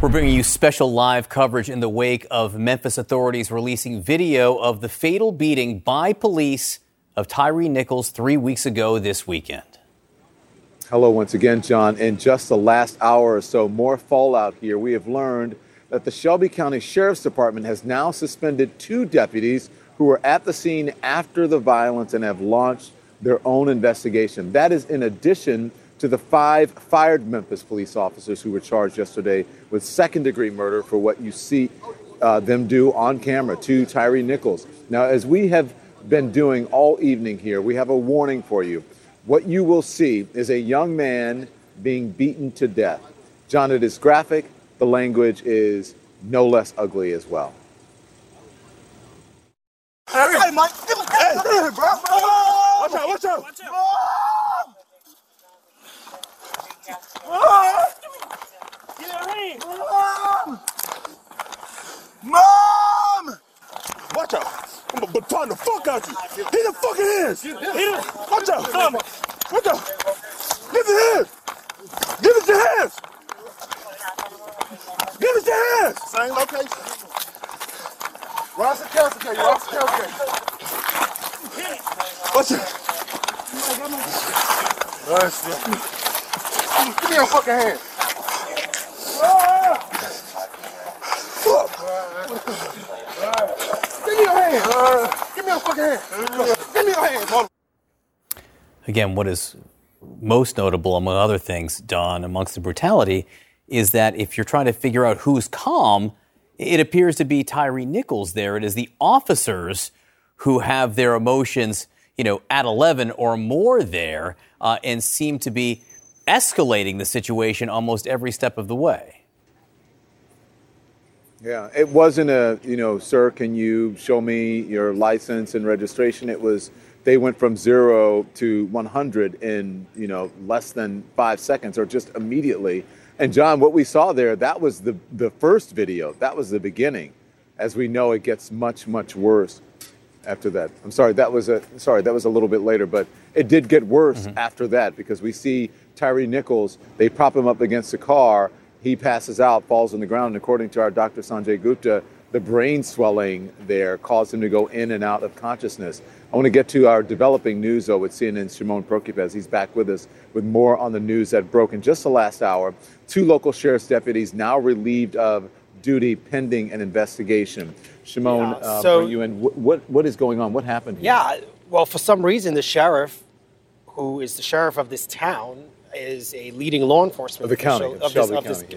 We're bringing you special live coverage in the wake of Memphis authorities releasing video of the fatal beating by police of Tyre Nichols 3 weeks ago this weekend. Hello once again, John. In just the last hour or so, more fallout here. We have learned that the Shelby County Sheriff's Department has now suspended 2 deputies who were at the scene after the violence and have launched their own investigation. That is in addition to the 5 fired Memphis police officers who were charged yesterday with second-degree murder for what you see them do on camera to Tyre Nichols. Now, as we have been doing all evening here, we have a warning for you. What you will see is a young man being beaten to death. John, it is graphic. The language is no less ugly as well. Hey, Mike. Hey, bro. Watch out, watch out. Watch out. Mom! Watch out! I'm gonna baton the fuck out you! Hit the fucking hands! Hit the, watch out! Watch out! Give us your hands! Give us your hands! Give us your hands! Same location. Ross and Kelsey case, Ross and Kelsey case. Watch out! All right, sir. Give me your fucking hand. Give me your hand. Give me your fucking hand. Give me your hand. Again, what is most notable, among other things, Don, amongst the brutality, is that if you're trying to figure out who's calm, it appears to be Tyre Nichols there. It is the officers who have their emotions, you know, at 11 or more there, and seem to be escalating the situation almost every step of the way. Yeah, it wasn't a, you know, sir, can you show me your license and registration? It was, they went from 0 to 100 in, you know, less than 5 seconds or just immediately. And John, what we saw there, that was the first video. That was the beginning. As we know, it gets much, much worse after that. I'm sorry, that was a little bit later, but it did get worse after that, because we see Tyre Nichols, they prop him up against a car, he passes out, falls on the ground, and according to our Dr. Sanjay Gupta, the brain swelling there caused him to go in and out of consciousness. I want to get to our developing news, though, with CNN's Shimon Prokupecz. He's back with us with more on the news that broke in just the last hour. 2 local sheriff's deputies now relieved of duty pending an investigation. Shimon, for you, and what is going on? What happened here? Yeah, well, for some reason, the sheriff, who is the sheriff of this town, is a leading law enforcement of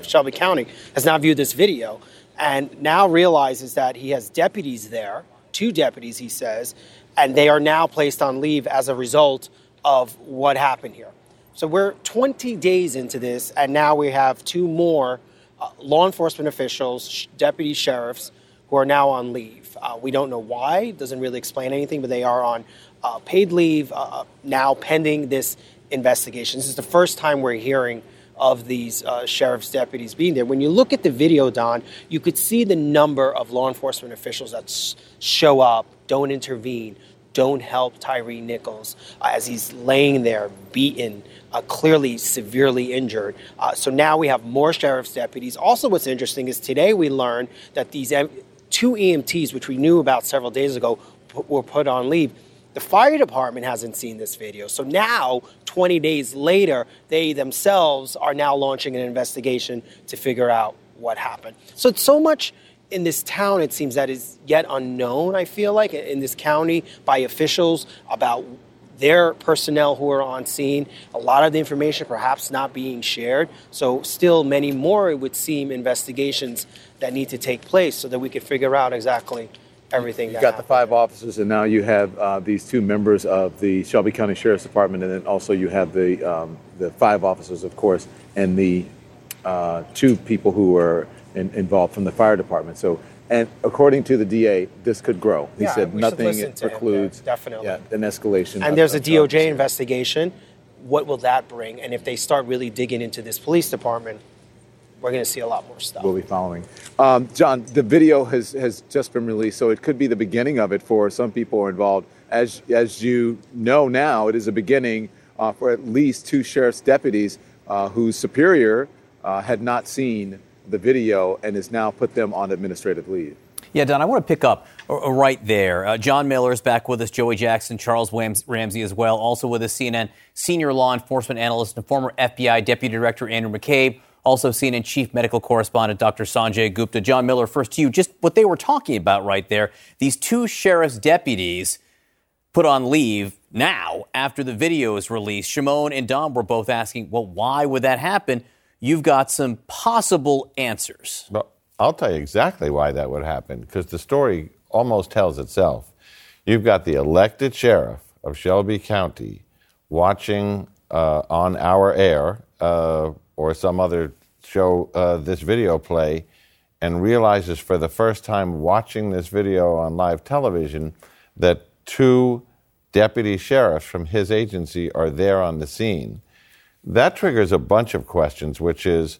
Shelby County, has now viewed this video and now realizes that he has deputies there, 2 deputies, he says, and they are now placed on leave as a result of what happened here. So we're 20 days into this, and now we have 2 more law enforcement officials, deputy sheriffs, who are now on leave. We don't know why. It doesn't really explain anything, but they are on paid leave now pending this investigation. This is the first time we're hearing of these sheriff's deputies being there. When you look at the video, Don, you could see the number of law enforcement officials that show up, don't intervene, don't help Tyre Nichols as he's laying there, beaten, clearly severely injured. So now we have more sheriff's deputies. Also, what's interesting is today we learned that these 2 EMTs, which we knew about several days ago, were put on leave. The fire department hasn't seen this video. So now, 20 days later, they themselves are now launching an investigation to figure out what happened. So it's so much in this town, it seems, that is yet unknown, I feel like, in this county by officials about their personnel who are on scene, a lot of the information perhaps not being shared. So still many more, it would seem, investigations that need to take place so that we could figure out exactly everything. You've got the five officers, and now you have these two members of the Shelby County Sheriff's Department, and then also you have the five officers, of course, and the two people who are involved from the fire department. So, and according to the DA, this could grow. He said nothing precludes an escalation. And there's a DOJ investigation. What will that bring? And if they start really digging into this police department, we're going to see a lot more stuff. We'll be following. John, the video has just been released, so it could be the beginning of it for some people who are involved. As you know now, it is a beginning for at least two sheriff's deputies whose superior had not seen the video and has now put them on administrative leave. Yeah, Don, I want to pick up right there. John Miller is back with us, Joey Jackson, Charles Ramsey as well, also with us, CNN senior law enforcement analyst and former FBI Deputy Director Andrew McCabe, also CNN chief medical correspondent Dr. Sanjay Gupta. John Miller, first to you, just what they were talking about right there. These two sheriff's deputies put on leave now after the video is released. Shimon and Don were both asking, well, why would that happen? You've got some possible answers. Well, I'll tell you exactly why that would happen, because the story almost tells itself. You've got the elected sheriff of Shelby County watching on our air or some other show this video play, and realizes for the first time watching this video on live television that two deputy sheriffs from his agency are there on the scene. That triggers a bunch of questions, which is,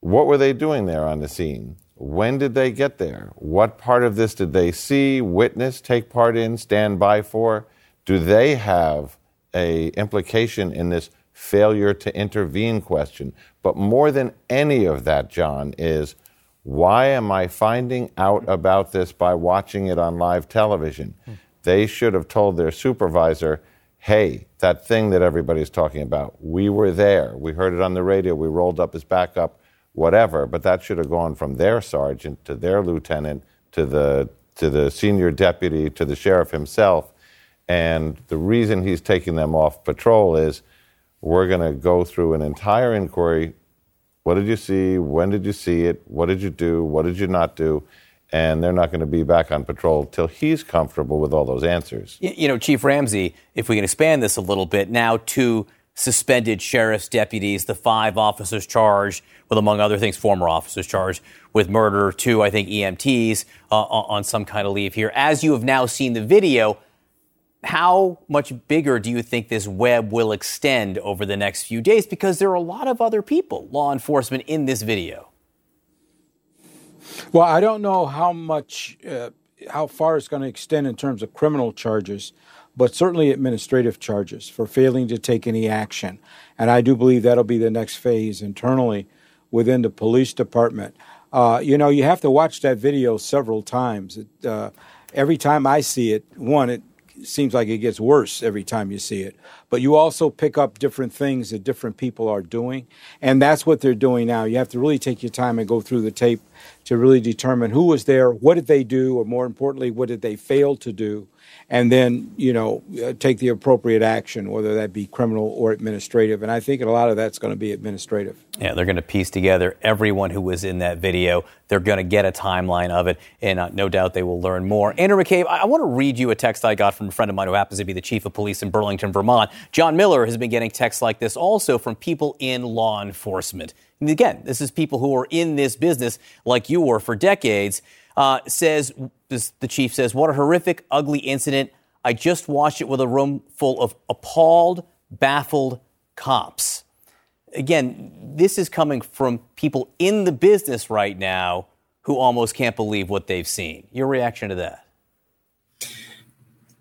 what were they doing there on the scene? When did they get there? What part of this did they see, witness, take part in, stand by for? Do they have a implication in this failure to intervene question? But more than any of that, John, is why am I finding out about this by watching it on live television? They should have told their supervisor, hey, that thing that everybody's talking about, we were there, we heard it on the radio, we rolled up his backup, whatever, but that should have gone from their sergeant to their lieutenant to the senior deputy to the sheriff himself. And the reason he's taking them off patrol is we're going to go through an entire inquiry. What did you see? When did you see it? What did you do? What did you not do? And they're not going to be back on patrol till he's comfortable with all those answers. You know, Chief Ramsey, if we can expand this a little bit, now two suspended sheriff's deputies, the five officers charged with, among other things, former officers charged with murder, two, I think, EMTs on some kind of leave here. As you have now seen the video, how much bigger do you think this web will extend over the next few days? Because there are a lot of other people, law enforcement, in this video. Well, I don't know how far it's going to extend in terms of criminal charges, but certainly administrative charges for failing to take any action. And I do believe that'll be the next phase internally within the police department. You know, you have to watch that video several times. Every time I see it, one, it seems like it gets worse every time you see it. But you also pick up different things that different people are doing. And that's what they're doing now. You have to really take your time and go through the tape to really determine who was there, what did they do, or more importantly, what did they fail to do, and then, you know, take the appropriate action, whether that be criminal or administrative. And I think a lot of that's going to be administrative. Yeah, they're going to piece together everyone who was in that video. They're going to get a timeline of it, and no doubt they will learn more. Andrew McCabe, I want to read you a text I got from a friend of mine who happens to be the chief of police in Burlington, Vermont. John Miller has been getting texts like this also from people in law enforcement. And again, this is people who are in this business like you were for decades. The chief says, what a horrific, ugly incident. I just watched it with a room full of appalled, baffled cops. Again, this is coming from people in the business right now who almost can't believe what they've seen. Your reaction to that?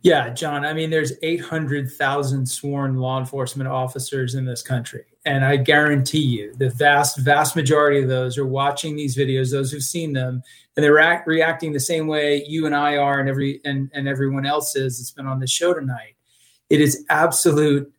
Yeah, John, I mean, there's 800,000 sworn law enforcement officers in this country. And I guarantee you the vast, vast majority of those are watching these videos, those who've seen them, and they're reacting the same way you and I are and everyone else is that's been on this show tonight. It is absolute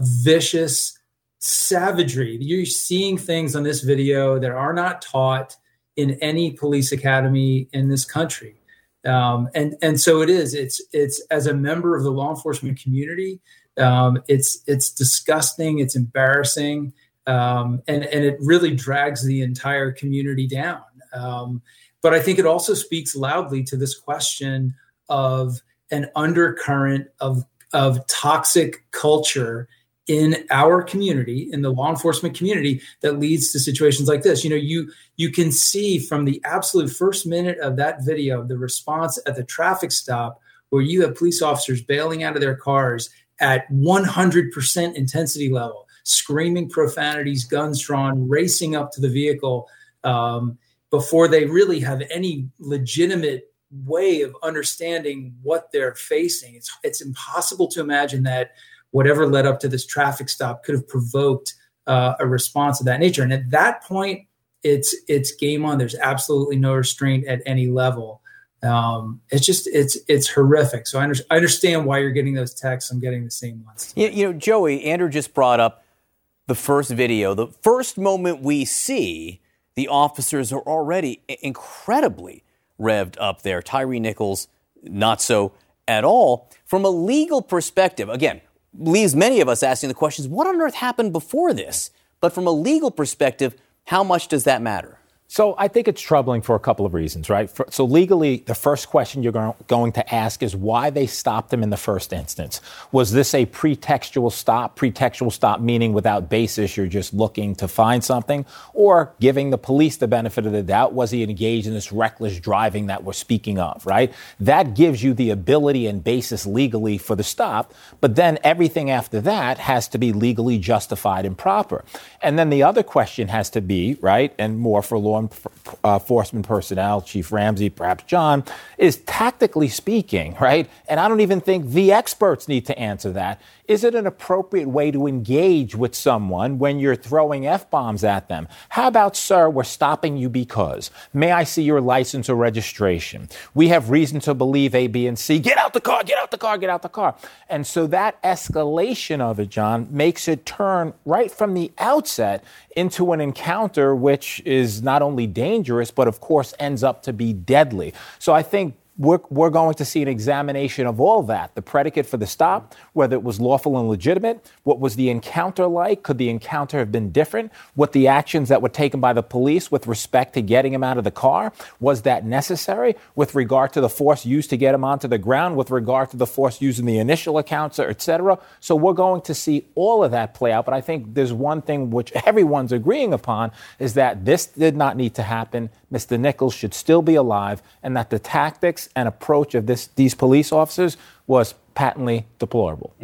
vicious savagery. You're seeing things on this video that are not taught in any police academy in this country. And so it is. It's as a member of the law enforcement community, it's disgusting. It's embarrassing, and it really drags the entire community down. But I think it also speaks loudly to this question of an undercurrent of toxic culture in our community, in the law enforcement community, that leads to situations like this. You know, you can see from the absolute first minute of that video, the response at the traffic stop, where you have police officers bailing out of their cars at 100% intensity level, screaming profanities, guns drawn, racing up to the vehicle before they really have any legitimate way of understanding what they're facing. It's impossible to imagine that whatever led up to this traffic stop could have provoked a response of that nature. And at that point, it's game on. There's absolutely no restraint at any level. It's horrific. So I understand why you're getting those texts. I'm getting the same ones. You know, Joey, Andrew just brought up the first video. The first moment we see, the officers are already incredibly revved up there. Tyre Nichols, not so at all. From a legal perspective, again, leaves many of us asking the questions, what on earth happened before this? But from a legal perspective, how much does that matter? So I think it's troubling for a couple of reasons, right? So legally, the first question you're going to ask is why they stopped him in the first instance. Was this a pretextual stop? Pretextual stop meaning without basis, you're just looking to find something, or giving the police the benefit of the doubt. Was he engaged in this reckless driving that we're speaking of, right? That gives you the ability and basis legally for the stop. But then everything after that has to be legally justified and proper. And then the other question has to be, right, and more for law enforcement personnel, Chief Ramsey, perhaps John, is tactically speaking, right? And I don't even think the experts need to answer that. Is it an appropriate way to engage with someone when you're throwing F-bombs at them? How about, sir, we're stopping you because? May I see your license or registration? We have reason to believe A, B, and C. Get out the car, get out the car, get out the car. And so that escalation of it, John, makes it turn right from the outset into an encounter which is not only dangerous, but of course ends up to be deadly. So I think we're going to see an examination of all that, the predicate for the stop, whether it was lawful and legitimate, what was the encounter like, could the encounter have been different, what the actions that were taken by the police with respect to getting him out of the car, was that necessary with regard to the force used to get him onto the ground, with regard to the force used in the initial accounts, et cetera. So we're going to see all of that play out. But I think there's one thing which everyone's agreeing upon is that this did not need to happen. Mr. Nichols should still be alive, and that the tactics and approach of these police officers was patently deplorable.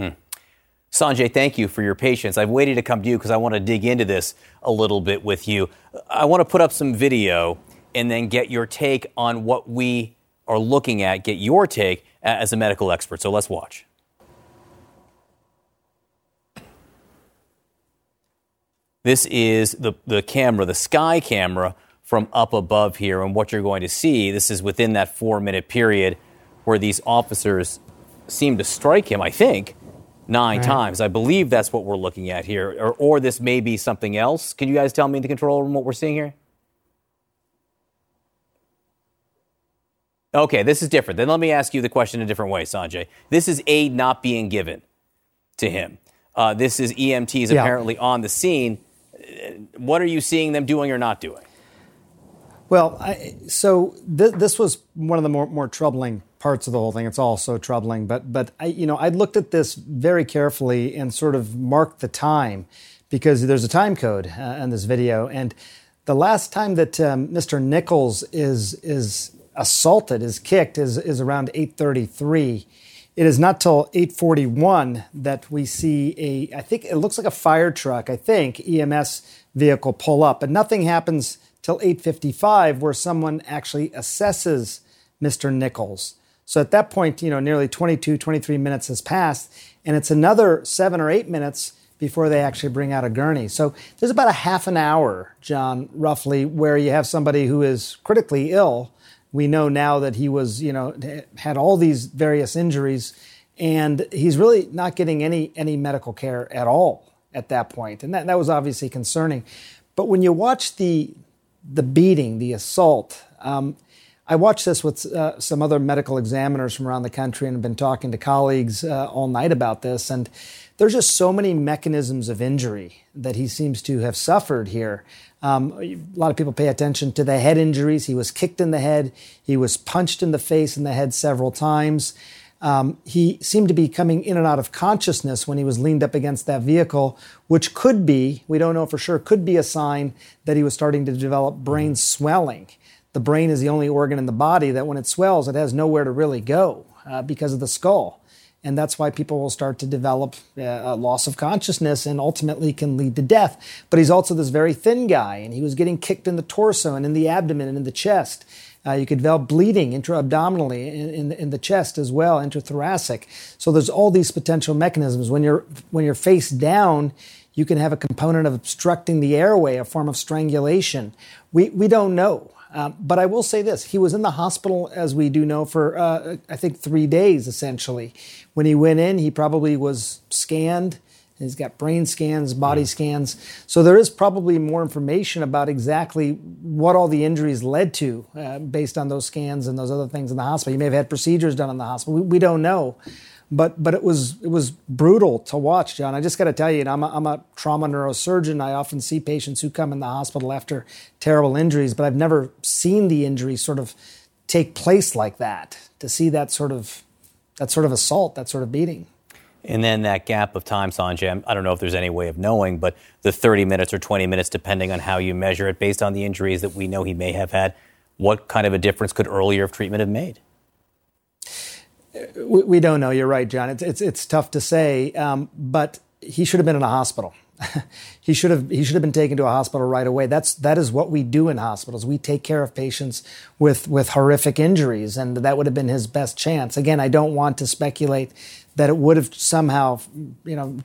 Sanjay, thank you for your patience. I've waited to come to you because I want to dig into this a little bit with you. I want to put up some video and then get your take on what we are looking at, get your take as a medical expert. So let's watch. This is the camera, the sky camera, from up above here. And what you're going to see, this is within that 4-minute period where these officers seem to strike him, I think, 9 times. I believe that's what we're looking at here. Or this may be something else. Can you guys tell me in the control room what we're seeing here? Okay, this is different. Then let me ask you the question a different way, Sanjay. This is aid not being given to him. This is EMTs apparently on the scene. What are you seeing them doing or not doing? Well, this was one of the more troubling parts of the whole thing. It's all so troubling, but I looked at this very carefully and sort of marked the time because there's a time code in this video. And the last time that Mr. Nichols is assaulted, is kicked, is around 8:33. It is not till 8:41 that we see I think it looks like a fire truck, EMS vehicle pull up, but nothing happens till 8:55, where someone actually assesses Mr. Nichols. So at that point, nearly 23 minutes has passed, and it's another 7 or 8 minutes before they actually bring out a gurney. So there's about a half an hour, John, roughly, where you have somebody who is critically ill. We know now that he was, had all these various injuries, and he's really not getting any medical care at all at that point. And that was obviously concerning. But when you watch the beating, the assault. I watched this with some other medical examiners from around the country and have been talking to colleagues all night about this. And there's just so many mechanisms of injury that he seems to have suffered here. A lot of people pay attention to the head injuries. He was kicked in the head. He was punched in the face and the head several times. He seemed to be coming in and out of consciousness when he was leaned up against that vehicle, which could be, we don't know for sure, could be a sign that he was starting to develop brain swelling. The brain is the only organ in the body that when it swells, it has nowhere to really go because of the skull. And that's why people will start to develop a loss of consciousness and ultimately can lead to death. But he's also this very thin guy, and he was getting kicked in the torso and in the abdomen and in the chest. You could develop bleeding intra-abdominally in the chest as well, intrathoracic. So there's all these potential mechanisms. When you're face down, you can have a component of obstructing the airway, a form of strangulation. We don't know. But I will say this. He was in the hospital, as we do know, for, I think, 3 days, essentially. When he went in, he probably was scanned. He's got brain scans, body scans. So there is probably more information about exactly what all the injuries led to based on those scans and those other things in the hospital. He may have had procedures done in the hospital. We don't know. But it was brutal to watch, John. I just got to tell you, I'm a trauma neurosurgeon. I often see patients who come in the hospital after terrible injuries, but I've never seen the injury sort of take place like that, to see that sort of assault, that sort of beating. And then that gap of time, Sanjay, I don't know if there's any way of knowing, but the 30 minutes or 20 minutes, depending on how you measure it, based on the injuries that we know he may have had, what kind of a difference could earlier treatment have made? We don't know. You're right, John. It's tough to say, but he should have been in a hospital. He should have been taken to a hospital right away. That is what we do in hospitals. We take care of patients with horrific injuries, and that would have been his best chance. Again, I don't want to speculate that it would have somehow,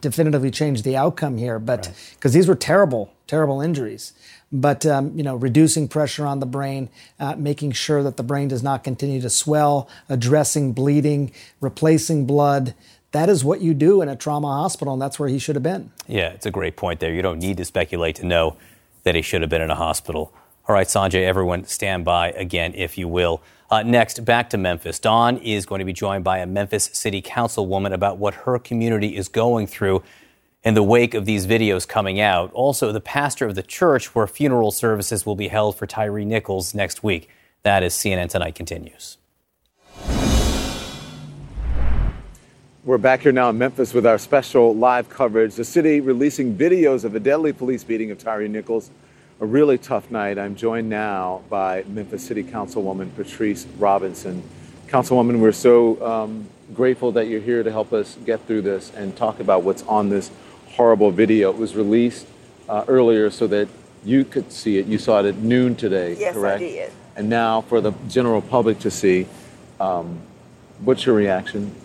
definitively changed the outcome here, but because these were terrible injuries. But, reducing pressure on the brain, making sure that the brain does not continue to swell, addressing bleeding, replacing blood. That is what you do in a trauma hospital, and that's where he should have been. Yeah, it's a great point there. You don't need to speculate to know that he should have been in a hospital. All right, Sanjay, everyone stand by again, if you will. Next, back to Memphis. Dawn is going to be joined by a Memphis City Councilwoman about what her community is going through in the wake of these videos coming out. Also, the pastor of the church where funeral services will be held for Tyre Nichols next week. That is CNN Tonight continues. We're back here now in Memphis with our special live coverage. The city releasing videos of a deadly police beating of Tyre Nichols. A really tough night. I'm joined now by Memphis City Councilwoman Patrice Robinson. Councilwoman, we're so grateful that you're here to help us get through this and talk about what's on this horrible video. It was released earlier so that you could see it. You saw it at noon today, yes, correct? Yes, I did. And now for the general public to see, what's your reaction?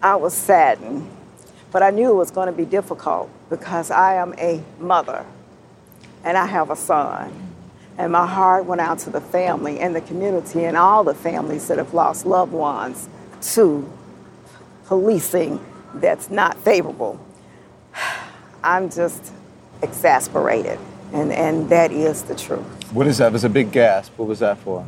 I was saddened, but I knew it was going to be difficult because I am a mother and I have a son. And my heart went out to the family and the community and all the families that have lost loved ones to policing that's not favorable. I'm just exasperated, and that is the truth. What is that? It was a big gasp. What was that for?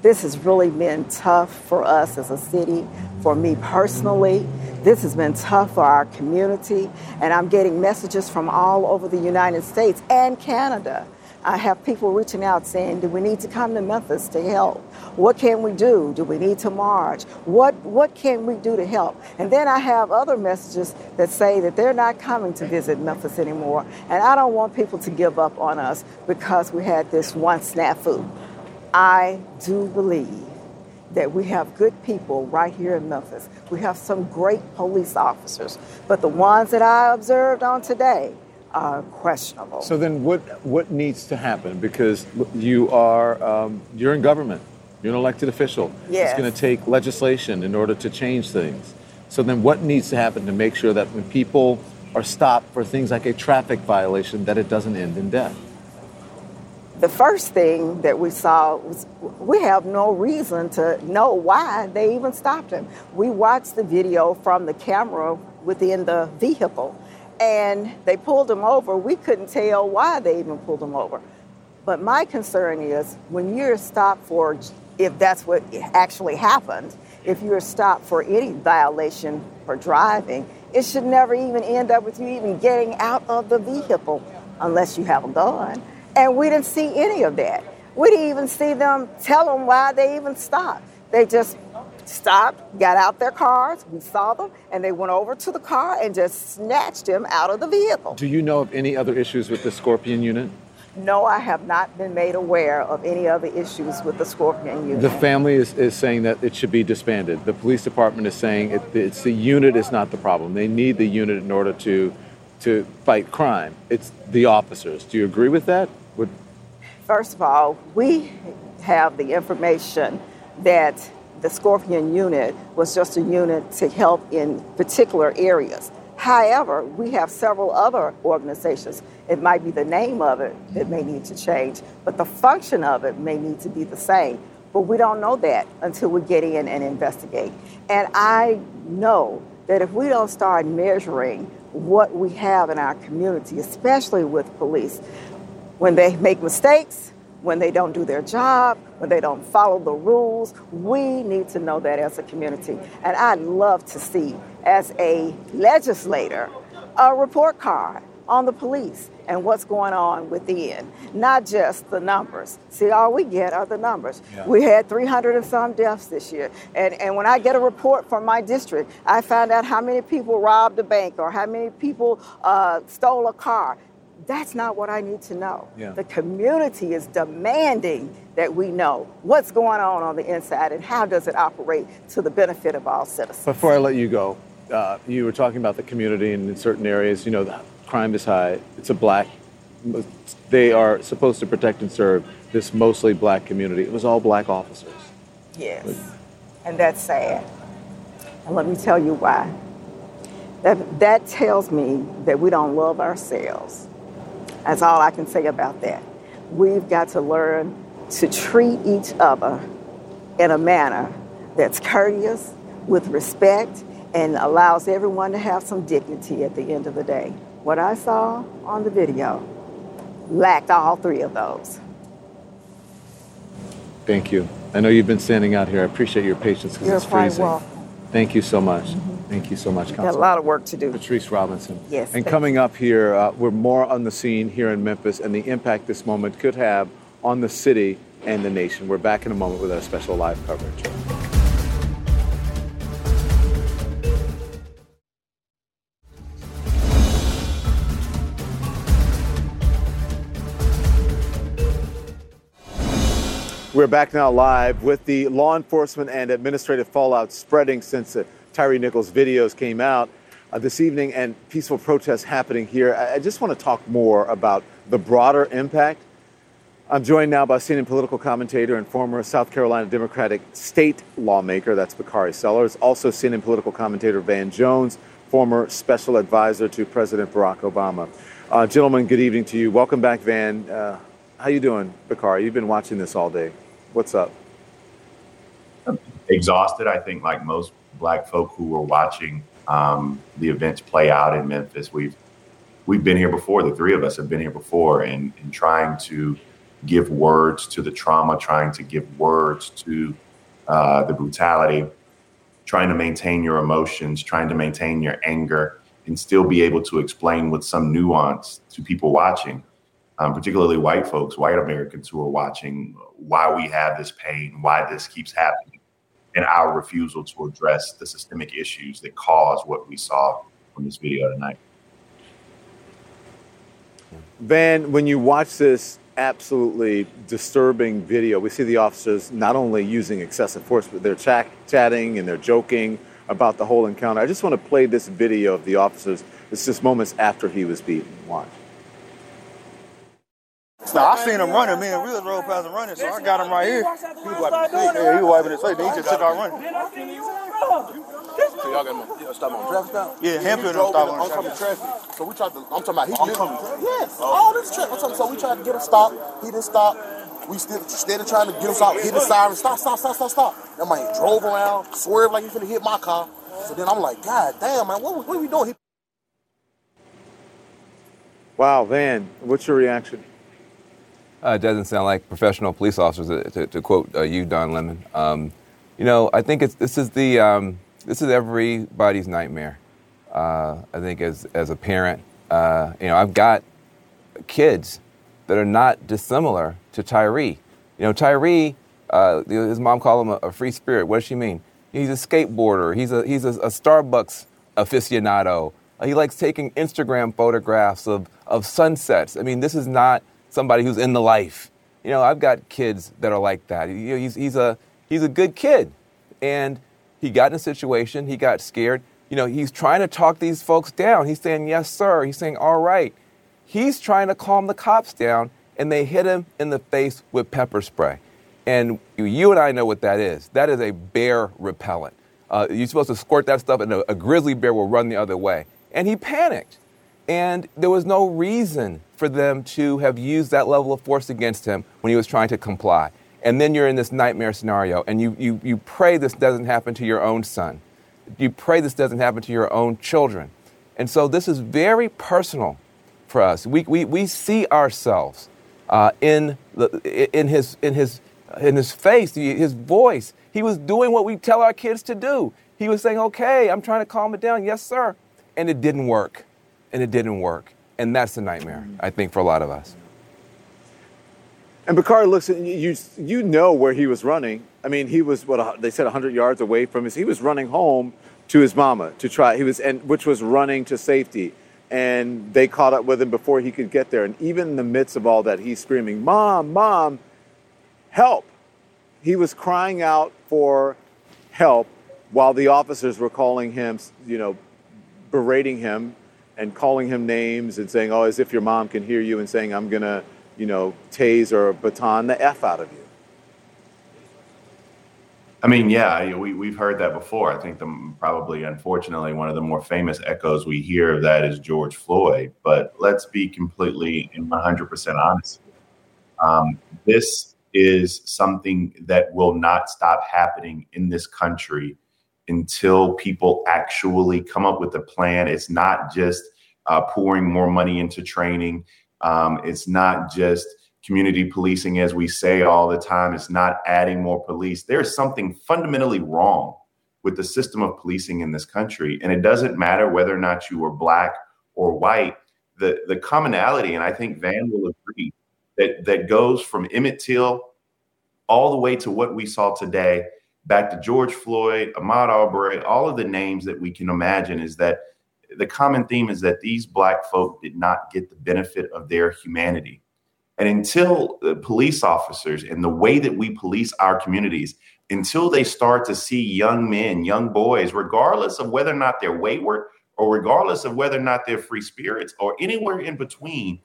This has really been tough for us as a city, for me personally. This has been tough for our community, and I'm getting messages from all over the United States and Canada. I have people reaching out saying, do we need to come to Memphis to help? What can we do? Do we need to march? What can we do to help? And then I have other messages that say that they're not coming to visit Memphis anymore. And I don't want people to give up on us because we had this one snafu. I do believe that we have good people right here in Memphis. We have some great police officers, but the ones that I observed on today are questionable. So then what needs to happen? Because you are, you're in government. You're an elected official. Yes. It's going to take legislation in order to change things. So then what needs to happen to make sure that when people are stopped for things like a traffic violation, that it doesn't end in death? The first thing that we saw was we have no reason to know why they even stopped him. We watched the video from the camera within the vehicle. And they pulled him over. We couldn't tell why they even pulled him over. But my concern is when you're stopped for, if that's what actually happened, if you're stopped for any violation for driving, it should never even end up with you even getting out of the vehicle unless you have a gun. And we didn't see any of that. We didn't even see them tell them why they even stopped. They just stopped, got out their cars, we saw them, and they went over to the car and just snatched him out of the vehicle. Do you know of any other issues with the Scorpion Unit? No, I have not been made aware of any other issues with the Scorpion Unit. The family is saying that it should be disbanded. The police department is saying it's the unit is not the problem. They need the unit in order to fight crime. It's the officers. Do you agree with that? First of all, we have the information that the Scorpion Unit was just a unit to help in particular areas. However, we have several other organizations. It might be the name of it that may need to change, but the function of it may need to be the same. But we don't know that until we get in and investigate. And I know that if we don't start measuring what we have in our community, especially with police, when they make mistakes, when they don't do their job, when they don't follow the rules, we need to know that as a community. And I'd love to see, as a legislator, a report card on the police and what's going on within, not just the numbers. See, all we get are the numbers. Yeah. We had 300 and some deaths this year. And when I get a report from my district, I find out how many people robbed a bank or how many people stole a car. That's not what I need to know. Yeah. The community is demanding that we know what's going on the inside and how does it operate to the benefit of all citizens. Before I let you go, you were talking about the community, and in certain areas, you know, the crime is high. It's a black, they are supposed to protect and serve this mostly black community. It was all black officers. Yes, and that's sad. And let me tell you why. That tells me that we don't love ourselves. That's all I can say about that. We've got to learn to treat each other in a manner that's courteous, with respect, and allows everyone to have some dignity at the end of the day. What I saw on the video lacked all three of those. Thank you. I know you've been standing out here. I appreciate your patience because it's freezing. Welcome. Thank you so much. Mm-hmm. Thank you so much, Councilman. Got a lot of work to do. Patrice Robinson. Yes. And coming up here, we're more on the scene here in Memphis and the impact this moment could have on the city and the nation. We're back in a moment with our special live coverage. We're back now live with the law enforcement and administrative fallout spreading since the Tyre Nichols videos came out this evening and peaceful protests happening here. I just want to talk more about the broader impact. I'm joined now by CNN political commentator and former South Carolina Democratic state lawmaker, that's Bakari Sellers, also CNN political commentator Van Jones, former special advisor to President Barack Obama. Gentlemen, good evening to you. Welcome back, Van. How you doing, Bakari? You've been watching this all day. What's up? I'm exhausted, I think, like most Black folk who were watching the events play out in Memphis. We've been here before. The three of us have been here before, and trying to give words to the trauma, trying to give words to the brutality, trying to maintain your emotions, trying to maintain your anger, and still be able to explain with some nuance to people watching, particularly white folks, white Americans who are watching, why we have this pain, why this keeps happening, and our refusal to address the systemic issues that cause what we saw from this video tonight. Van, when you watch this absolutely disturbing video, we see the officers not only using excessive force, but they're chatting and they're joking about the whole encounter. I just want to play this video of the officers. It's just moments after he was beaten. Watch. So I seen him running. Me and we was road past him running, so I got him right here. He was wiping his face. Yeah, he was wiping his face. Then he just took out running. So y'all got him stop on traffic stop? Yeah, him put him stop on traffic. So we tried to, I'm talking about, he didn't. Yes, all this traffic. So we tried to get him stopped. He didn't stop. We still trying to get him stopped. Hit the siren. Stop. That man drove around, swerved like he finna hit my car. So then I'm like, God damn, man, what are we doing? Wow, Van, what's your reaction? Doesn't sound like professional police officers, to quote you, Don Lemon. I think this is everybody's nightmare. I think as a parent, I've got kids that are not dissimilar to Tyree. Tyree, his mom called him a free spirit. What does she mean? He's a skateboarder. He's a Starbucks aficionado. He likes taking Instagram photographs of sunsets. I mean, this is not somebody who's in the life. I've got kids that are like that. He's a good kid, and he got in a situation. He got scared. He's trying to talk these folks down. He's saying, yes, sir. He's saying, all right. He's trying to calm the cops down, and they hit him in the face with pepper spray. And you and I know what that is. That is a bear repellent. You're supposed to squirt that stuff, and a grizzly bear will run the other way. And he panicked. And there was no reason for them to have used that level of force against him when he was trying to comply. And then you're in this nightmare scenario, and you pray this doesn't happen to your own son. You pray this doesn't happen to your own children. And so this is very personal for us. We see ourselves in his face, his voice. He was doing what we tell our kids to do. He was saying, okay, I'm trying to calm it down. Yes, sir. And it didn't work. And that's the nightmare, I think, for a lot of us. And Bakari looks at you, where he was running. I mean, he was, they said 100 yards away from his, he was running home to his mama to try, which was running to safety. And they caught up with him before he could get there. And even in the midst of all that, he's screaming, Mom, help. He was crying out for help while the officers were calling him, berating him and calling him names and saying, as if your mom can hear you, and saying, I'm going to, tase or baton the F out of you. I mean, yeah, we've heard that before. I think probably, unfortunately, one of the more famous echoes we hear of that is George Floyd. But let's be completely and 100% honest. This is something that will not stop happening in this country until people actually come up with a plan. It's not just pouring more money into training. It's not just community policing, as we say all the time. It's not adding more police. There's something fundamentally wrong with the system of policing in this country. And it doesn't matter whether or not you are black or white. The commonality, and I think Van will agree, that goes from Emmett Till all the way to what we saw today, back to George Floyd, Ahmaud Arbery, all of the names that we can imagine, is that the common theme is that these black folk did not get the benefit of their humanity. And until the police officers and the way that we police our communities, until they start to see young men, young boys, regardless of whether or not they're wayward or regardless of whether or not they're free spirits or anywhere in between,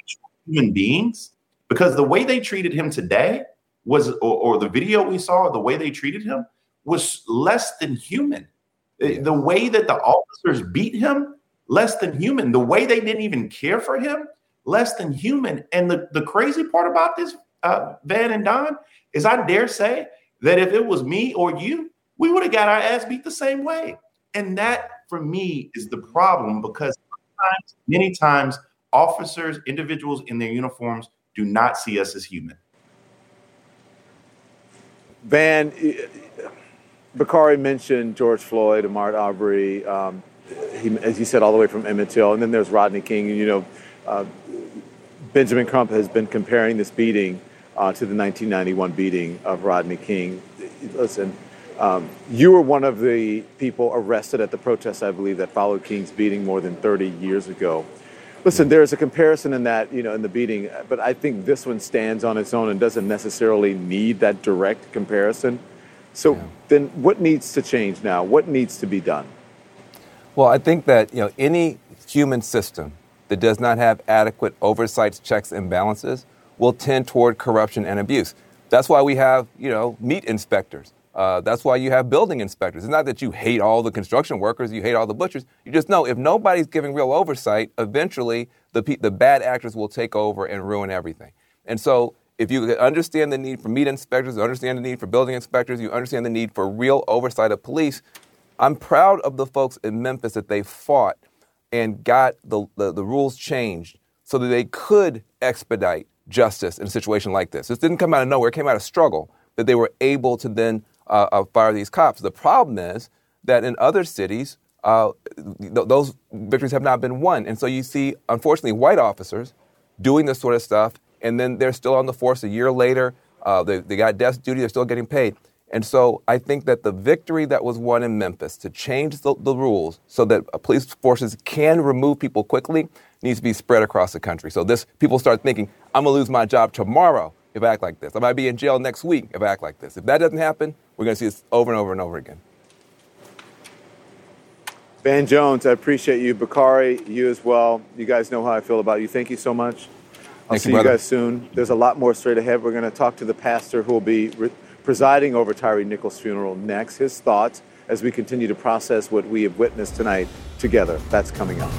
actual human beings, because the way they treated him today was, or the video we saw, the way they treated him was less than human. The way that the officers beat him, less than human. The way they didn't even care for him, less than human. And the crazy part about this, Van and Don, is I dare say that if it was me or you, we would have got our ass beat the same way. And that, for me, is the problem, because sometimes, many times, officers, individuals in their uniforms do not see us as human. Van, Bakari mentioned George Floyd, Ahmaud Arbery, as you said, all the way from Emmett Till. And then there's Rodney King, and Benjamin Crump has been comparing this beating to the 1991 beating of Rodney King. Listen, you were one of the people arrested at the protest, I believe, that followed King's beating more than 30 years ago. Listen, there's a comparison in that, in the beating, but I think this one stands on its own and doesn't necessarily need that direct comparison. So then what needs to change now? What needs to be done? Well, I think that, any human system that does not have adequate oversights, checks, and balances will tend toward corruption and abuse. That's why we have, meat inspectors. That's why you have building inspectors. It's not that you hate all the construction workers, you hate all the butchers. You just know if nobody's giving real oversight, eventually the bad actors will take over and ruin everything. And so if you understand the need for meat inspectors, you understand the need for building inspectors, you understand the need for real oversight of police. I'm proud of the folks in Memphis that they fought and got the rules changed so that they could expedite justice in a situation like this. This didn't come out of nowhere. It came out of struggle that they were able to then fire these cops. The problem is that in other cities, those victories have not been won. And so you see, unfortunately, white officers doing this sort of stuff, and then they're still on the force a year later. They got desk duty. They're still getting paid. And so I think that the victory that was won in Memphis to change the rules so that police forces can remove people quickly needs to be spread across the country. So this, people start thinking, I'm going to lose my job tomorrow if I act like this. I might be in jail next week if I act like this. If that doesn't happen, we're going to see this over and over and over again. Van Jones, I appreciate you. Bakari, you as well. You guys know how I feel about you. Thank you so much. I'll see you guys soon. There's a lot more straight ahead. We're going to talk to the pastor who will be presiding over Tyre Nichols' funeral next. His thoughts as we continue to process what we have witnessed tonight together. That's coming up.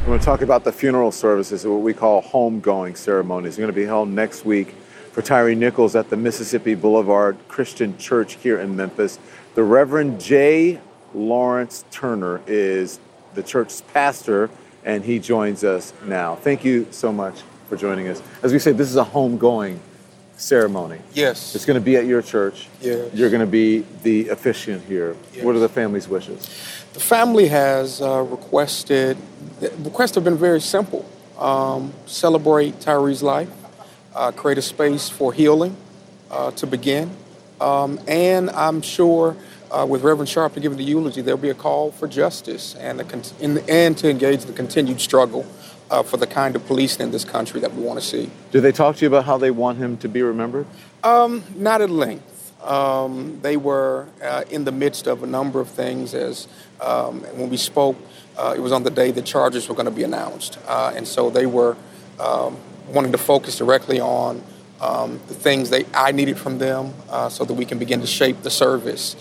We're going to talk about the funeral services, what we call homegoing ceremonies. They're going to be held next week for Tyre Nichols at the Mississippi Boulevard Christian Church here in Memphis. The Reverend J. Lawrence Turner is the church's pastor, and he joins us now. Thank you so much for joining us. As we say, this is a homegoing ceremony. Yes. It's going to be at your church. Yes. You're going to be the officiant here. Yes. What are the family's wishes? The family has requested, the requests have been very simple. Celebrate Tyre's life, create a space for healing to begin, and I'm sure with Reverend Sharp to give the eulogy, there'll be a call for justice and, and to engage the continued struggle for the kind of policing in this country that we want to see. Do they talk to you about how they want him to be remembered? Not at length. They were in the midst of a number of things. As when we spoke, it was on the day the charges were going to be announced. And so they were wanting to focus directly on the things I needed from them so that we can begin to shape the service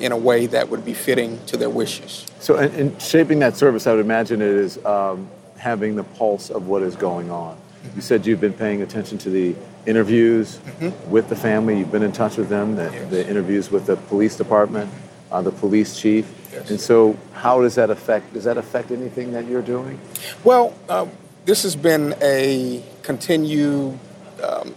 in a way that would be fitting to their wishes. So in shaping that service, I would imagine it is having the pulse of what is going on. Mm-hmm. You said you've been paying attention to the interviews mm-hmm. with the family. You've been in touch with them, yes. The interviews with the police department, the police chief. Yes. And so how does that affect? Does that affect anything that you're doing? Well, this has been a continued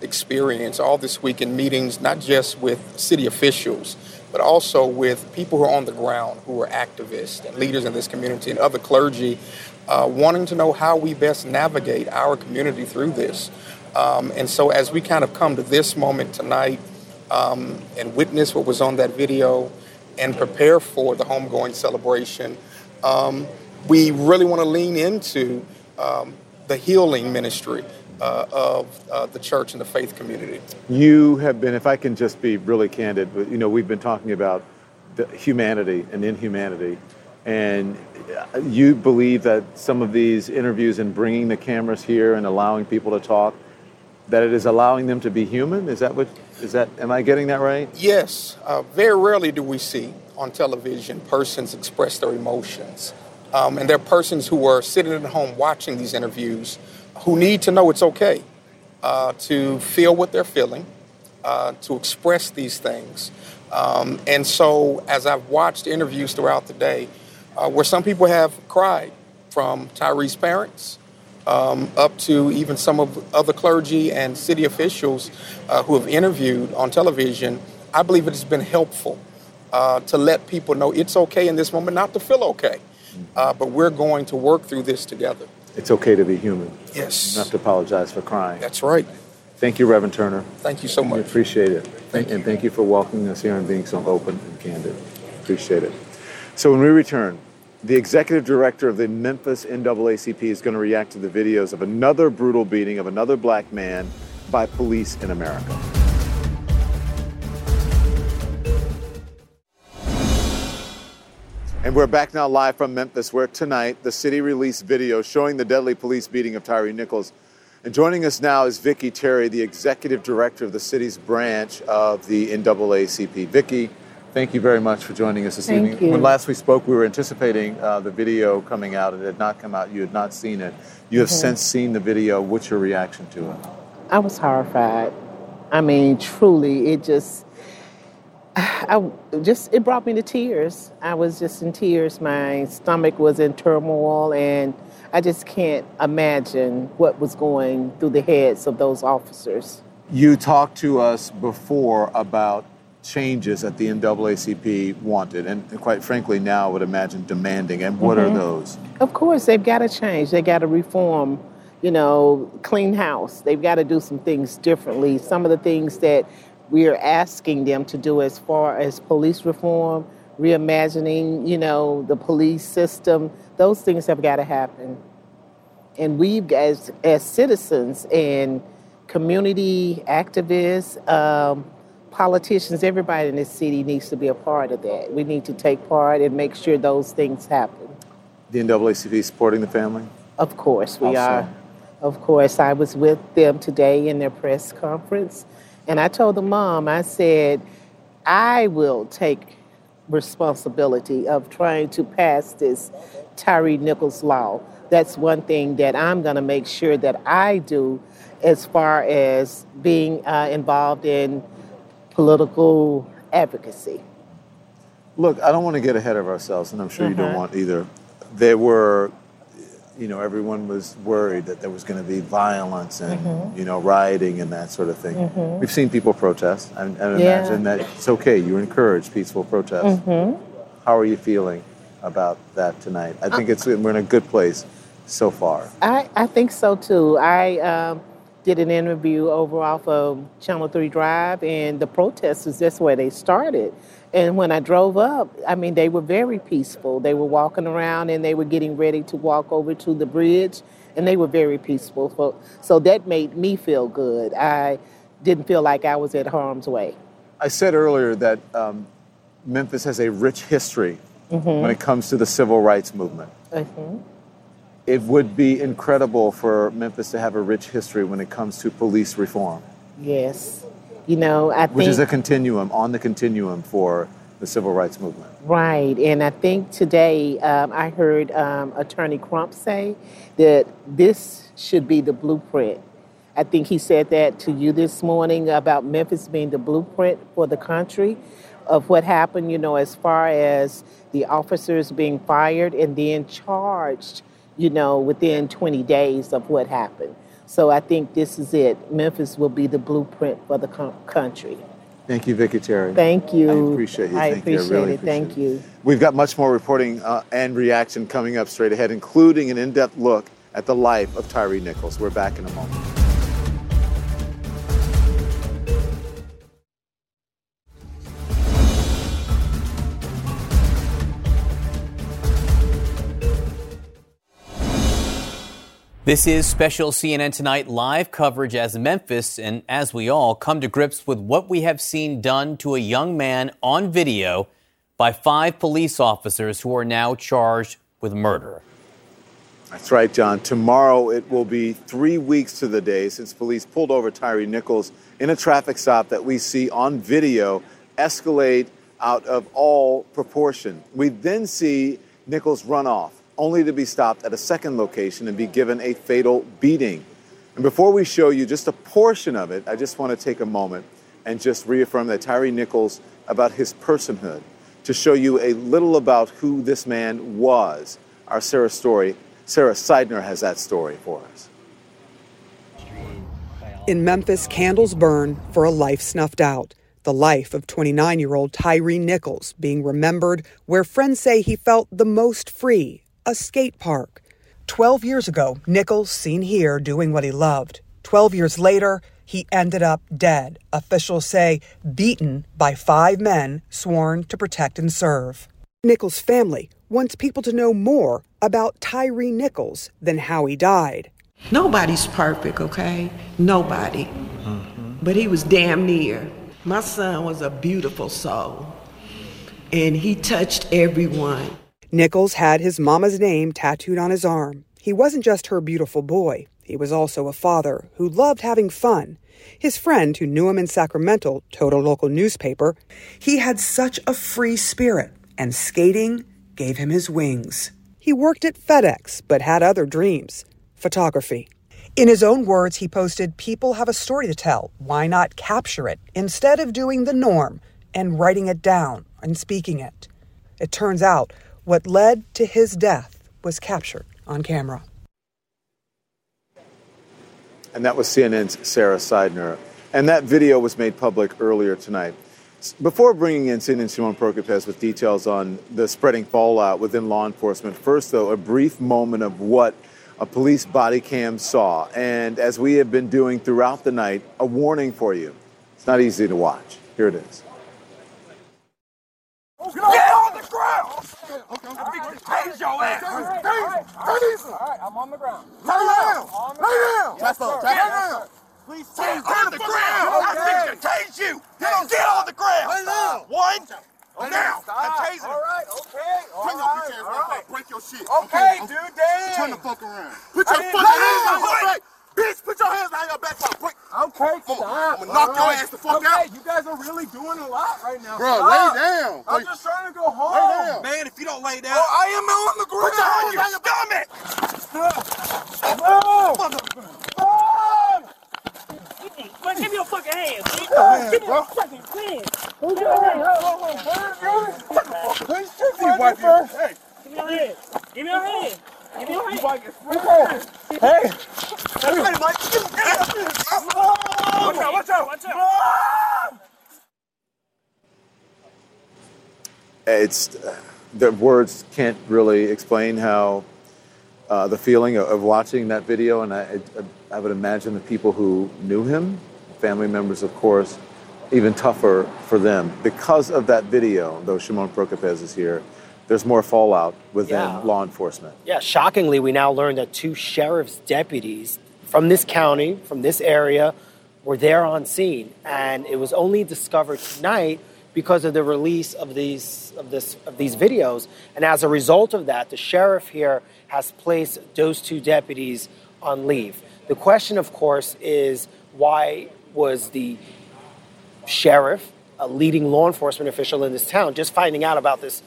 experience all this week in meetings, not just with city officials, but also with people who are on the ground, who are activists and leaders in this community and other clergy, wanting to know how we best navigate our community through this. And so as we kind of come to this moment tonight and witness what was on that video and prepare for the homegoing celebration, we really want to lean into the healing ministry of the church and the faith community. You have been, if I can just be really candid, but we've been talking about the humanity and inhumanity, and you believe that some of these interviews and bringing the cameras here and allowing people to talk, that it is allowing them to be human? Am I getting that right? Yes. Very rarely do we see on television persons express their emotions. And there are persons who are sitting at home watching these interviews who need to know it's okay to feel what they're feeling, to express these things. And so as I've watched interviews throughout the day where some people have cried, from Tyre's parents up to even some of other clergy and city officials who have interviewed on television, I believe it has been helpful to let people know it's okay in this moment not to feel okay, but we're going to work through this together. It's okay to be human. Yes. Not to apologize for crying. That's right. Thank you, Reverend Turner. Thank you so much. We appreciate it. Thank you. And thank you for welcoming us here and being so open and candid. Appreciate it. So when we return, the executive director of the Memphis NAACP is going to react to the videos of another brutal beating of another black man by police in America. And we're back now live from Memphis, where tonight the city released video showing the deadly police beating of Tyre Nichols. And joining us now is Vicki Terry, the executive director of the city's branch of the NAACP. Vicki, thank you very much for joining us this evening. Thank you. When last we spoke, we were anticipating the video coming out. It had not come out. You had not seen it. You have since seen the video. What's your reaction to it? I was horrified. I mean, truly, it just... it brought me to tears. I was just in tears. My stomach was in turmoil, and I just can't imagine what was going through the heads of those officers. You talked to us before about changes that the NAACP wanted, and quite frankly now I would imagine demanding, and what are those? Of course, they've got to change. They got to reform, clean house. They've got to do some things differently. Some of the things that we are asking them to do as far as police reform, reimagining, the police system, those things have got to happen. And we, as citizens and community activists, politicians, everybody in this city needs to be a part of that. We need to take part and make sure those things happen. The NAACP supporting the family? Of course we are. Of course. I was with them today in their press conference, and I told the mom, I said, I will take responsibility of trying to pass this Tyre Nichols law. That's one thing that I'm going to make sure that I do as far as being involved in political advocacy. Look, I don't want to get ahead of ourselves, and I'm sure you don't want either. There were, everyone was worried that there was going to be violence and, rioting and that sort of thing. We've seen people protest. I imagine that it's okay. You encourage peaceful protest. How are you feeling about that tonight? I think we're in a good place so far. I think so, too. I did an interview over off of Channel 3 Drive, and the protesters, that's where they started. And when I drove up, they were very peaceful. They were walking around, and they were getting ready to walk over to the bridge, and they were very peaceful. So that made me feel good. I didn't feel like I was at harm's way. I said earlier that Memphis has a rich history when it comes to the civil rights movement. It would be incredible for Memphis to have a rich history when it comes to police reform. Yes. Which is a continuum, on the continuum for the civil rights movement. Right. And I think today I heard Attorney Crump say that this should be the blueprint. I think he said that to you this morning about Memphis being the blueprint for the country of what happened, as far as the officers being fired and then charged within 20 days of what happened. So I think this is it. Memphis will be the blueprint for the country. Thank you, Vicki Terry. Thank you. I appreciate you. Thank you. We've got much more reporting and reaction coming up straight ahead, including an in-depth look at the life of Tyre Nichols. We're back in a moment. This is special CNN Tonight live coverage as Memphis, and as we all come to grips with what we have seen done to a young man on video by 5 police officers who are now charged with murder. That's right, John. Tomorrow it will be 3 weeks to the day since police pulled over Tyre Nichols in a traffic stop that we see on video escalate out of all proportion. We then see Nichols run off, only to be stopped at a second location and be given a fatal beating. And before we show you just a portion of it, I just want to take a moment and just reaffirm that Tyre Nichols about his personhood, to show you a little about who this man was. Our Sarah Seidner has that story for us. In Memphis, candles burn for a life snuffed out. The life of 29-year-old Tyre Nichols being remembered where friends say he felt the most free, a skate park. 12 years ago, Nichols seen here doing what he loved. 12 years later, he ended up dead. Officials say beaten by 5 men sworn to protect and serve. Nichols' family wants people to know more about Tyre Nichols than how he died. Nobody's perfect, okay? Nobody. But he was damn near. My son was a beautiful soul, and he touched everyone. Nichols had his mama's name tattooed on his arm. He wasn't just her beautiful boy. He was also a father who loved having fun. His friend, who knew him in Sacramento, told a local newspaper, he had such a free spirit, and skating gave him his wings. He worked at FedEx, but had other dreams, photography. In his own words, he posted, people have a story to tell. Why not capture it instead of doing the norm? and writing it down and speaking it. It turns out what led to his death was captured on camera. And that was CNN's Sarah Seidner. And that video was made public earlier tonight. Before bringing in CNN's Shimon Prokupecz with details on the spreading fallout within law enforcement, first, though, a brief moment of what a police body cam saw. And as we have been doing throughout the night, a warning for you. It's not easy to watch. Here it is. Get on the ground! Raise your ass! I'm on the ground. Lay down! Lay down! Please get on the ground! I think I tased you! Get on the ground! Lay down! Now! I tased him! All right, okay. Break your shit. Okay, dude, damn! Turn the fuck around. Put your fucking hands on your back! Bitch, put your hands on your back! I'm gonna knock your ass the fuck out. You guys are really doing a lot right now. Bro, stop. Lay down. I'm just trying to go home. Man, if you don't lay down, I am on the ground. Put your hands on your stomach. Motherfucker. Give me your fucking hand. Give me your fucking hand. Hey, Give me your hand. Hey. Everybody, Mike. Watch out. It's the words can't really explain how the feeling of watching that video, and I would imagine the people who knew him, family members, of course, even tougher for them. Because of that video, though, Shimon Prokupecz is here. There's more fallout within law enforcement. Yeah, shockingly, we now learned that two sheriff's deputies from this county, from this area, were there on scene, and it was only discovered tonight because of the release of these videos. And as a result of that, the sheriff here has placed those two deputies on leave. The question, of course, is why was the sheriff, a leading law enforcement official in this town, just finding out about this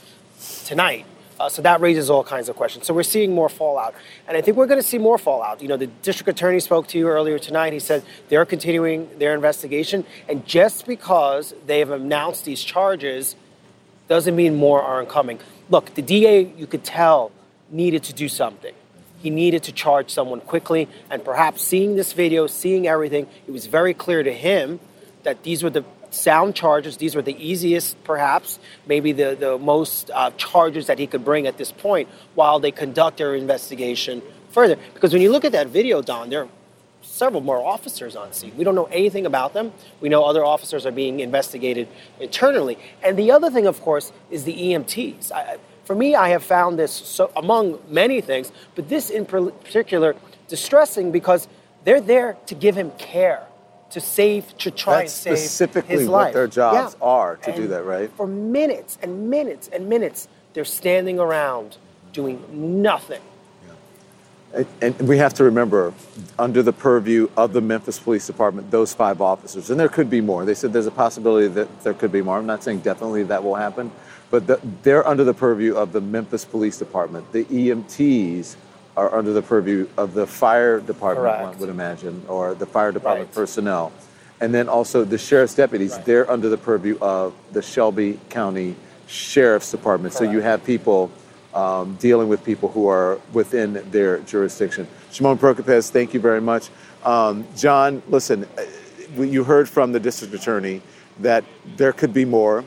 tonight? So that raises all kinds of questions. So we're seeing more fallout. And I think we're going to see more fallout. You know, the district attorney spoke to you earlier tonight. He said they're continuing their investigation. And just because they have announced these charges doesn't mean more aren't coming. Look, the DA, you could tell, needed to do something. He needed to charge someone quickly. And perhaps seeing this video, seeing everything, it was very clear to him that these were the sound charges. These were the easiest, perhaps, maybe the most charges that he could bring at this point while they conduct their investigation further. Because when you look at that video, Don, there are several more officers on scene. We don't know anything about them. We know other officers are being investigated internally. And the other thing, of course, is the EMTs. For me, I have found this, so, among many things, but this in particular distressing because they're there to give him care. To try and save his life. That's specifically what their jobs are, to do that, right? For minutes and minutes and minutes, they're standing around doing nothing. Yeah. And we have to remember, under the purview of the Memphis Police Department, those five officers, and there could be more. They said there's a possibility that there could be more. I'm not saying definitely that will happen, but they're under the purview of the Memphis Police Department. The EMTs are under the purview of the fire department, correct, one would imagine, or the fire department personnel. And then also the sheriff's deputies, they're under the purview of the Shelby County Sheriff's Department. Correct. So you have people dealing with people who are within their jurisdiction. Shimon Prokupecz, thank you very much. John, listen, you heard from the district attorney that there could be more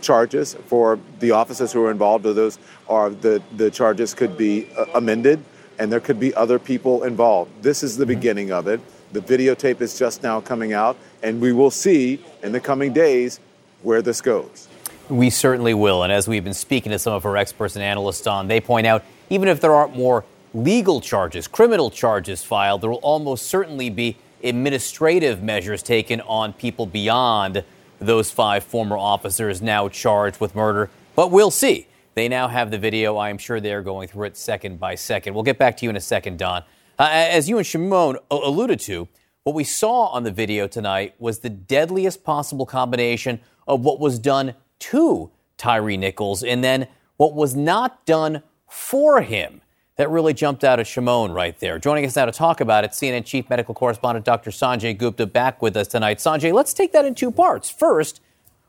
charges for the officers who are involved, or those are the charges could be amended. And there could be other people involved. This is the beginning of it. The videotape is just now coming out, and we will see in the coming days where this goes. We certainly will. And as we've been speaking to some of our experts and analysts, Don, they point out even if there aren't more legal charges, criminal charges filed, there will almost certainly be administrative measures taken on people beyond those five former officers now charged with murder. But we'll see. They now have the video. I am sure they are going through it second by second. We'll get back to you in a second, Don. As you and Shimon alluded to, what we saw on the video tonight was the deadliest possible combination of what was done to Tyre Nichols and then what was not done for him. That really jumped out at Shimon right there. Joining us now to talk about it, CNN chief medical correspondent Dr. Sanjay Gupta back with us tonight. Sanjay, let's take that in two parts. First,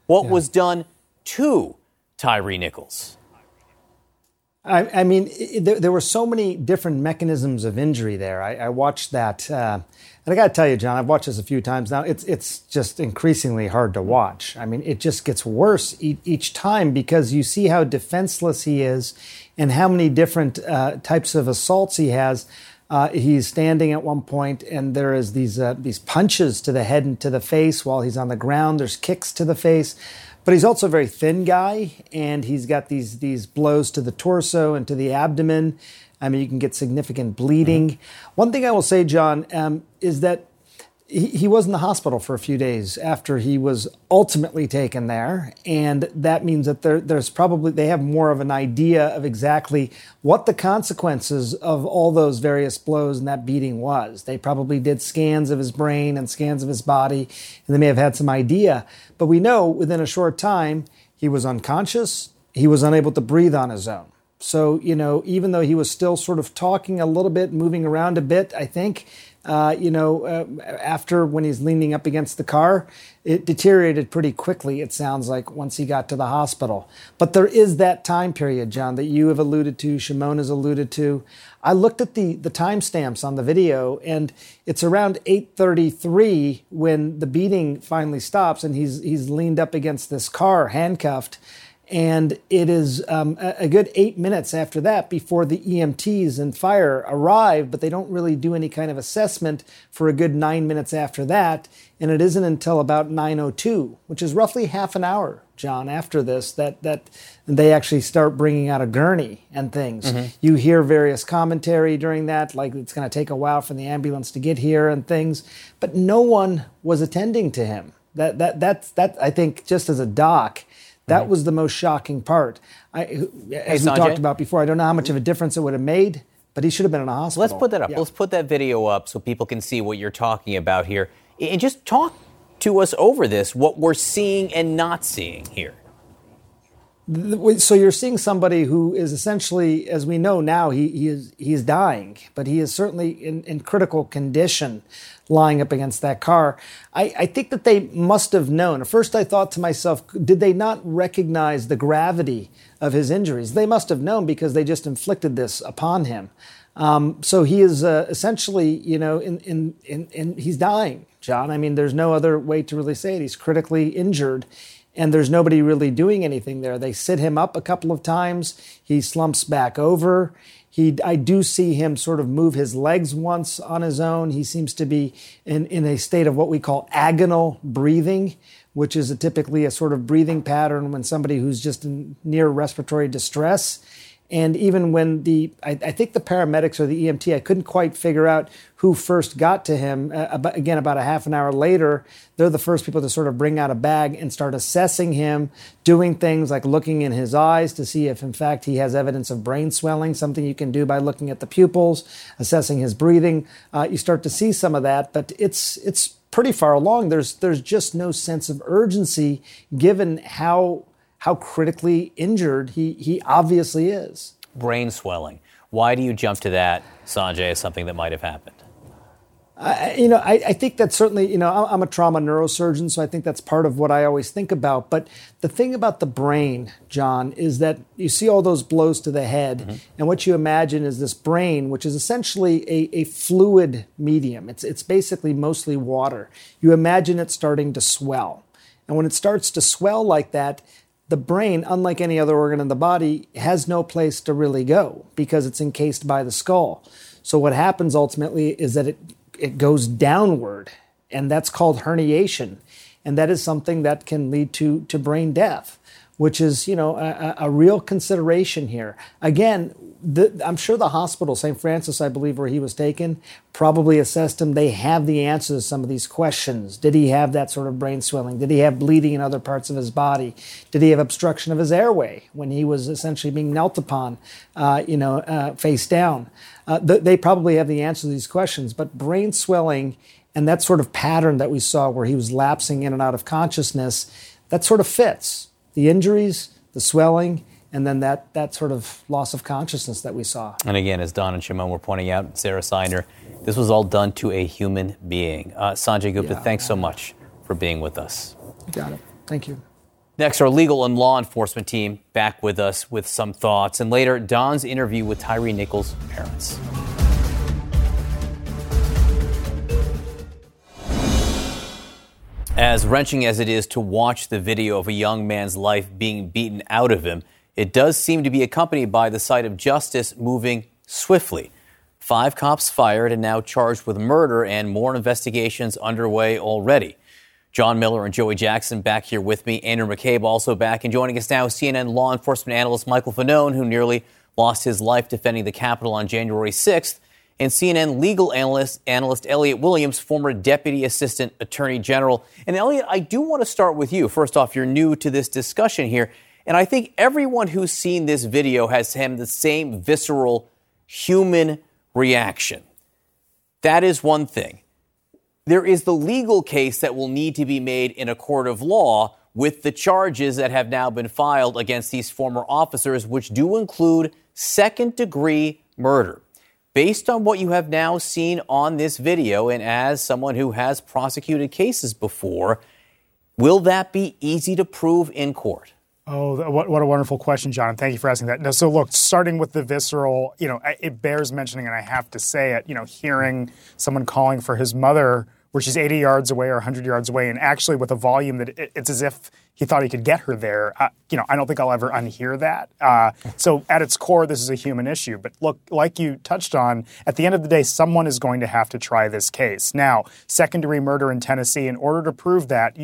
what was done to Tyre Nichols? I mean, there were so many different mechanisms of injury there. I watched that. And I got to tell you, John, I've watched this a few times now. It's just increasingly hard to watch. I mean, it just gets worse each time because you see how defenseless he is and how many different types of assaults he has. He's standing at one point, and there is these punches to the head and to the face while he's on the ground. There's kicks to the face. But he's also a very thin guy, and he's got these blows to the torso and to the abdomen. I mean, you can get significant bleeding. Mm-hmm. One thing I will say, John, is that he was in the hospital for a few days after he was ultimately taken there, and that means that there's probably they have more of an idea of exactly what the consequences of all those various blows and that beating was. They probably did scans of his brain and scans of his body, and they may have had some idea. But we know within a short time he was unconscious. He was unable to breathe on his own. So, you know, even though he was still sort of talking a little bit, moving around a bit, I think, after when he's leaning up against the car, it deteriorated pretty quickly, it sounds like, once he got to the hospital. But there is that time period, John, that you have alluded to, Shimon has alluded to. I looked at the timestamps on the video, and it's around 8:33 when the beating finally stops, and he's leaned up against this car, handcuffed. And it is a good 8 minutes after that before the EMTs and fire arrive, but they don't really do any kind of assessment for a good 9 minutes after that. And it isn't until about 9:02, which is roughly half an hour, John, after this, that they actually start bringing out a gurney and things. Mm-hmm. You hear various commentary during that, like it's going to take a while for the ambulance to get here and things. But no one was attending to him. That's I think, just as a doc, that was the most shocking part. As we talked about before, I don't know how much of a difference it would have made, but he should have been in a hospital. Let's put that up. Yeah. Let's put that video up so people can see what you're talking about here. And just talk to us over this, what we're seeing and not seeing here. So you're seeing somebody who is essentially, as we know now, he's dying, but he is certainly in critical condition lying up against that car. I think that they must have known. At first I thought to myself, did they not recognize the gravity of his injuries? They must have known because they just inflicted this upon him. So he is essentially, you know, he's dying, John. I mean, there's no other way to really say it. He's critically injured. And there's nobody really doing anything there. They sit him up a couple of times. He slumps back over. I do see him sort of move his legs once on his own. He seems to be in a state of what we call agonal breathing, which is typically a sort of breathing pattern when somebody who's just in near respiratory distress. And even when I think the paramedics or the EMT, I couldn't quite figure out who first got to him. About a half an hour later, they're the first people to sort of bring out a bag and start assessing him, doing things like looking in his eyes to see if, in fact, he has evidence of brain swelling, something you can do by looking at the pupils, assessing his breathing. You start to see some of that, but it's pretty far along. There's just no sense of urgency given how critically injured he obviously is. Brain swelling. Why do you jump to that, Sanjay, as something that might have happened? I think that certainly, you know, I'm a trauma neurosurgeon, so I think that's part of what I always think about. But the thing about the brain, John, is that you see all those blows to the head, mm-hmm. and what you imagine is this brain, which is essentially a fluid medium. It's basically mostly water. You imagine it starting to swell. And when it starts to swell like that, the brain, unlike any other organ in the body, has no place to really go because it's encased by the skull. So what happens ultimately is that it goes downward, and that's called herniation. And that is something that can lead to brain death, which is, you know, a real consideration here. Again, I'm sure the hospital, St. Francis, I believe, where he was taken, probably assessed him. They have the answers to some of these questions. Did he have that sort of brain swelling? Did he have bleeding in other parts of his body? Did he have obstruction of his airway when he was essentially being knelt upon, face down? They probably have the answer to these questions, but brain swelling and that sort of pattern that we saw where he was lapsing in and out of consciousness, that sort of fits. The injuries, the swelling, and then that sort of loss of consciousness that we saw. And again, as Don and Shimon were pointing out, Sarah Seiner, this was all done to a human being. Sanjay Gupta, thanks so much for being with us. You got it. Thank you. Next, our legal and law enforcement team back with us with some thoughts. And later, Don's interview with Tyre Nichols' parents. As wrenching as it is to watch the video of a young man's life being beaten out of him, it does seem to be accompanied by the sight of justice moving swiftly. 5 cops fired and now charged with murder, and more investigations underway already. John Miller and Joey Jackson back here with me. Andrew McCabe also back. And joining us now is CNN law enforcement analyst Michael Fanone, who nearly lost his life defending the Capitol on January 6th. And CNN legal analyst Elliot Williams, former Deputy Assistant Attorney General. And Elliot, I do want to start with you. First off, you're new to this discussion here. And I think everyone who's seen this video has had the same visceral human reaction. That is one thing. There is the legal case that will need to be made in a court of law with the charges that have now been filed against these former officers, which do include second-degree murder. Based on what you have now seen on this video, and as someone who has prosecuted cases before, will that be easy to prove in court? Oh, what a wonderful question, John. Thank you for asking that. No, so look, starting with the visceral, it bears mentioning, and I have to say it, hearing someone calling for his mother, where she's 80 yards away or 100 yards away, and actually with a volume that it's as if he thought he could get her there. I don't think I'll ever unhear that. So at its core, this is a human issue. But look, like you touched on, at the end of the day, someone is going to have to try this case. Now, second-degree murder in Tennessee, in order to prove that,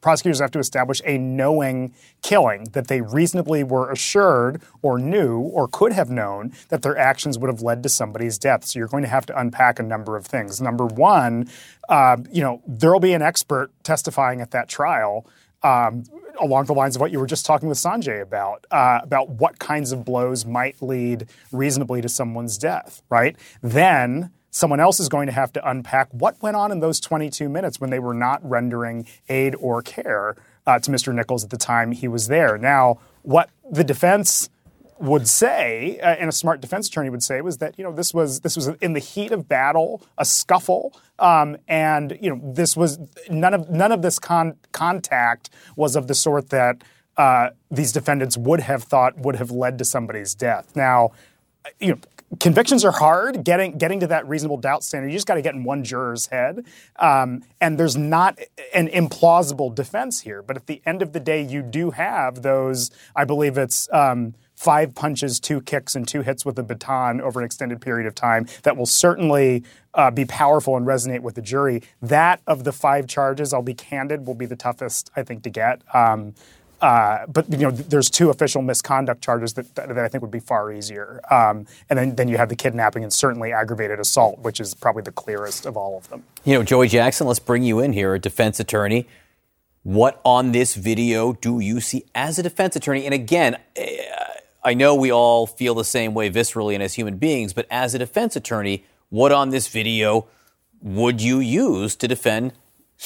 prosecutors have to establish a knowing killing, that they reasonably were assured or knew or could have known that their actions would have led to somebody's death. So you're going to have to unpack a number of things. Number one, there'll be an expert testifying at that trial along the lines of what you were just talking with Sanjay about what kinds of blows might lead reasonably to someone's death, right? Then someone else is going to have to unpack what went on in those 22 minutes when they were not rendering aid or care to Mr. Nichols at the time he was there. Now, what the defense would say, and a smart defense attorney would say, was that, this was in the heat of battle, a scuffle, this was none of this contact was of the sort that these defendants would have thought would have led to somebody's death. Now, convictions are hard. Getting to that reasonable doubt standard, you just got to get in one juror's head. And there's not an implausible defense here. But at the end of the day, you do have those, I believe it's 5 punches, 2 kicks, and 2 hits with a baton over an extended period of time that will certainly be powerful and resonate with the jury. That of the 5 charges, I'll be candid, will be the toughest, I think, to get. But there's 2 official misconduct charges that I think would be far easier. And then you have the kidnapping and certainly aggravated assault, which is probably the clearest of all of them. Joey Jackson, let's bring you in here, a defense attorney. What on this video do you see as a defense attorney? And again, I know we all feel the same way viscerally and as human beings, but as a defense attorney, what on this video would you use to defend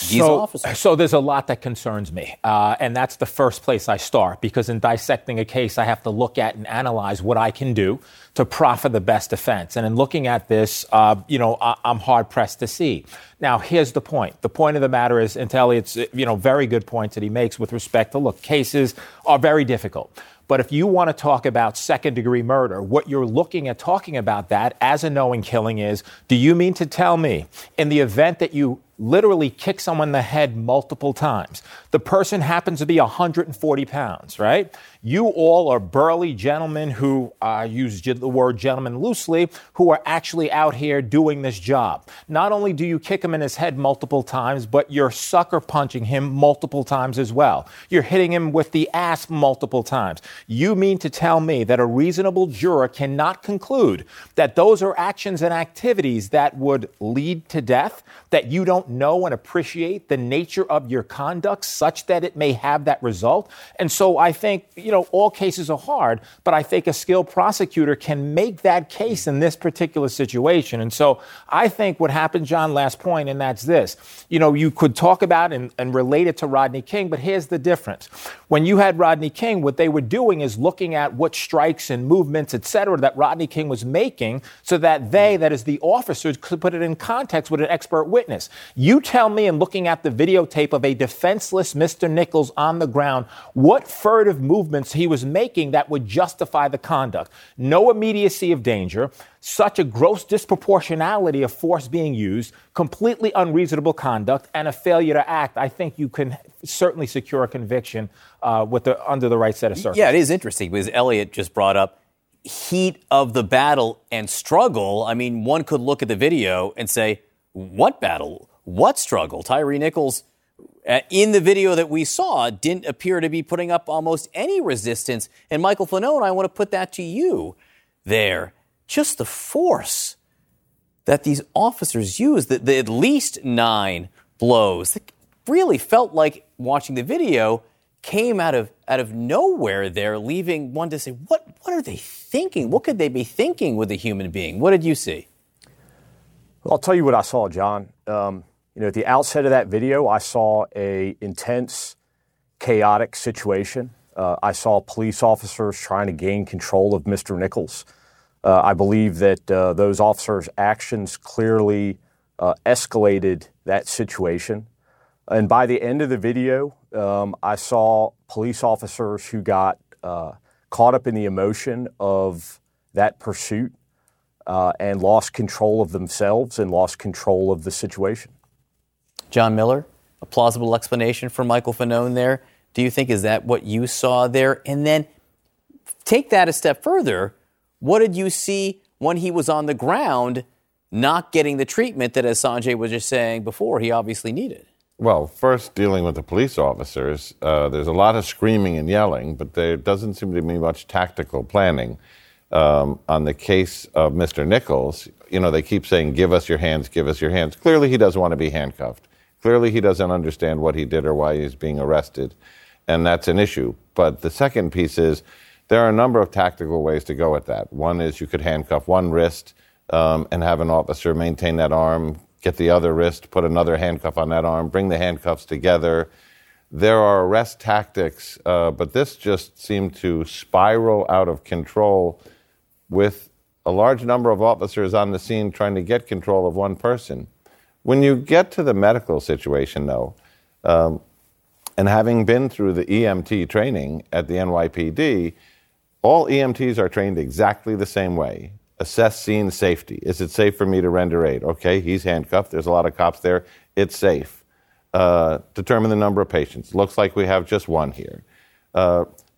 these officers? So there's a lot that concerns me, and that's the first place I start, because in dissecting a case, I have to look at and analyze what I can do to proffer the best defense. And in looking at this, I'm hard-pressed to see. Now, here's the point. The point of the matter is, and Elliot's, very good points that he makes with respect to, look, cases are very difficult. But if you want to talk about second-degree murder, what you're looking at talking about that as a knowing killing is, do you mean to tell me in the event that you literally kick someone in the head multiple times, the person happens to be 140 pounds, right? You all are burly gentlemen who use the word gentleman loosely, who are actually out here doing this job. Not only do you kick him in his head multiple times, but you're sucker punching him multiple times as well. You're hitting him with the ass multiple times. You mean to tell me that a reasonable juror cannot conclude that those are actions and activities that would lead to death, that you don't know and appreciate the nature of your conduct such that it may have that result? And so I think, all cases are hard, but I think a skilled prosecutor can make that case in this particular situation. And so I think what happened, John, last point, and that's this. You could talk about and relate it to Rodney King, but here's the difference. When you had Rodney King, what they were doing is looking at what strikes and movements, et cetera, that Rodney King was making so that that is the officers, could put it in context with an expert witness. You tell me, in looking at the videotape of a defenseless Mr. Nichols on the ground, what furtive movements he was making that would justify the conduct. No immediacy of danger, such a gross disproportionality of force being used, completely unreasonable conduct, and a failure to act. I think you can certainly secure a conviction under the right set of circumstances. Yeah, it is interesting because Elliot just brought up heat of the battle and struggle. I mean, one could look at the video and say, what battle? What struggle? Tyre Nichols, in the video that we saw, didn't appear to be putting up almost any resistance. And Michael Fanone, I want to put that to you there. Just the force that these officers used, the at least 9 blows, that really felt like, watching the video, came out of nowhere there, leaving one to say, what are they thinking? What could they be thinking with a human being? What did you see? Well, I'll tell you what I saw, John. At the outset of that video, I saw a intense, chaotic situation. I saw police officers trying to gain control of Mr. Nichols. I believe that those officers' actions clearly escalated that situation. And by the end of the video, I saw police officers who got caught up in the emotion of that pursuit and lost control of themselves and lost control of the situation. John Miller, a plausible explanation for Michael Fanone there. Do you think, is that what you saw there? And then take that a step further. What did you see when he was on the ground not getting the treatment that, as Sanjay was just saying before, he obviously needed? Well, first, dealing with the police officers, there's a lot of screaming and yelling, but there doesn't seem to be much tactical planning. On the case of Mr. Nichols, they keep saying, give us your hands, give us your hands. Clearly, he doesn't want to be handcuffed. Clearly, he doesn't understand what he did or why he's being arrested, and that's an issue. But the second piece is, there are a number of tactical ways to go at that. One is you could handcuff one wrist and have an officer maintain that arm, get the other wrist, put another handcuff on that arm, bring the handcuffs together. There are arrest tactics, but this just seemed to spiral out of control with a large number of officers on the scene trying to get control of one person. When you get to the medical situation, though, and having been through the EMT training at the NYPD, all EMTs are trained exactly the same way. Assess scene safety. Is it safe for me to render aid? Okay, he's handcuffed. There's a lot of cops there. It's safe. Determine the number of patients. Looks like we have just one here.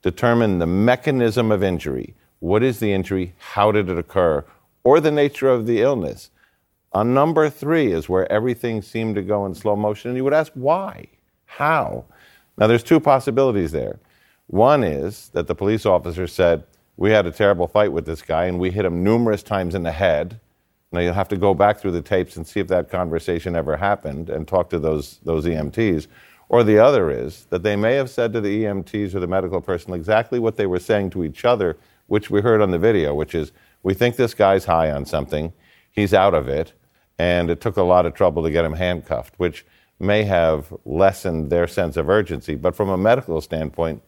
Determine the mechanism of injury. What is the injury? How did it occur? Or the nature of the illness. On number 3 is where everything seemed to go in slow motion. And you would ask, why? How? Now, there's 2 possibilities there. One is that the police officer said, we had a terrible fight with this guy, and we hit him numerous times in the head. Now, you'll have to go back through the tapes and see if that conversation ever happened and talk to those EMTs. Or the other is that they may have said to the EMTs or the medical personnel exactly what they were saying to each other, which we heard on the video, which is, we think this guy's high on something, he's out of it, and it took a lot of trouble to get him handcuffed, which may have lessened their sense of urgency. But from a medical standpoint,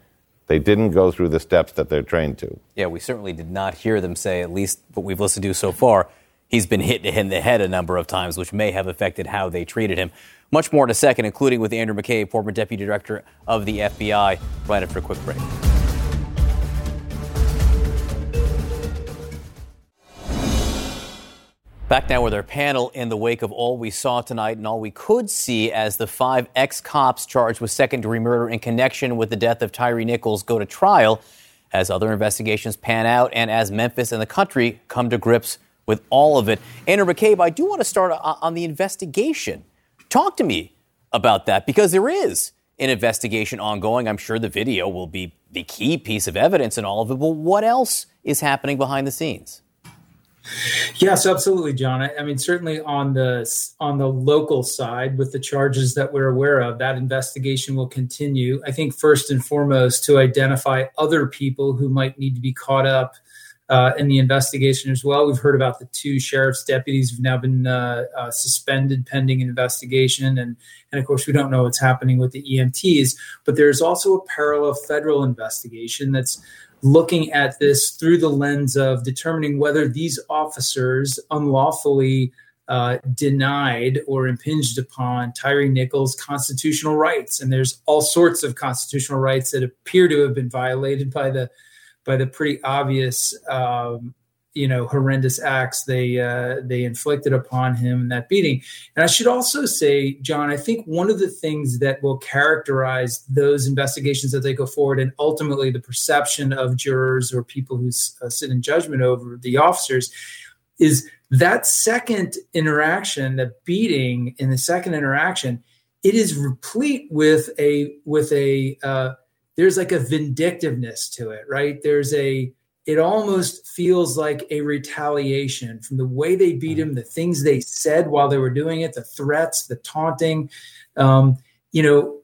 they didn't go through the steps that they're trained to. Yeah, we certainly did not hear them say, at least what we've listened to so far, he's been hit in the head a number of times, which may have affected how they treated him. Much more in a second, including with Andrew McCabe, former deputy director of the FBI, right after a quick break. Back now with our panel in the wake of all we saw tonight and all we could see as the 5 ex-cops charged with second-degree murder in connection with the death of Tyre Nichols go to trial, as other investigations pan out and as Memphis and the country come to grips with all of it. Andrew McCabe, I do want to start on the investigation. Talk to me about that, because there is an investigation ongoing. I'm sure the video will be the key piece of evidence in all of it, but what else is happening behind the scenes? Yes, absolutely, John. I mean, certainly on the local side, with the charges that we're aware of, that investigation will continue. I think first and foremost to identify other people who might need to be caught up in the investigation as well. We've heard about the 2 sheriff's deputies who've now been suspended pending an investigation. And of course, we don't know what's happening with the EMTs, but there's also a parallel federal investigation that's looking at this through the lens of determining whether these officers unlawfully denied or impinged upon Tyre Nichols' constitutional rights. And there's all sorts of constitutional rights that appear to have been violated by the pretty obvious, horrendous acts they inflicted upon him in that beating. And I should also say, John, I think one of the things that will characterize those investigations as they go forward and ultimately the perception of jurors or people who sit in judgment over the officers is that second interaction, the beating in the second interaction, it is replete with a there's like a vindictiveness to it, right? It almost feels like a retaliation from the way they beat him, the things they said while they were doing it, the threats, the taunting. It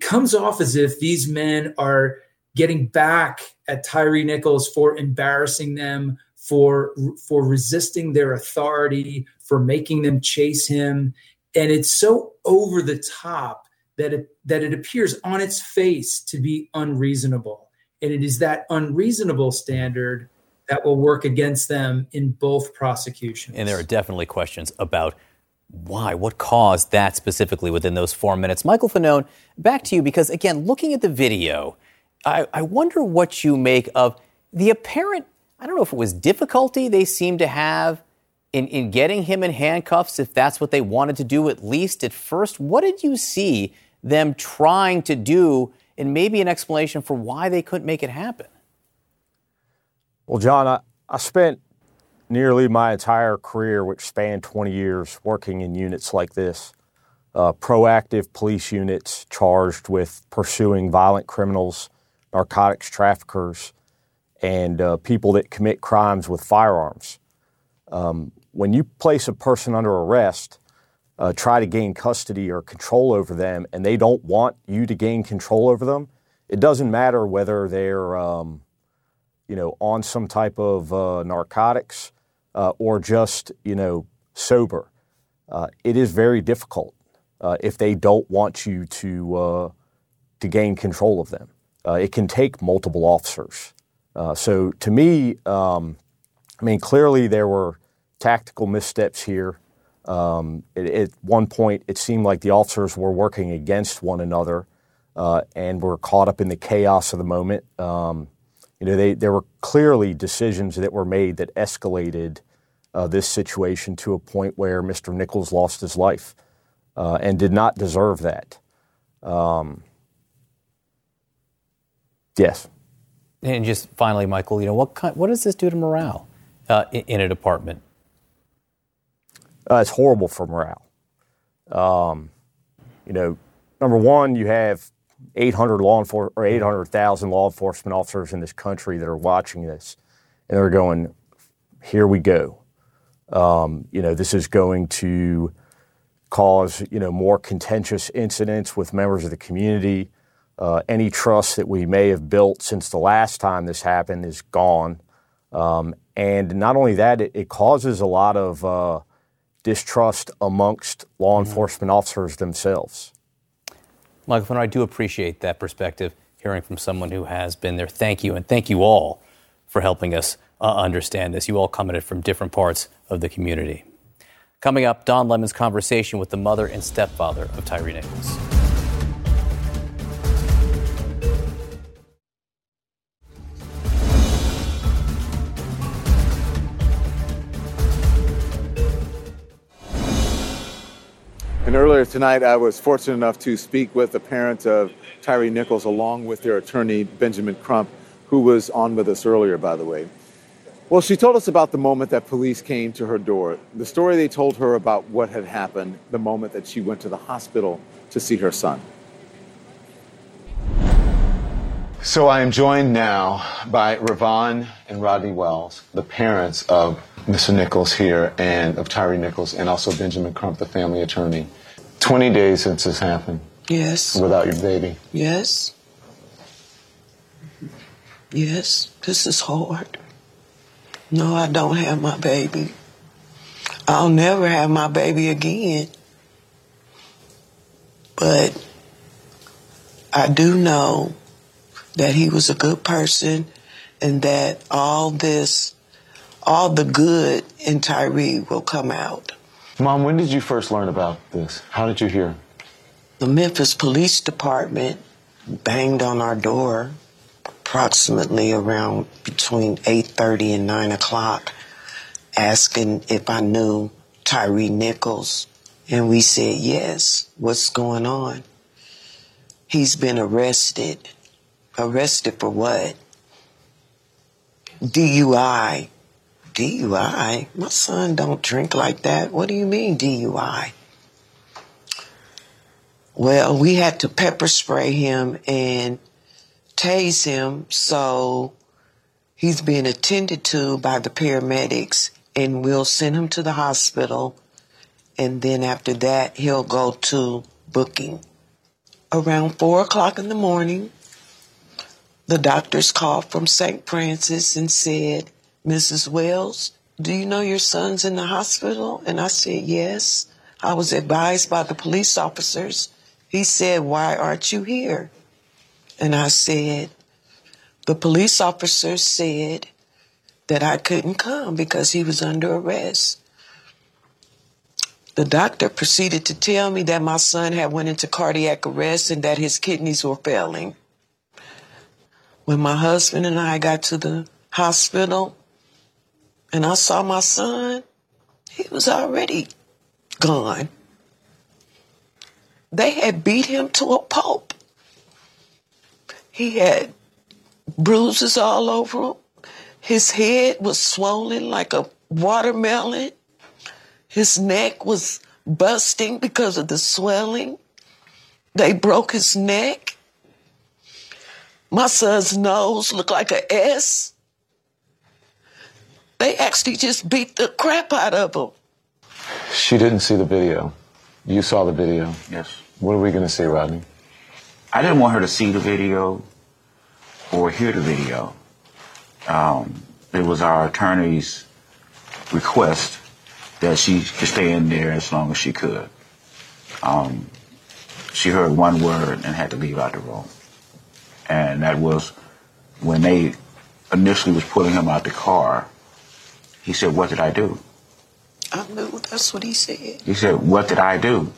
comes off as if these men are getting back at Tyre Nichols for embarrassing them, for resisting their authority, for making them chase him, and it's so over the top that it appears on its face to be unreasonable. And it is that unreasonable standard that will work against them in both prosecutions. And there are definitely questions about why, what caused that specifically within those 4 minutes. Michael Fanone, back to you, because again, looking at the video, I wonder what you make of the apparent, I don't know if it was difficulty they seemed to have in getting him in handcuffs, if that's what they wanted to do, at least at first. What did you see them trying to do? And maybe an explanation for why they couldn't make it happen. Well, John, I spent nearly my entire career, which spanned 20 years, working in units like this, proactive police units charged with pursuing violent criminals, narcotics traffickers, and people that commit crimes with firearms. When you place a person under arrest, try to gain custody or control over them, and they don't want you to gain control over them, it doesn't matter whether they're, on some type of narcotics or just, sober. It is very difficult if they don't want you to gain control of them. It can take multiple officers. So to me, clearly there were tactical missteps here. At one point, it seemed like the officers were working against one another and were caught up in the chaos of the moment. There were clearly decisions that were made that escalated this situation to a point where Mr. Nichols lost his life and did not deserve that. Yes. And just finally, Michael, what does this do to morale in a department? It's horrible for morale. Number one, you have 800,000 law enforcement officers in this country that are watching this, and they're going, "Here we go." This is going to cause more contentious incidents with members of the community. Any trust that we may have built since the last time this happened is gone, and not only that, it causes a lot of distrust amongst law enforcement officers themselves. Michael Fanone, I do appreciate that perspective, hearing from someone who has been there. Thank you, and thank you all for helping us understand this. You all commented from different parts of the community. Coming up, Don Lemon's conversation with the mother and stepfather of Tyre Nichols. And earlier tonight, I was fortunate enough to speak with the parents of Tyre Nichols, along with their attorney, Benjamin Crump, who was on with us earlier, by the way. Well, she told us about the moment that police came to her door, the story they told her about what had happened, the moment that she went to the hospital to see her son. So I am joined now by RowVaughn and Rodney Wells, the parents of Mr. Nichols here and of Tyre Nichols, and also Benjamin Crump, the family attorney. 20 days since this happened. Yes. Without your baby. Yes. Yes, this is hard. No, I don't have my baby. I'll never have my baby again. But I do know that he was a good person and that all this all the good in Tyree will come out. Mom, when did you first learn about this? How did you hear? The Memphis Police Department banged on our door approximately around between 8:30 and 9 o'clock asking if I knew Tyre Nichols. And we said, yes, what's going on? He's been arrested. Arrested for what? DUI. DUI? My son don't drink like that. What do you mean DUI? Well, we had to pepper spray him and tase him, so he's being attended to by the paramedics, and we'll send him to the hospital, and then after that, he'll go to booking. Around 4 o'clock in the morning, the doctors called from St. Francis and said, Mrs. Wells, do you know your son's in the hospital? And I said, yes. I was advised by the police officers. He said, why aren't you here? And I said, the police officer said that I couldn't come because he was under arrest. The doctor proceeded to tell me that my son had went into cardiac arrest and that his kidneys were failing. When my husband and I got to the hospital and I saw my son, he was already gone. They had beat him to a pulp. He had bruises all over him. His head was swollen like a watermelon. His neck was busting because of the swelling. They broke his neck. My son's nose looked like an S. They actually just beat the crap out of him. She didn't see the video. You saw the video. Yes. What are we going to say, Rodney? I didn't want her to see the video or hear the video. It was our attorney's request that she could stay in there as long as she could. She heard one word and had to leave out the room. And that was when they initially was pulling him out the car, he said, what did I do? I knew that's what he said. He said, what did I do?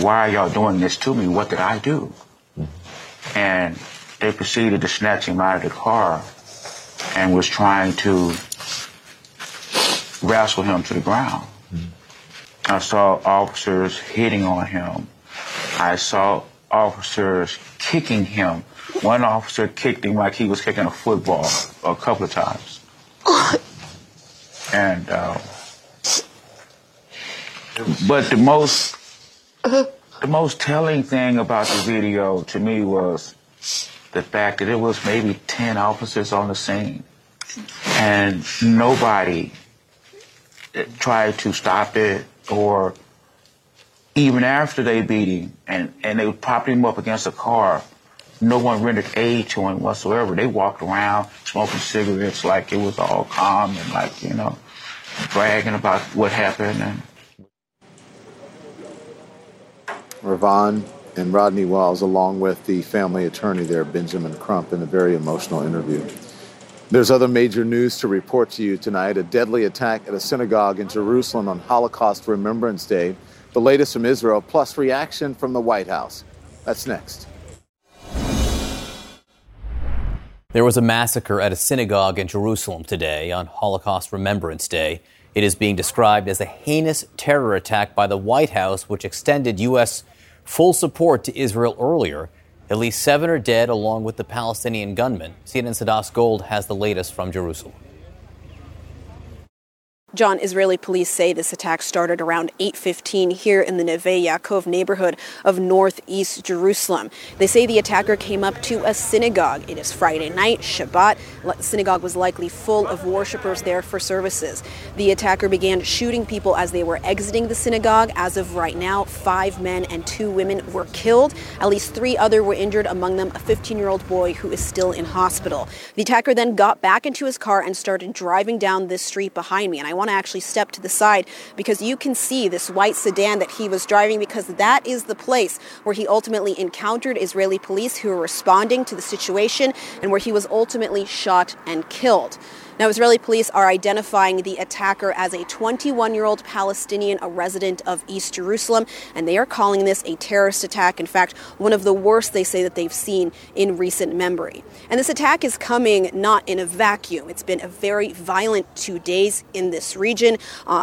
Why are y'all doing this to me? What did I do? Mm-hmm. And they proceeded to snatch him out of the car and was trying to wrestle him to the ground. Mm-hmm. I saw officers hitting on him. I saw officers kicking him. One officer kicked him like he was kicking a football a couple of times. And, but the most telling thing about the video to me was the fact that it was maybe 10 officers on the scene. And nobody tried to stop it, or even after they beat him and they would pop him up against a car, no one rendered aid to him whatsoever. They walked around smoking cigarettes like it was all calm and like, you know, bragging about what happened. And RowVaughn and Rodney Wells, along with the family attorney there, Benjamin Crump, in a very emotional interview. There's other major news to report to you tonight. A deadly attack at a synagogue in Jerusalem on Holocaust Remembrance Day. The latest from Israel, plus reaction from the White House. That's next. There was a massacre at a synagogue in Jerusalem today on Holocaust Remembrance Day. It is being described as a heinous terror attack by the White House, which extended U.S. full support to Israel earlier. At least 7 are dead, along with the Palestinian gunman. CNN's Sadas Gold has the latest from Jerusalem. John, Israeli police say this attack started around 8:15 here in the Neve Yaakov neighborhood of northeast Jerusalem. They say the attacker came up to a synagogue. It is Friday night, Shabbat. The synagogue was likely full of worshippers there for services. The attacker began shooting people as they were exiting the synagogue. As of right now, 5 men and 2 women were killed. At least 3 other were injured, among them a 15-year-old boy who is still in hospital. The attacker then got back into his car and started driving down this street behind me. And I want to actually step to the side because you can see this white sedan that he was driving, because that is the place where he ultimately encountered Israeli police who were responding to the situation and where he was ultimately shot and killed. Now, Israeli police are identifying the attacker as a 21-year-old Palestinian, a resident of East Jerusalem, and they are calling this a terrorist attack. In fact, one of the worst they say that they've seen in recent memory. And this attack is coming not in a vacuum. It's been a very violent 2 days in this region.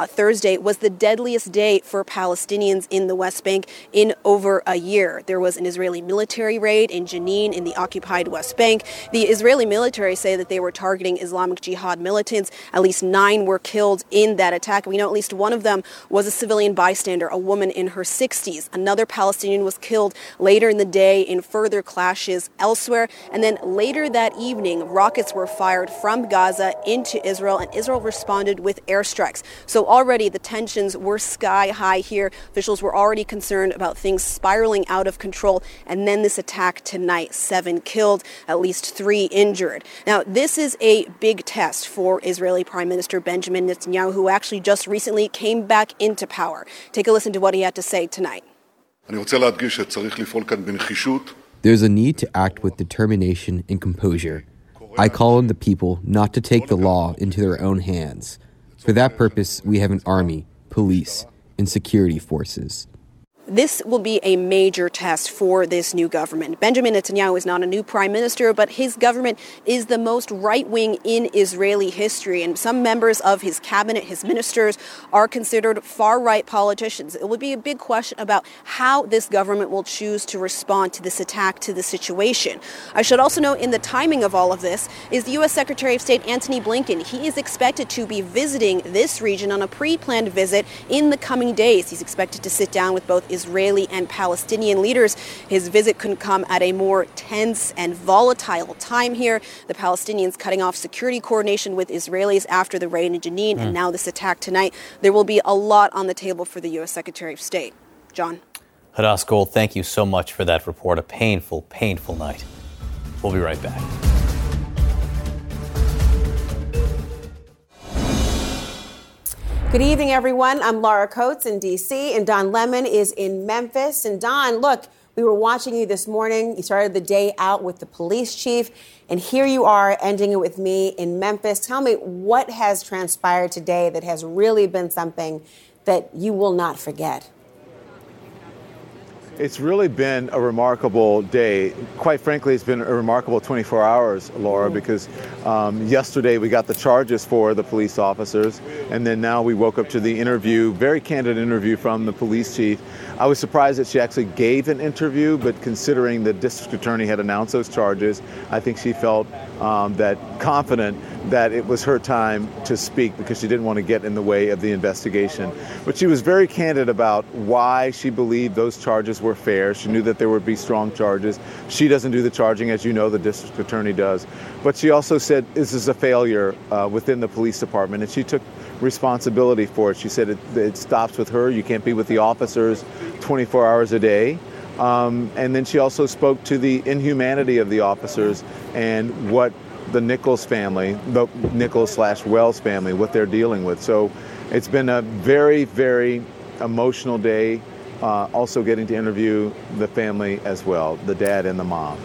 Thursday was the deadliest day for Palestinians in the West Bank in over a year. There was an Israeli military raid in Jenin in the occupied West Bank. The Israeli military say that they were targeting Islamic Jihad militants. At least 9 were killed in that attack. We know at least one of them was a civilian bystander, a woman in her 60s. Another Palestinian was killed later in the day in further clashes elsewhere. And then later that evening, rockets were fired from Gaza into Israel, and Israel responded with airstrikes. So already the tensions were sky high here. Officials were already concerned about things spiraling out of control. And then this attack tonight, 7 killed, at least 3 injured. Now, this is a big test for Israeli Prime Minister Benjamin Netanyahu, who actually just recently came back into power. Take a listen to what he had to say tonight. There's a need to act with determination and composure. I call on the people not to take the law into their own hands. For that purpose, we have an army, police, and security forces. This will be a major test for this new government. Benjamin Netanyahu is not a new prime minister, but his government is the most right-wing in Israeli history. And some members of his cabinet, his ministers, are considered far-right politicians. It will be a big question about how this government will choose to respond to this attack, to the situation. I should also note in the timing of all of this is the U.S. Secretary of State Antony Blinken. He is expected to be visiting this region on a pre-planned visit in the coming days. He's expected to sit down with both Israeli and Palestinian leaders. His visit could come at a more tense and volatile time here. The Palestinians cutting off security coordination with Israelis after the raid in Jenin and now this attack tonight. There will be a lot on the table for the U.S. Secretary of State. John. Hadass Gold, thank you so much for that report. A painful, painful night. We'll be right back. Good evening, everyone. I'm Laura Coates in D.C., and Don Lemon is in Memphis. And Don, look, we were watching you this morning. You started the day out with the police chief, and here you are ending it with me in Memphis. Tell me, what has transpired today that has really been something that you will not forget? It's really been a remarkable day. Quite frankly, it's been a remarkable 24 hours, Laura, because yesterday we got the charges for the police officers, and then now we woke up to the interview, very candid interview from the police chief. I was surprised that she actually gave an interview, but considering the district attorney had announced those charges, I think she felt that confident that it was her time to speak because she didn't want to get in the way of the investigation. But she was very candid about why she believed those charges were fair. She knew that there would be strong charges. She doesn't do the charging, as you know, the district attorney does. But she also said this is a failure within the police department, and she took responsibility for it. She said it stops with her. You can't be with the officers 24 hours a day. And then she also spoke to the inhumanity of the officers and what the Nichols family, the Nichols/Wells family, what they're dealing with. So it's been a very, very emotional day. Also getting to interview the family as well, the dad and the mom.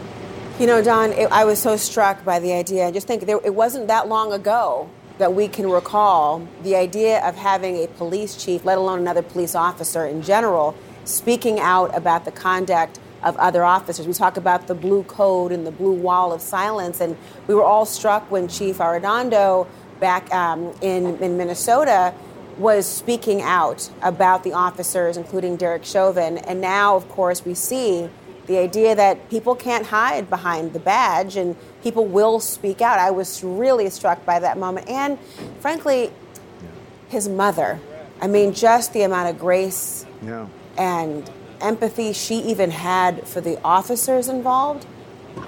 You know, Don, I was so struck by the idea. I just think it wasn't that long ago that we can recall the idea of having a police chief, let alone another police officer in general, speaking out about the conduct of other officers. We talk about the blue code and the blue wall of silence, and we were all struck when Chief Arredondo back in Minnesota was speaking out about the officers, including Derek Chauvin. And now, of course, we see the idea that people can't hide behind the badge and people will speak out. I was really struck by that moment. And frankly, his mother. I mean, just the amount of grace and empathy she even had for the officers involved.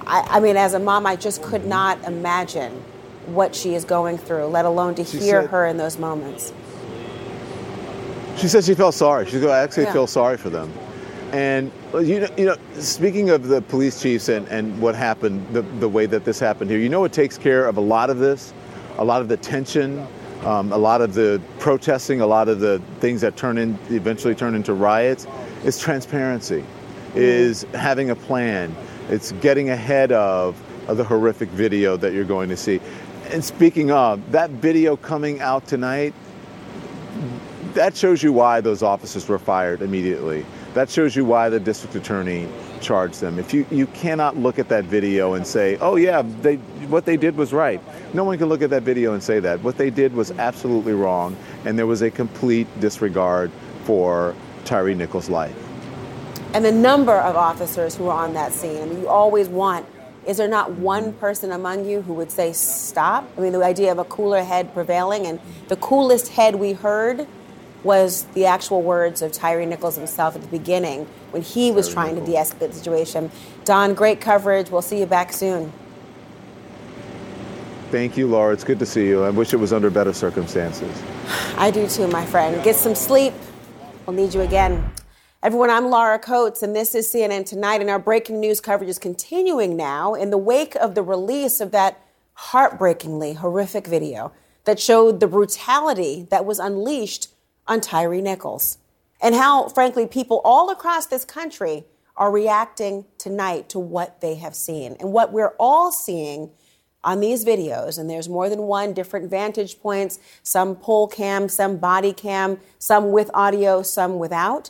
I mean, as a mom, I just could not imagine what she is going through, let alone to hear her in those moments. She said she felt sorry. She said, I actually feel sorry for them. And, you know, speaking of the police chiefs and what happened, the way that this happened here, you know what takes care of a lot of this, a lot of the tension, a lot of the protesting, a lot of the things that eventually turn into riots, is transparency, is having a plan. It's getting ahead of the horrific video that you're going to see. And speaking of, that video coming out tonight, that shows you why those officers were fired immediately. That shows you why the district attorney charged them. If you cannot look at that video and say, oh yeah, what they did was right. No one can look at that video and say that. What they did was absolutely wrong, and there was a complete disregard for Tyre Nichols' life. And the number of officers who were on that scene, I mean, you always want, is there not one person among you who would say stop? I mean, the idea of a cooler head prevailing, and the coolest head we heard was the actual words of Tyre Nichols himself at the beginning when he was trying to de-escalate the situation. Don, great coverage. We'll see you back soon. Thank you, Laura. It's good to see you. I wish it was under better circumstances. I do too, my friend. Get some sleep. We'll need you again. Everyone, I'm Laura Coates, and this is CNN Tonight, and our breaking news coverage is continuing now in the wake of the release of that heartbreakingly horrific video that showed the brutality that was unleashed on Tyre Nichols, and how, frankly, people all across this country are reacting tonight to what they have seen and what we're all seeing on these videos. And there's more than one, different vantage points, some poll cam, some body cam, some with audio, some without.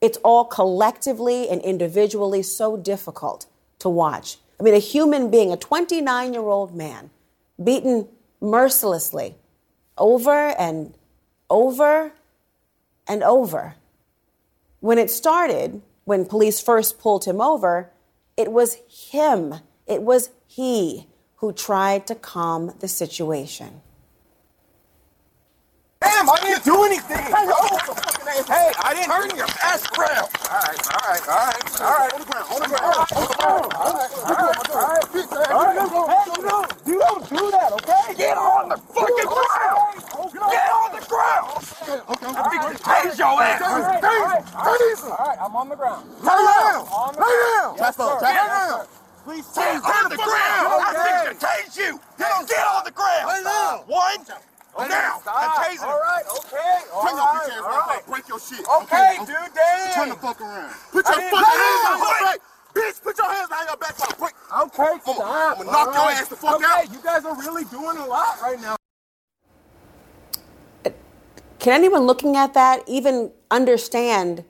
It's all collectively and individually so difficult to watch. I mean, a human being, a 29-year-old man, beaten mercilessly over and over and over. When it started, when police first pulled him over, it was him. It was he who tried to calm the situation. Damn, I didn't do anything. Hey, I didn't turn your ass around. All right. All right. You don't do that, okay? Get on the fucking ground. Get on the ground. Okay. Tase your ass. All right, I'm on the ground. Lay down. Chest up. Please tase on the ground. I think to tase you. Get on the ground. Lay down. One. Now, I'm tasing. All right, okay. Turn your bitch ass right back. Break your shit. Okay, dude, damn. Turn the fuck around. Put your fucking hands on your back. Bitch, put your hands behind your back. Break. Okay, stop. I'm gonna knock your ass the fuck out. Okay, you guys are really doing a lot right now. Can anyone looking at that even understand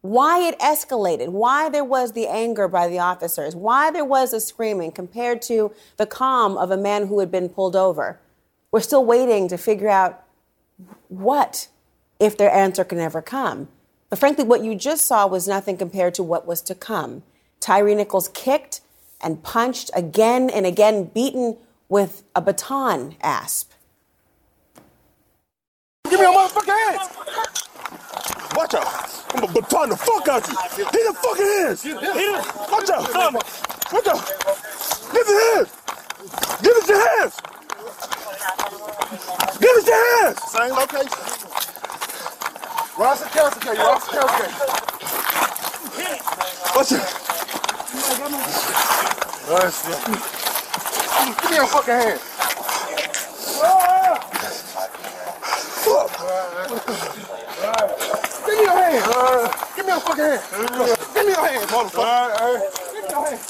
why it escalated, why there was the anger by the officers, why there was a screaming compared to the calm of a man who had been pulled over? We're still waiting to figure out what, if their answer can ever come. But frankly, what you just saw was nothing compared to what was to come. Tyre Nichols kicked and punched again and again, beaten with a baton asp. Give me your motherfucking hands! Watch out! I'm gonna baton the fuck out you! Get the fucking hands! Watch out! Watch out! Give the hands! Give us your hands! Give us your hands! Same location. Ross and Kelsey K. What's your... Give me your fucking hand. Give me your hand. Give me your fucking hand. Give me your hand, motherfucker. Give me your hand.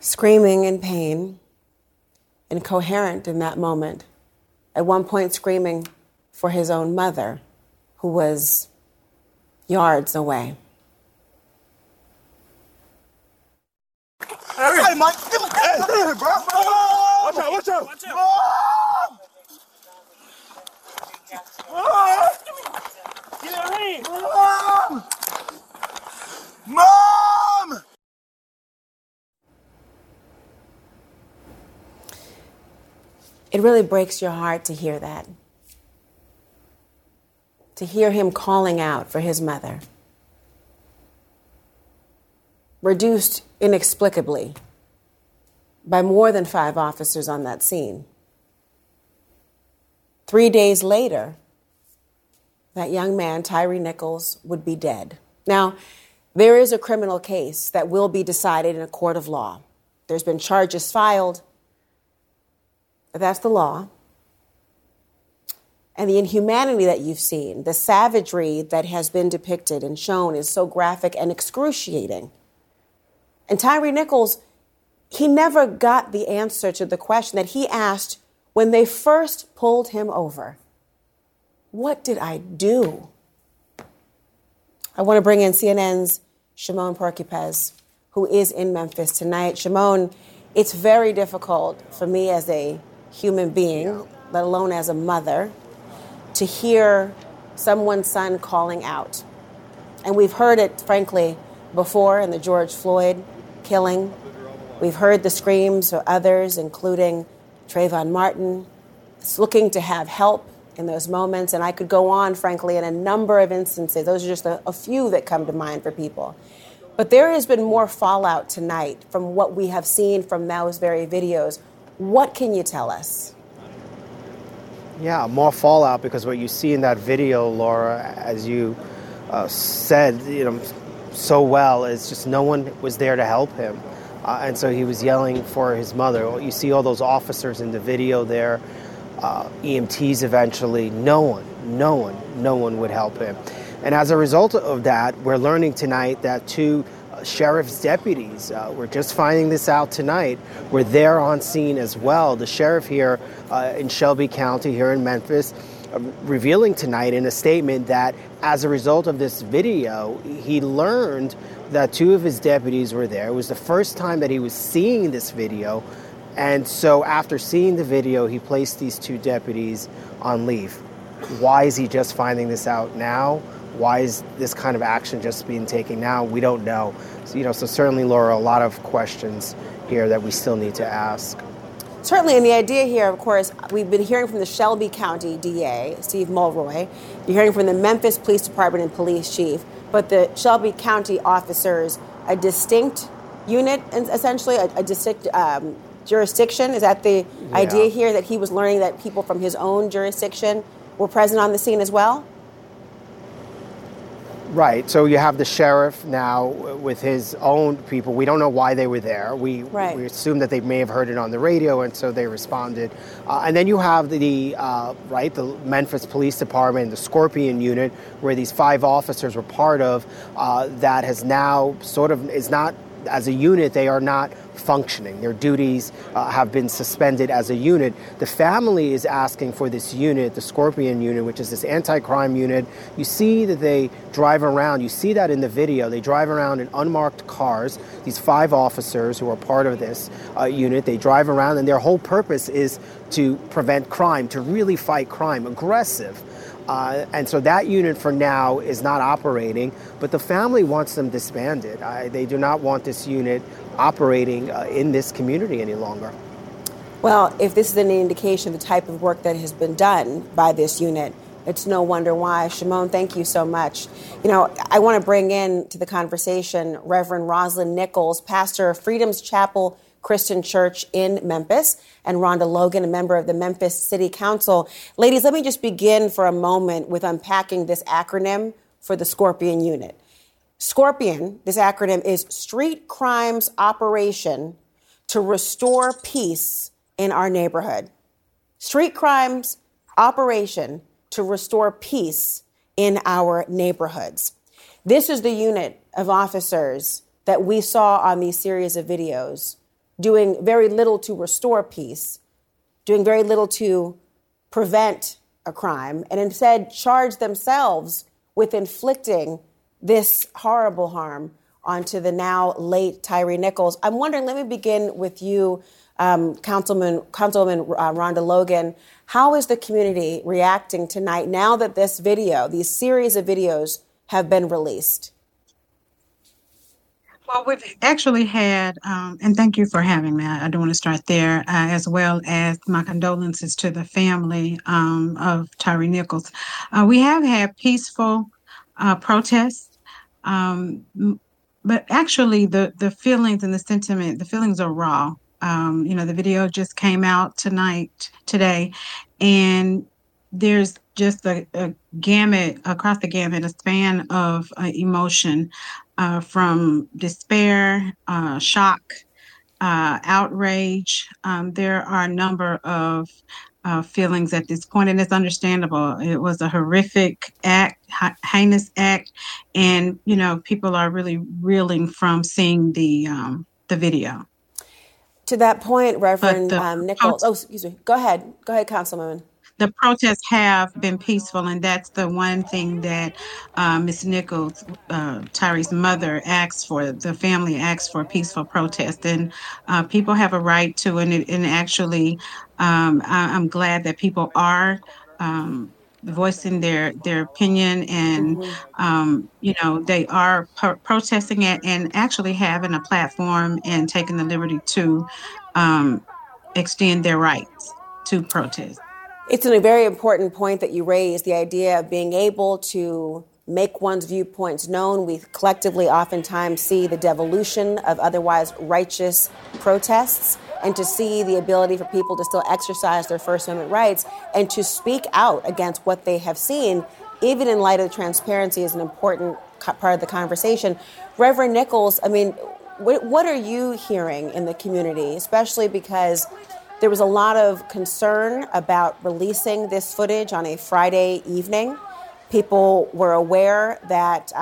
Screaming in pain, incoherent in that moment, at one point screaming for his own mother, who was yards away. Hey, Mike, give me that, bro. Watch out. Watch out. Mom! It really breaks your heart to hear that. To hear him calling out for his mother. Reduced inexplicably by more than 5 officers on that scene. 3 days later, that young man, Tyre Nichols, would be dead. Now, there is a criminal case that will be decided in a court of law. There's been charges filed. But that's the law. And the inhumanity that you've seen, the savagery that has been depicted and shown is so graphic and excruciating And Tyre Nichols, he never got the answer to the question that he asked when they first pulled him over. What did I do? I want to bring in CNN's Shimon Prokupecz, who is in Memphis tonight. Shimon, it's very difficult for me as a human being, let alone as a mother, to hear someone's son calling out. And we've heard it, frankly, before in the George Floyd killing. We've heard the screams of others, including Trayvon Martin. It's looking to have help in those moments. And I could go on, frankly, in a number of instances. Those are just a few that come to mind for people. But there has been more fallout tonight from what we have seen from those very videos. What can you tell us? Yeah, more fallout, because what you see in that video, Laura, as you said, you know, so well, is just no one was there to help him. And so he was yelling for his mother. You see all those officers in the video there, EMTs eventually. No one would help him. And as a result of that, we're learning tonight that two sheriff's deputies, we're just finding this out tonight, were there on scene as well. The sheriff here in Shelby County, here in Memphis, revealing tonight in a statement that as a result of this video, he learned that two of his deputies were there. It was the first time that he was seeing this video. And so after seeing the video, he placed these two deputies on leave. Why is he just finding this out now? Why is this kind of action just being taken now? We don't know. So, you know, so certainly, Laura, a lot of questions here that we still need to ask. Certainly, and the idea here, of course, we've been hearing from the Shelby County DA, Steve Mulroy. You're hearing from the Memphis Police Department and police chief. But the Shelby County officers, a distinct unit, essentially, a distinct jurisdiction. Is that the idea here, that he was learning that people from his own jurisdiction were present on the scene as well? Right. So you have the sheriff now with his own people. We don't know why they were there. We assume that they may have heard it on the radio, and so they responded. And then you have the Memphis Police Department, the Scorpion Unit, where these five officers were part of, that has now sort of is not, as a unit, they are not functioning. Their duties have been suspended as a unit. The family is asking for this unit, the Scorpion Unit, which is this anti-crime unit. You see that they drive around. You see that in the video. They drive around in unmarked cars. These five officers who are part of this unit, they drive around, and their whole purpose is to prevent crime, to really fight crime, aggressive. And so that unit for now is not operating, but the family wants them disbanded. They do not want this unit operating in this community any longer. Well, if this is an indication of the type of work that has been done by this unit, it's no wonder why. Shimon, thank you so much. You know, I want to bring in to the conversation Reverend Roslyn Nichols, pastor of Freedom's Chapel Christian Church in Memphis, and Rhonda Logan, a member of the Memphis City Council. Ladies, let me just begin for a moment with unpacking this acronym for the Scorpion Unit. Scorpion, this acronym, is Street Crimes Operation to Restore Peace in Our Neighborhood. Street Crimes Operation to Restore Peace in Our Neighborhoods. This is the unit of officers that we saw on these series of videos doing very little to restore peace, doing very little to prevent a crime, and instead charge themselves with inflicting this horrible harm onto the now late Tyre Nichols. I'm wondering, let me begin with you, Councilwoman Rhonda Logan. How is the community reacting tonight now that this video, these series of videos, have been released? Well, we've actually had, and thank you for having me. I do want to start there, as well as my condolences to the family of Tyre Nichols. We have had peaceful protests, but actually the feelings and the sentiment, the feelings are raw. You know, the video just came out today, and there's just a gamut, across the gamut, a span of emotion, from despair, shock, outrage. There are a number of feelings at this point, and it's understandable. It was a horrific act, heinous act. And, you know, people are really reeling from seeing the video. To that point, Reverend Nichols. Oh, excuse me. Go ahead. Go ahead, Councilwoman. The protests have been peaceful, and that's the one thing that Ms. Nichols, Tyree's mother, asks for. The family asks for peaceful protest, and people have a right to. And actually, I'm glad that people are voicing their opinion, and you know, they are protesting it, and actually having a platform and taking the liberty to extend their rights to protest. It's a very important point that you raised, the idea of being able to make one's viewpoints known. We collectively oftentimes see the devolution of otherwise righteous protests, and to see the ability for people to still exercise their First Amendment rights and to speak out against what they have seen, even in light of transparency, is an important part of the conversation. Reverend Nichols, I mean, what are you hearing in the community, especially because there was a lot of concern about releasing this footage on a Friday evening. People were aware that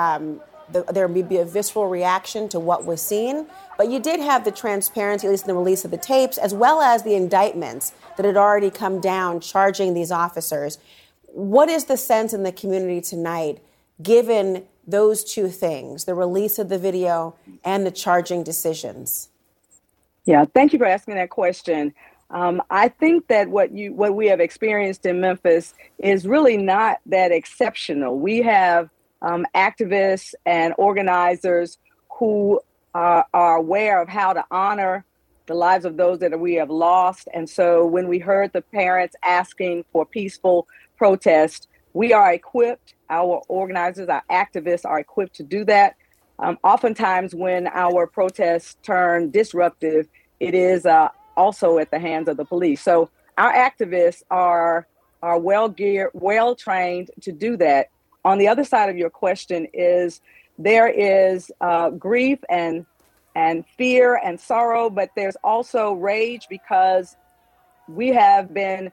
there may be a visceral reaction to what was seen, but you did have the transparency, at least in the release of the tapes, as well as the indictments that had already come down charging these officers. What is the sense in the community tonight, given those two things, the release of the video and the charging decisions? Yeah, thank you for asking that question. I think that what we have experienced in Memphis is really not that exceptional. We have activists and organizers who are aware of how to honor the lives of those that we have lost. And so when we heard the parents asking for peaceful protest, we are equipped. Our organizers, our activists are equipped to do that. Oftentimes when our protests turn disruptive, it is also at the hands of the police. So our activists are well geared, well trained to do that. On the other side of your question is there is grief and fear and sorrow, but there's also rage because we have been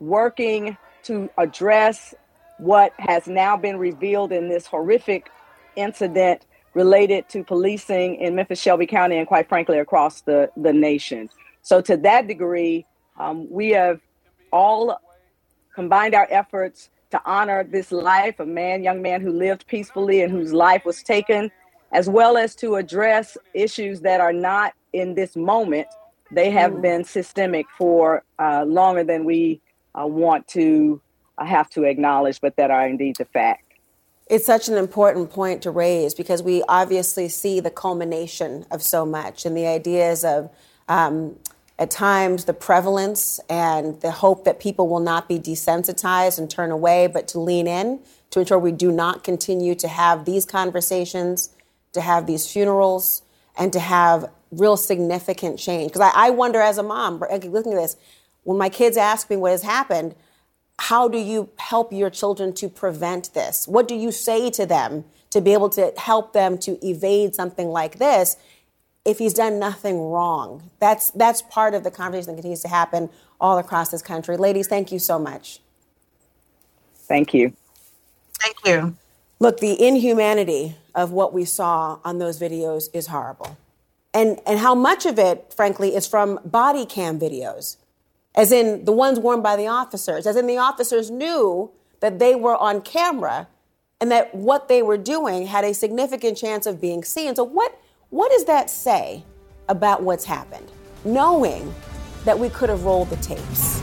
working to address what has now been revealed in this horrific incident related to policing in Memphis, Shelby County, and quite frankly, across the nation. So to that degree, we have all combined our efforts to honor this life, young man who lived peacefully and whose life was taken, as well as to address issues that are not in this moment. They have been systemic for longer than we want to have to acknowledge, but that are indeed the fact. It's such an important point to raise because we obviously see the culmination of so much and the ideas of, at times, the prevalence and the hope that people will not be desensitized and turn away, but to lean in to ensure we do not continue to have these conversations, to have these funerals, and to have real significant change. Because I wonder as a mom, looking at this, when my kids ask me what has happened, how do you help your children to prevent this? What do you say to them to be able to help them to evade something like this if he's done nothing wrong? That's part of the conversation that continues to happen all across this country. Ladies, thank you so much. Thank you. Thank you. Look, the inhumanity of what we saw on those videos is horrible. And how much of it, frankly, is from body cam videos. As in the ones worn by the officers, as in the officers knew that they were on camera and that what they were doing had a significant chance of being seen. So what does that say about what's happened? Knowing that we could have rolled the tapes.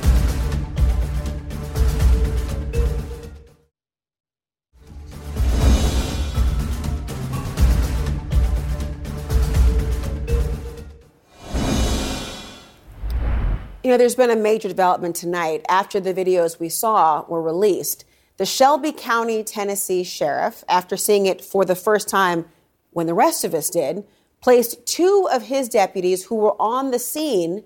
You know, there's been a major development tonight after the videos we saw were released. The Shelby County, Tennessee sheriff, after seeing it for the first time when the rest of us did, placed two of his deputies who were on the scene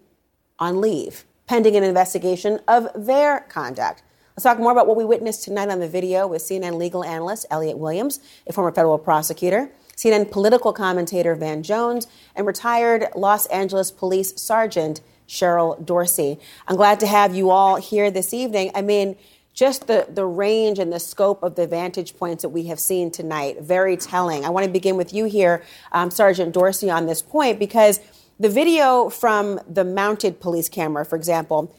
on leave, pending an investigation of their conduct. Let's talk more about what we witnessed tonight on the video with CNN legal analyst Elliot Williams, a former federal prosecutor, CNN political commentator Van Jones, and retired Los Angeles police sergeant Cheryl Dorsey. I'm glad to have you all here this evening. I mean, just the range and the scope of the vantage points that we have seen tonight. Very telling. I want to begin with you here, Sergeant Dorsey, on this point, because the video from the mounted police camera, for example,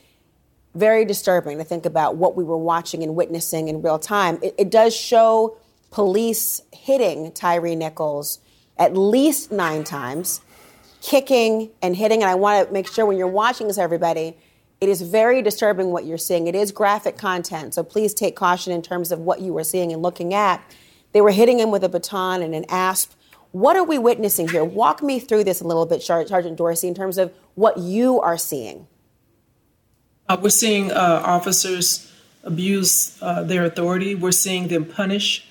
very disturbing to think about what we were watching and witnessing in real time. It does show police hitting Tyre Nichols at least 9 times, kicking and hitting. And I want to make sure when you're watching this, everybody, it is very disturbing what you're seeing. It is graphic content, so please take caution in terms of what you were seeing and looking at. They were hitting him with a baton and an asp. What are we witnessing here? Walk me through this a little bit, Sergeant Dorsey, in terms of what you are seeing. We're seeing officers abuse their authority. We're seeing them punish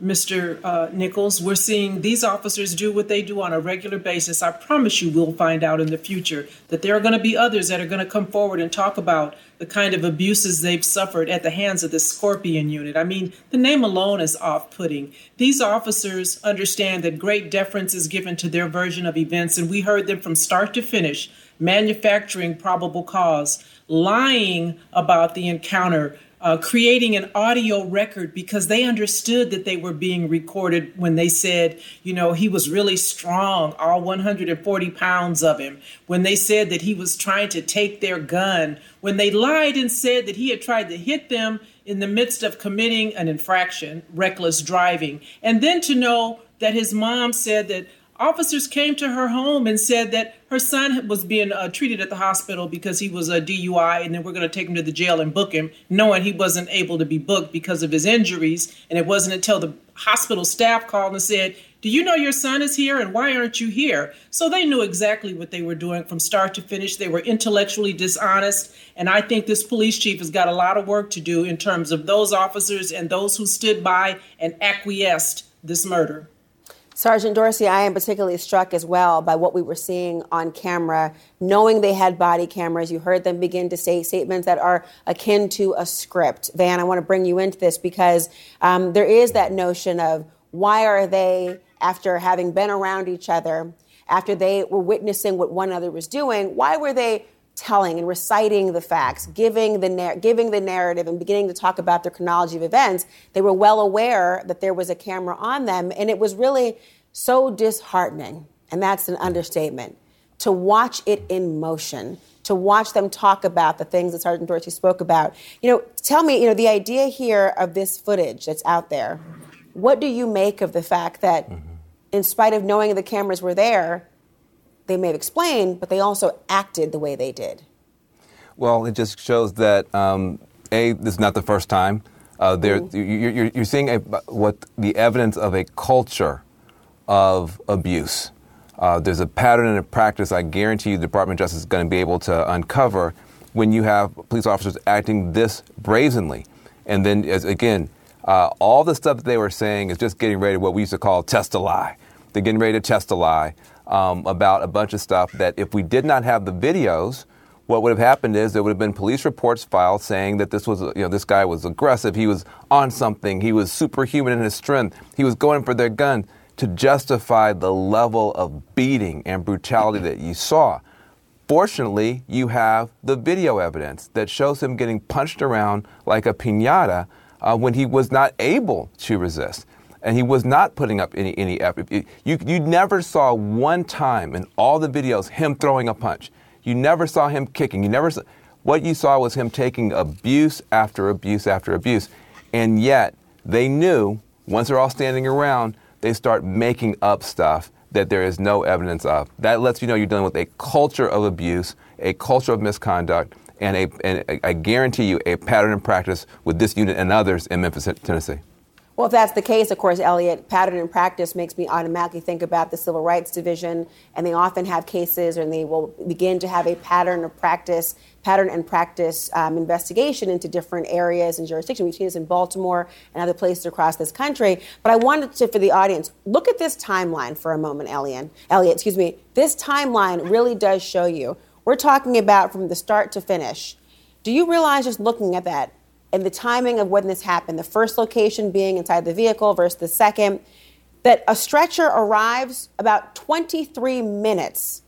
Mr. Nichols. We're seeing these officers do what they do on a regular basis. I promise you we'll find out in the future that there are going to be others that are going to come forward and talk about the kind of abuses they've suffered at the hands of the Scorpion Unit. I mean, the name alone is off-putting. These officers understand that great deference is given to their version of events, and we heard them from start to finish, manufacturing probable cause, lying about the encounter, creating an audio record because they understood that they were being recorded when they said, you know, he was really strong, all 140 pounds of him, when they said that he was trying to take their gun, when they lied and said that he had tried to hit them in the midst of committing an infraction, reckless driving, and then to know that his mom said that officers came to her home and said that her son was being treated at the hospital because he was a DUI, and then we're going to take him to the jail and book him, knowing he wasn't able to be booked because of his injuries. And it wasn't until the hospital staff called and said, "Do you know your son is here and why aren't you here?" So they knew exactly what they were doing from start to finish. They were intellectually dishonest. And I think this police chief has got a lot of work to do in terms of those officers and those who stood by and acquiesced this murder. Sergeant Dorsey, I am particularly struck as well by what we were seeing on camera, knowing they had body cameras. You heard them begin to say statements that are akin to a script. Van, I want to bring you into this because there is that notion of why are they, after having been around each other, after they were witnessing what one another was doing, why were they telling and reciting the facts, giving the narrative and beginning to talk about the chronology of events? They were well aware that there was a camera on them, and it was really so disheartening, and that's an understatement, to watch it in motion, to watch them talk about the things that Sergeant Dorsey spoke about. You know, tell me, you know, the idea here of this footage that's out there, what do you make of the fact that in spite of knowing the cameras were there, they may have explained, but they also acted the way they did? Well, it just shows that, A, this is not the first time. You're seeing what the evidence of a culture of abuse. There's a pattern and a practice I guarantee you the Department of Justice is going to be able to uncover when you have police officers acting this brazenly. And then, all the stuff that they were saying is just getting ready to what we used to call test a lie. They're getting ready to test a lie. About a bunch of stuff that if we did not have the videos, what would have happened is there would have been police reports filed saying that this was, this guy was aggressive. He was on something. He was superhuman in his strength. He was going for their gun to justify the level of beating and brutality that you saw. Fortunately, you have the video evidence that shows him getting punched around like a piñata when he was not able to resist. And he was not putting up any effort. You never saw one time in all the videos him throwing a punch. You never saw him kicking. What you saw was him taking abuse after abuse after abuse. And yet they knew once they're all standing around, they start making up stuff that there is no evidence of. That lets you know you're dealing with a culture of abuse, a culture of misconduct, and I guarantee you a pattern and practice with this unit and others in Memphis, Tennessee. Well, if that's the case, of course, Elliot, pattern and practice makes me automatically think about the Civil Rights Division, and they often have cases, and they will begin to have a pattern and practice investigation into different areas and jurisdictions. We've seen this in Baltimore and other places across this country. But I wanted to, for the audience, look at this timeline for a moment, Elliot. This timeline really does show you. We're talking about from the start to finish. Do you realize just looking at that, and the timing of when this happened, the first location being inside the vehicle versus the second, that a stretcher arrives about 23 minutes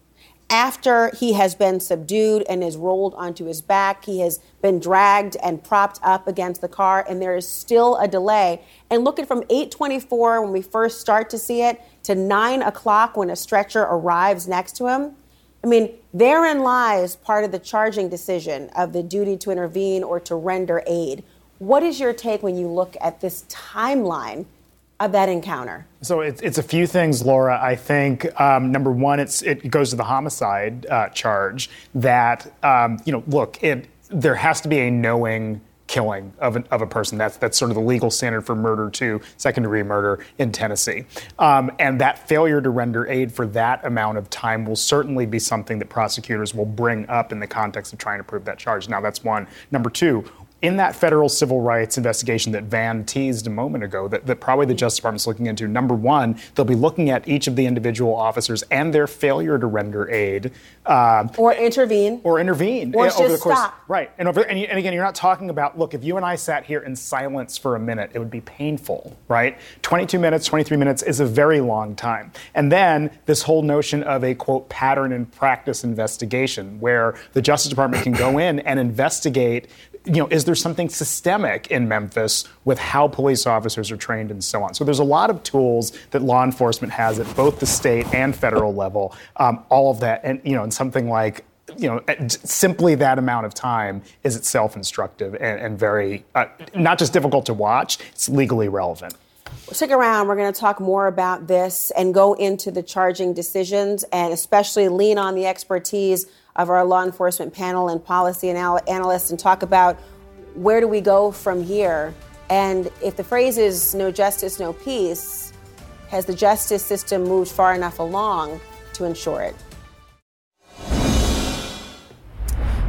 after he has been subdued and is rolled onto his back, he has been dragged and propped up against the car, and there is still a delay. And look at from 8:24 when we first start to see it to 9 o'clock when a stretcher arrives next to him. I mean, therein lies part of the charging decision of the duty to intervene or to render aid. What is your take when you look at this timeline of that encounter? So it's a few things, Laura. I think, number one, it goes to the homicide charge that, there has to be a knowing killing of a person. That's sort of the legal standard for murder to second-degree murder in Tennessee. And that failure to render aid for that amount of time will certainly be something that prosecutors will bring up in the context of trying to prove that charge. Now, that's one. Number two, in that federal civil rights investigation that Van teased a moment ago, that probably the Justice Department's looking into, number one, they'll be looking at each of the individual officers and their failure to render aid. Or intervene. Or over just the course, stop. Right. And again, you're not talking about, look, if you and I sat here in silence for a minute, it would be painful, right? 22 minutes, 23 minutes is a very long time. And then this whole notion of a, quote, pattern and practice investigation where the Justice Department can go in and investigate, is there something systemic in Memphis with how police officers are trained and so on? So there's a lot of tools that law enforcement has at both the state and federal level, all of that. And, and something like, simply that amount of time is itself instructive and very not just difficult to watch, it's legally relevant. Stick around. We're going to talk more about this and go into the charging decisions and especially lean on the expertise of our law enforcement panel and policy analysts and talk about where do we go from here. And if the phrase is no justice, no peace, has the justice system moved far enough along to ensure it?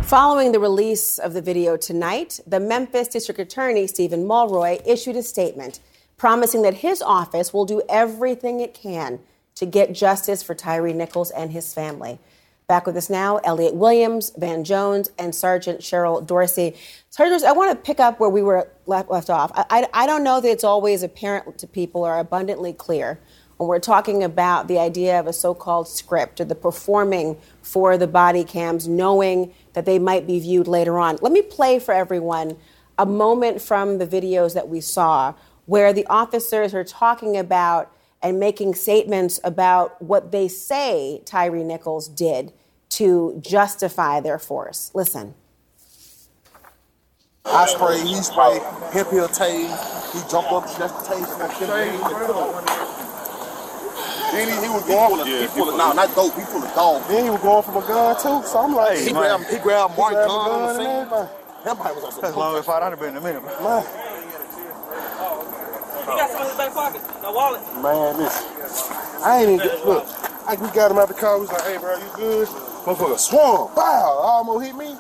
Following the release of the video tonight, the Memphis District Attorney, Stephen Mulroy, issued a statement promising that his office will do everything it can to get justice for Tyre Nichols and his family. Back with us now, Elliot Williams, Van Jones, and Sergeant Cheryl Dorsey. Sergeant Dorsey, I want to pick up where we were left off. I don't know that it's always apparent to people or abundantly clear when we're talking about the idea of a so-called script or the performing for the body cams, knowing that they might be viewed later on. Let me play for everyone a moment from the videos that we saw where the officers are talking about and making statements about what they say Tyre Nichols did to justify their force. Listen. I sprayed, he sprayed, him, he'll tase, he jumped up, just tased, then he was going for, not dope, he pulled a dog. Then he was going for a gun too, so I'm like, he grabbed Mark's gun and everybody was on some. That's long as I'd have been in a minute, man. He got something in his back pocket, the wallet. Man, listen, I ain't even get, look, we got him out the car, we was like, hey, bro, you good? Motherfucker swung, bow, almost hit me.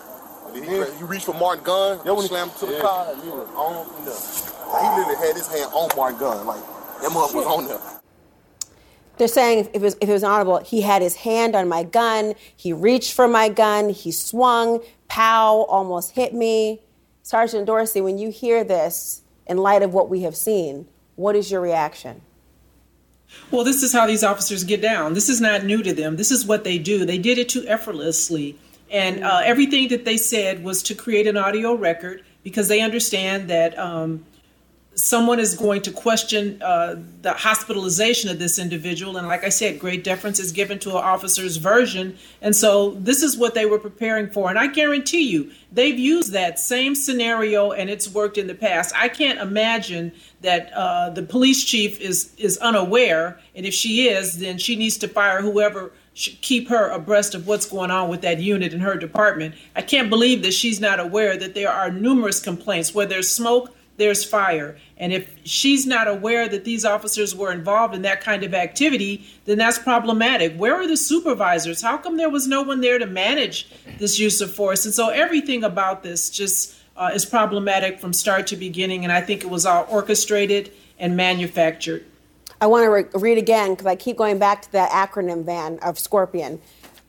Then you reached for Martin gun, then when he slammed to the car, and you were on, he literally had his hand on Martin gun, like, that motherfucker was on there. They're saying, if it was honorable, he had his hand on my gun, he reached for my gun, he swung, pow, almost hit me. Sergeant Dorsey, when you hear this, in light of what we have seen, what is your reaction? Well, this is how these officers get down. This is not new to them. This is what they do. They did it too effortlessly. And everything that they said was to create an audio record because they understand that someone is going to question the hospitalization of this individual. And like I said, great deference is given to an officer's version. And so this is what they were preparing for. And I guarantee you, they've used that same scenario and it's worked in the past. I can't imagine that the police chief is unaware. And if she is, then she needs to fire whoever should keep her abreast of what's going on with that unit in her department. I can't believe that she's not aware that there are numerous complaints where there's smoke, there's fire. And if she's not aware that these officers were involved in that kind of activity, then that's problematic. Where are the supervisors? How come there was no one there to manage this use of force? And so everything about this just is problematic from start to beginning. And I think it was all orchestrated and manufactured. I want to read again, because I keep going back to that acronym, Van, of Scorpion.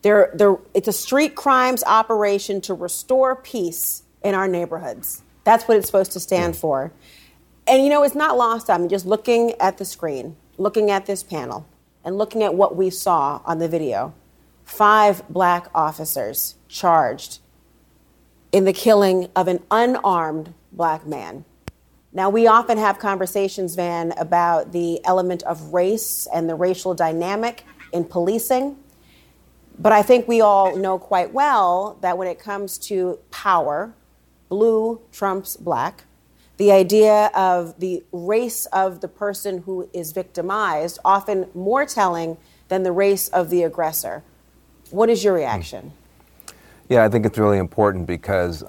It's a street crimes operation to restore peace in our neighborhoods. That's what it's supposed to stand for. And, it's not lost on me. Just looking at the screen, looking at this panel, and looking at what we saw on the video, 5 black officers charged in the killing of an unarmed black man. Now, we often have conversations, Van, about the element of race and the racial dynamic in policing. But I think we all know quite well that when it comes to power, blue trumps black. The idea of the race of the person who is victimized, often more telling than the race of the aggressor. What is your reaction? Yeah, I think it's really important because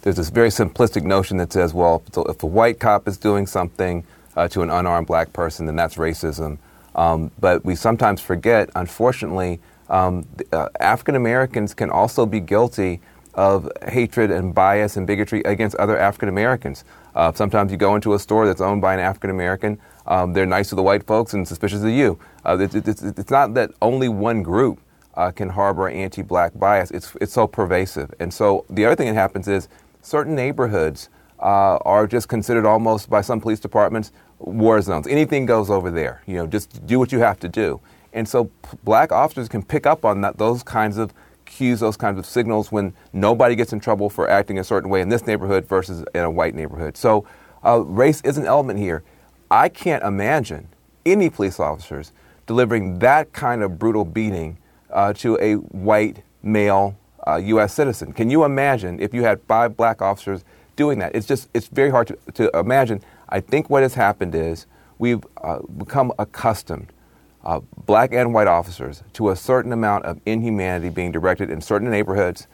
there's this very simplistic notion that says, well, if a white cop is doing something to an unarmed black person, then that's racism. But we sometimes forget, unfortunately, African Americans can also be guilty of hatred and bias and bigotry against other African Americans. Sometimes you go into a store that's owned by an African American, they're nice to the white folks and suspicious of you. It's not that only one group can harbor anti-black bias. It's so pervasive. And so the other thing that happens is certain neighborhoods are just considered almost by some police departments war zones. Anything goes over there. You know, just do what you have to do. And so black officers can pick up on that, those kinds of cues, those kinds of signals when nobody gets in trouble for acting a certain way in this neighborhood versus in a white neighborhood. So race is an element here. I can't imagine any police officers delivering that kind of brutal beating to a white male U.S. citizen. Can you imagine if you had 5 black officers doing that? It's very hard to imagine. I think what has happened is we've become accustomed black and white officers to a certain amount of inhumanity being directed in certain neighborhoods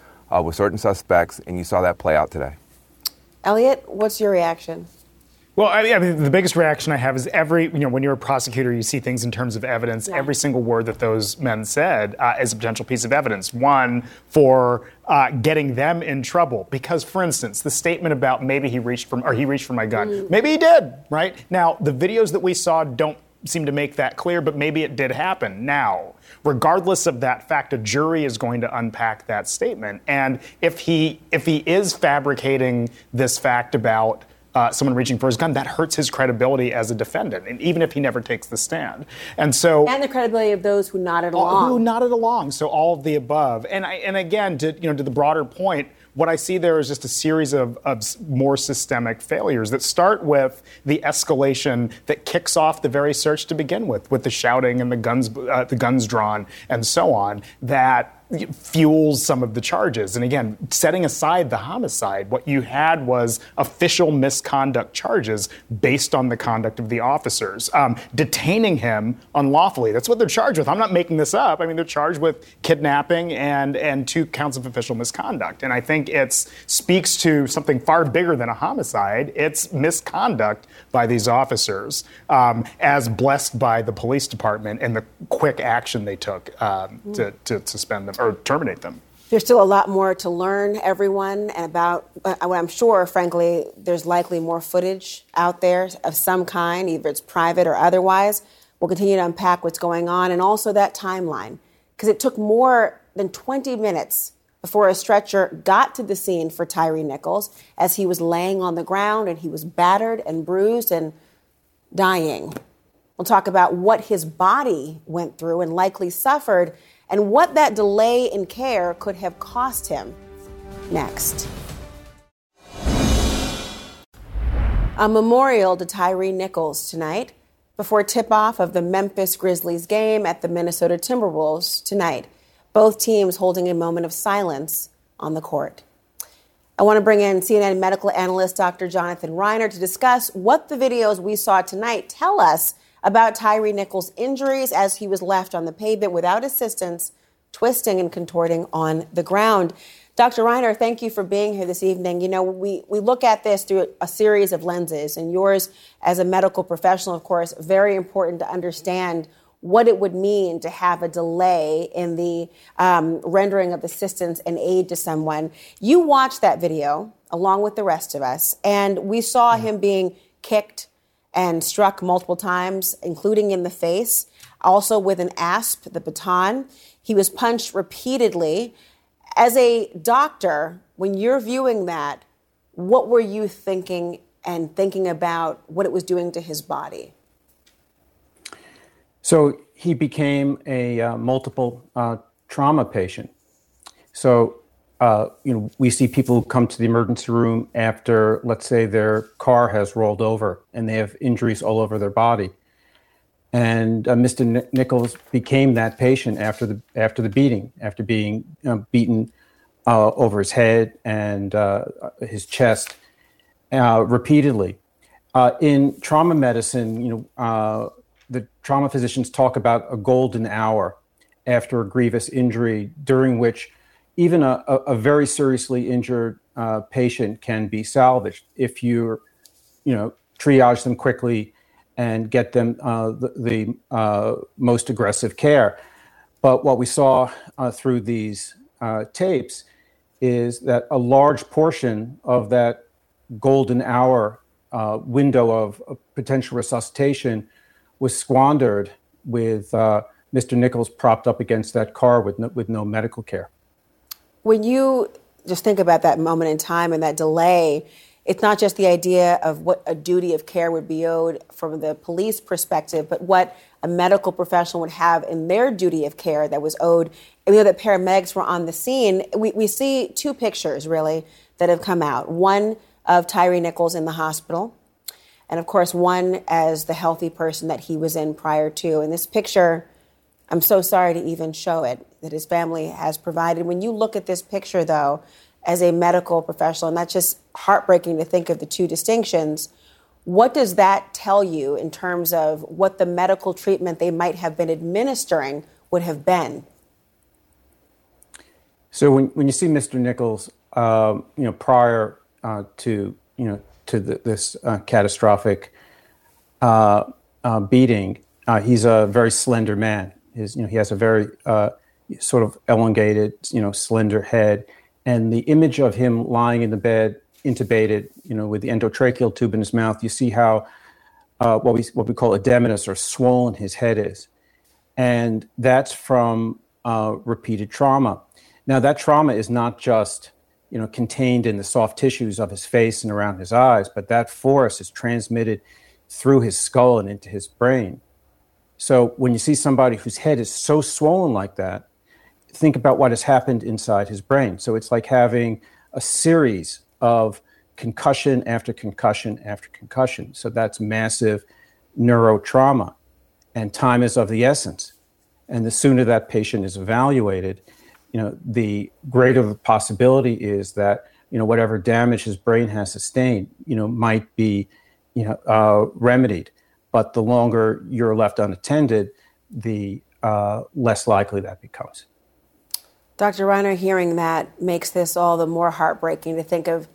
with certain suspects, and you saw that play out today. Elliot, what's your reaction? Well, I mean, the biggest reaction I have is when you're a prosecutor, you see things in terms of evidence. Yeah. Every single word that those men said is a potential piece of evidence. One, for getting them in trouble. Because, for instance, the statement about maybe he reached for my gun. Mm. Maybe he did, right? Now, the videos that we saw don't seem to make that clear, but maybe it did happen. Now, regardless of that fact, a jury is going to unpack that statement. And if he is fabricating this fact about someone reaching for his gun, that hurts his credibility as a defendant, and even if he never takes the stand. And the credibility of those who nodded along. So all of the above. And again, to the broader point, what I see there is just a series of more systemic failures that start with the escalation that kicks off the very search to begin with the shouting and the guns drawn and so on, that fuels some of the charges. And again, setting aside the homicide, what you had was official misconduct charges based on the conduct of the officers, detaining him unlawfully. That's what they're charged with. I'm not making this up. I mean, they're charged with kidnapping and 2 counts of official misconduct. And I think it speaks to something far bigger than a homicide. It's misconduct by these officers, as blessed by the police department and the quick action they took to suspend them or terminate them. There's still a lot more to learn, everyone, about I'm sure, frankly, there's likely more footage out there of some kind, either it's private or otherwise. We'll continue to unpack what's going on and also that timeline, because it took more than 20 minutes before a stretcher got to the scene for Tyre Nichols as he was laying on the ground and he was battered and bruised and dying. We'll talk about what his body went through and likely suffered and what that delay in care could have cost him. Next. A memorial to Tyre Nichols tonight before tip-off of the Memphis Grizzlies game at the Minnesota Timberwolves tonight. Both teams holding a moment of silence on the court. I want to bring in CNN medical analyst Dr. Jonathan Reiner to discuss what the videos we saw tonight tell us about Tyre Nichols' injuries as he was left on the pavement without assistance, twisting and contorting on the ground. Dr. Reiner, thank you for being here this evening. You know, we look at this through a series of lenses, and yours as a medical professional, of course, very important to understand what it would mean to have a delay in the rendering of assistance and aid to someone. You watched that video along with the rest of us, and we saw him being kicked and struck multiple times, including in the face, also with an asp, the baton. He was punched repeatedly. As a doctor, when you're viewing that, what were you thinking and thinking about what it was doing to his body? So he became a multiple trauma patient. So, we see people who come to the emergency room after, let's say, their car has rolled over and they have injuries all over their body. And Mr. Nichols became that patient after the beating, after being beaten over his head and his chest repeatedly. In trauma medicine, the trauma physicians talk about a golden hour after a grievous injury, during which even a very seriously injured patient can be salvaged if you, triage them quickly and get them the most aggressive care. But what we saw through these tapes is that a large portion of that golden hour window of potential resuscitation was squandered with Mr. Nichols propped up against that car with no medical care. When you just think about that moment in time and that delay, it's not just the idea of what a duty of care would be owed from the police perspective, but what a medical professional would have in their duty of care that was owed. And we know that paramedics were on the scene. We see two pictures, really, that have come out. One of Tyre Nichols in the hospital, and, of course, one as the healthy person that he was in prior to. And this picture, I'm so sorry to even show it, that his family has provided. When you look at this picture, though, as a medical professional, and that's just heartbreaking to think of the two distinctions, what does that tell you in terms of what the medical treatment they might have been administering would have been? So when you see Mr. Nichols, prior to this catastrophic beating, he's a very slender man. He has a very sort of elongated, slender head. And the image of him lying in the bed, intubated, with the endotracheal tube in his mouth, you see how what we call edematous or swollen his head is. And that's from repeated trauma. Now, that trauma is not just, contained in the soft tissues of his face and around his eyes, but that force is transmitted through his skull and into his brain. So when you see somebody whose head is so swollen like that, think about what has happened inside his brain. So it's like having a series of concussion after concussion after concussion. So that's massive neurotrauma, and time is of the essence. And the sooner that patient is evaluated, the greater the possibility is that, whatever damage his brain has sustained, might be, remedied. But the longer you're left unattended, the less likely that becomes. Dr. Reiner, hearing that makes this all the more heartbreaking to think of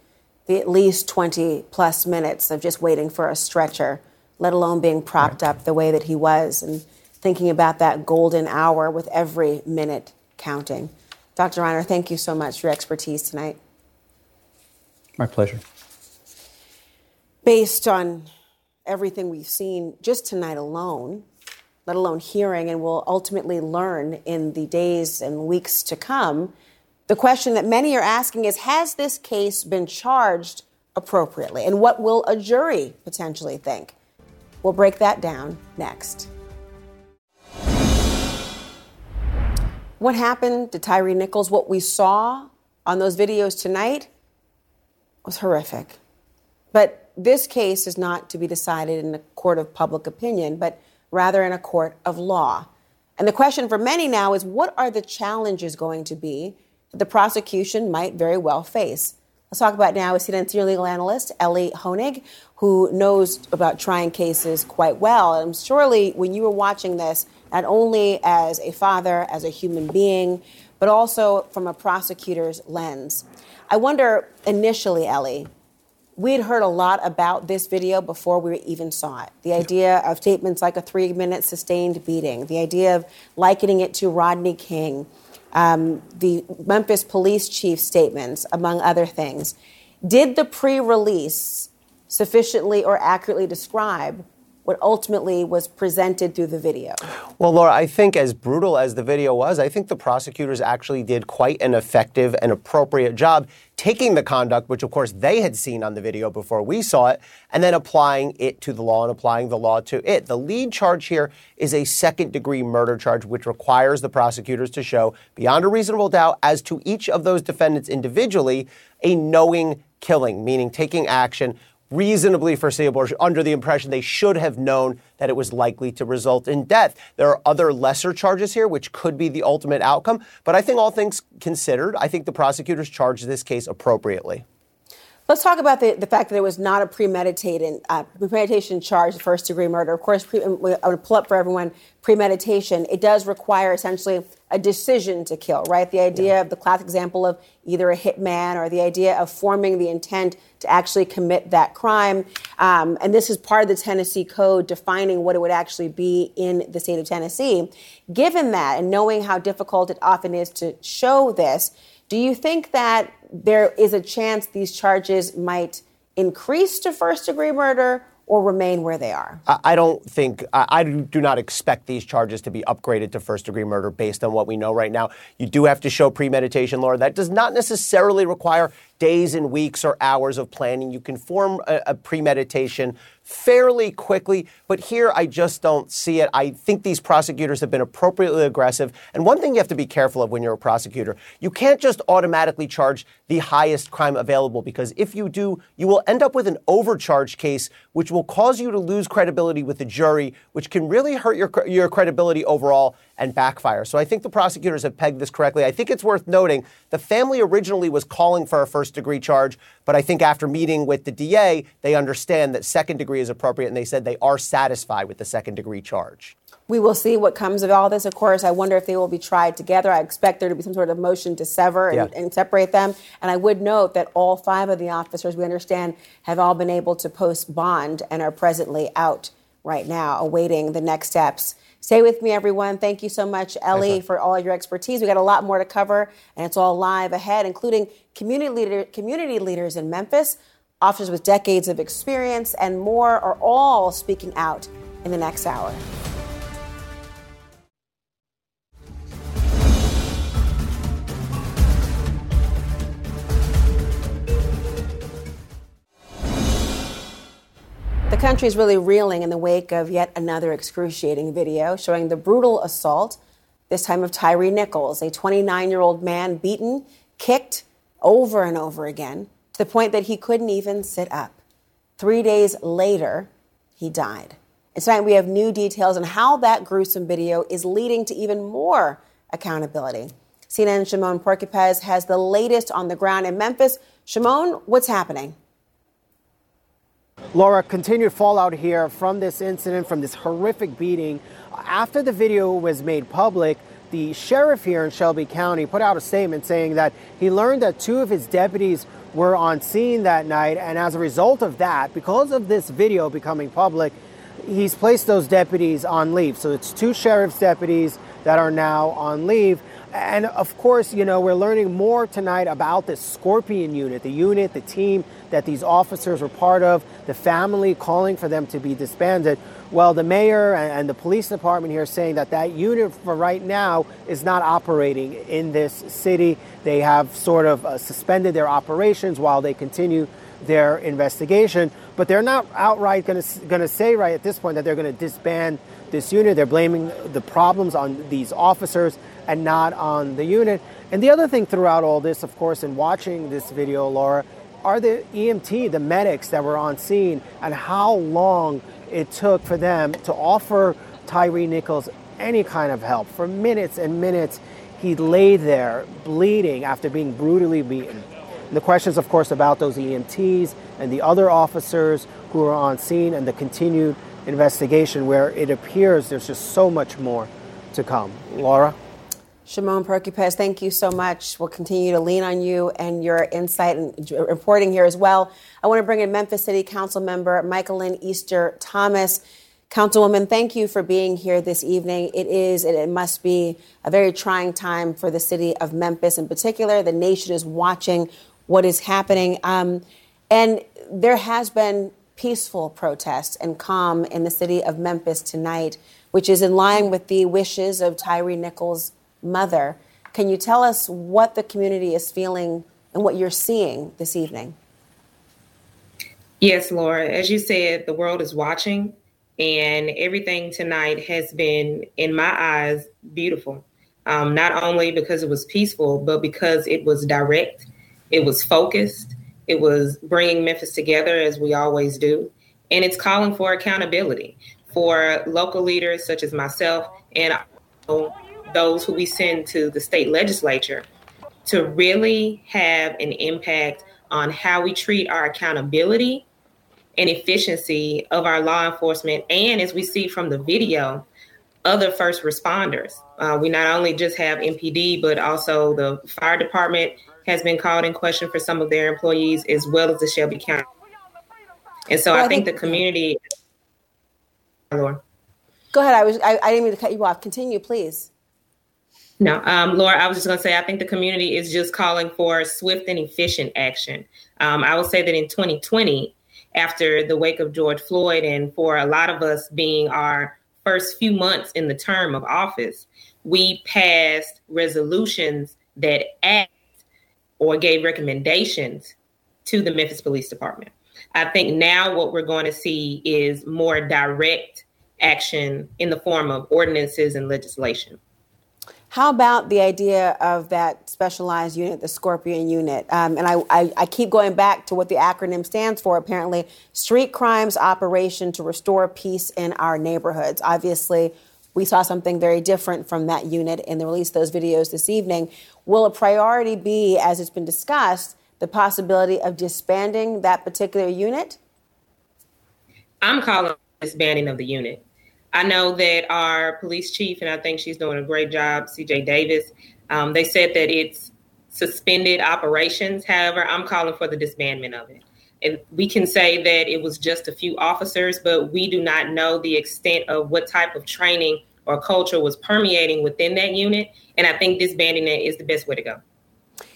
the at least 20 plus minutes of just waiting for a stretcher, let alone being propped up the way that he was, and thinking about that golden hour with every minute counting. Dr. Reiner, thank you so much for your expertise tonight. My pleasure. Based on everything we've seen just tonight alone, let alone hearing, and will ultimately learn in the days and weeks to come, the question that many are asking is, has this case been charged appropriately? And what will a jury potentially think? We'll break that down next. What happened to Tyre Nichols? What we saw on those videos tonight was horrific. But this case is not to be decided in a court of public opinion, but rather in a court of law. And the question for many now is, what are the challenges going to be that the prosecution might very well face? Let's talk about now with CNN's senior legal analyst, Ellie Honig, who knows about trying cases quite well. And surely when you were watching this, not only as a father, as a human being, but also from a prosecutor's lens. I wonder, initially, Ellie, we had heard a lot about this video before we even saw it. The idea of statements like a 3-minute sustained beating, the idea of likening it to Rodney King, the Memphis police chief statements, among other things. Did the pre-release sufficiently or accurately describe what ultimately was presented through the video? Well, Laura, I think as brutal as the video was, I think the prosecutors actually did quite an effective and appropriate job taking the conduct, which, of course, they had seen on the video before we saw it, and then applying it to the law and applying the law to it. The lead charge here is a second-degree murder charge, which requires the prosecutors to show, beyond a reasonable doubt, as to each of those defendants individually, a knowing killing, meaning taking action reasonably foreseeable or under the impression they should have known that it was likely to result in death. There are other lesser charges here, which could be the ultimate outcome. But I think all things considered, I think the prosecutors charged this case appropriately. Let's talk about the fact that it was not a premeditation charge, first-degree murder. Of course, I'm going to pull up for everyone premeditation. It does require essentially a decision to kill, right? The idea of the classic example of either a hitman or the idea of forming the intent to actually commit that crime. And this is part of the Tennessee Code defining what it would actually be in the state of Tennessee. Given that and knowing how difficult it often is to show this, do you think that there is a chance these charges might increase to first-degree murder or remain where they are? I do not expect these charges to be upgraded to first-degree murder based on what we know right now. You do have to show premeditation, Laura. That does not necessarily require days and weeks or hours of planning. You can form a premeditation fairly quickly, but here I just don't see it. I think these prosecutors have been appropriately aggressive. And one thing you have to be careful of when you're a prosecutor, you can't just automatically charge the highest crime available, because if you do, you will end up with an overcharged case, which will cause you to lose credibility with the jury, which can really hurt your credibility overall and backfire. So I think the prosecutors have pegged this correctly. I think it's worth noting the family originally was calling for a first-degree charge, but I think after meeting with the DA, they understand that second-degree is appropriate, and they said they are satisfied with the second-degree charge. We will see what comes of all this, of course. I wonder if they will be tried together. I expect there to be some sort of motion to sever and separate them. And I would note that all five of the officers, we understand, have all been able to post bond and are presently out right now awaiting the next steps. Stay with me, everyone. Thank you so much, Ellie, for all your expertise. We got a lot more to cover, and it's all live ahead, including community leaders in Memphis, officers with decades of experience, and more are all speaking out in the next hour. The country is really reeling in the wake of yet another excruciating video showing the brutal assault, this time of Tyre Nichols, a 29-year-old man beaten, kicked over and over again to the point that he couldn't even sit up. 3 days later, he died. And tonight we have new details on how that gruesome video is leading to even more accountability. CNN's Shimon Prokupecz has the latest on the ground in Memphis. Shimon, what's happening? Laura, continued fallout here from this incident, from this horrific beating. After the video was made public, the sheriff here in Shelby County put out a statement saying that he learned that two of his deputies were on scene that night. And as a result of that, because of this video becoming public, he's placed those deputies on leave. So it's two sheriff's deputies that are now on leave. And of course, you know, we're learning more tonight about this Scorpion unit, the team that these officers were part of, the family calling for them to be disbanded. Well, the mayor and the police department here saying that that unit for right now is not operating in this city. They have sort of suspended their operations while they continue their investigation, but they're not outright going to say right at this point that they're going to disband this unit. They're blaming the problems on these officers and not on the unit. And the other thing throughout all this, of course, in watching this video, Laura, are the EMT, the medics that were on scene, and how long it took for them to offer Tyre Nichols any kind of help. For minutes and minutes, he lay there bleeding after being brutally beaten. And the questions, of course, about those EMTs and the other officers who are on scene and the continued investigation, where it appears there's just so much more to come. Laura? Shimon Prokupecz, thank you so much. We'll continue to lean on you and your insight and reporting here as well. I want to bring in Memphis City Council member Michaelyn Easter Thomas. Councilwoman, thank you for being here this evening. It is, and it must be, a very trying time for the city of Memphis in particular. The nation is watching what is happening. And there has been peaceful protests and calm in the city of Memphis tonight, which is in line with the wishes of Tyre Nichols' mother. Can you tell us what the community is feeling and what you're seeing this evening? Yes, Laura. As you said, the world is watching, and everything tonight has been, in my eyes, beautiful. Not only because it was peaceful, but because it was direct, it was focused, it was bringing Memphis together as we always do, and it's calling for accountability for local leaders such as myself and those who we send to the state legislature to really have an impact on how we treat our accountability and efficiency of our law enforcement. And as we see from the video, other first responders. We not only just have MPD, but also the fire department has been called in question for some of their employees, as well as the Shelby County. And so I think the community. Laura, go ahead. I didn't mean to cut you off. Continue, please. No, Laura, I was just going to say, I think the community is just calling for swift and efficient action. I will say that in 2020, after the wake of George Floyd, and for a lot of us being our first few months in the term of office, we passed resolutions that act or gave recommendations to the Memphis Police Department. I think now what we're going to see is more direct action in the form of ordinances and legislation. How about the idea of that specialized unit, the Scorpion Unit? And I keep going back to what the acronym stands for, apparently. Street Crimes Operation to Restore Peace in Our Neighborhoods. Obviously, we saw something very different from that unit in the release of those videos this evening. Will a priority be, as it's been discussed, the possibility of disbanding that particular unit? I'm calling disbanding of the unit. I know that our police chief, and I think she's doing a great job, CJ Davis, they said that it's suspended operations. However, I'm calling for the disbandment of it. And we can say that it was just a few officers, but we do not know the extent of what type of training or culture was permeating within that unit. And I think disbanding it is the best way to go.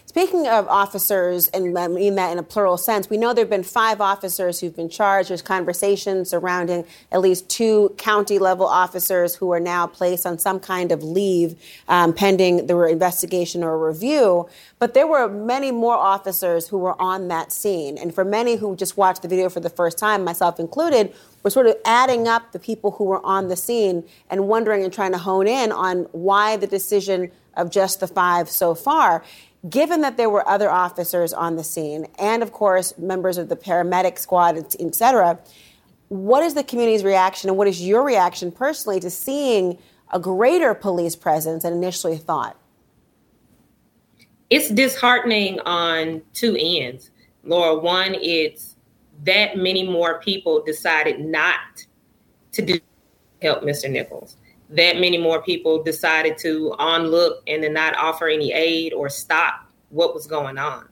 Speaking of officers, and I mean that in a plural sense, we know there have been 5 officers who've been charged. There's conversations surrounding at least 2 county-level officers who are now placed on some kind of leave pending the investigation or review. But there were many more officers who were on that scene. And for many who just watched the video for the first time, myself included, we're sort of adding up the people who were on the scene and wondering and trying to hone in on why the decision of just the 5 so far. Given that there were other officers on the scene and, of course, members of the paramedic squad, et cetera, what is the community's reaction and what is your reaction personally to seeing a greater police presence than initially thought? It's disheartening on 2 ends, Laura. One, it's that many more people decided not to help Mr. Nichols. That many more people decided to onlook and then not offer any aid or stop what was going on.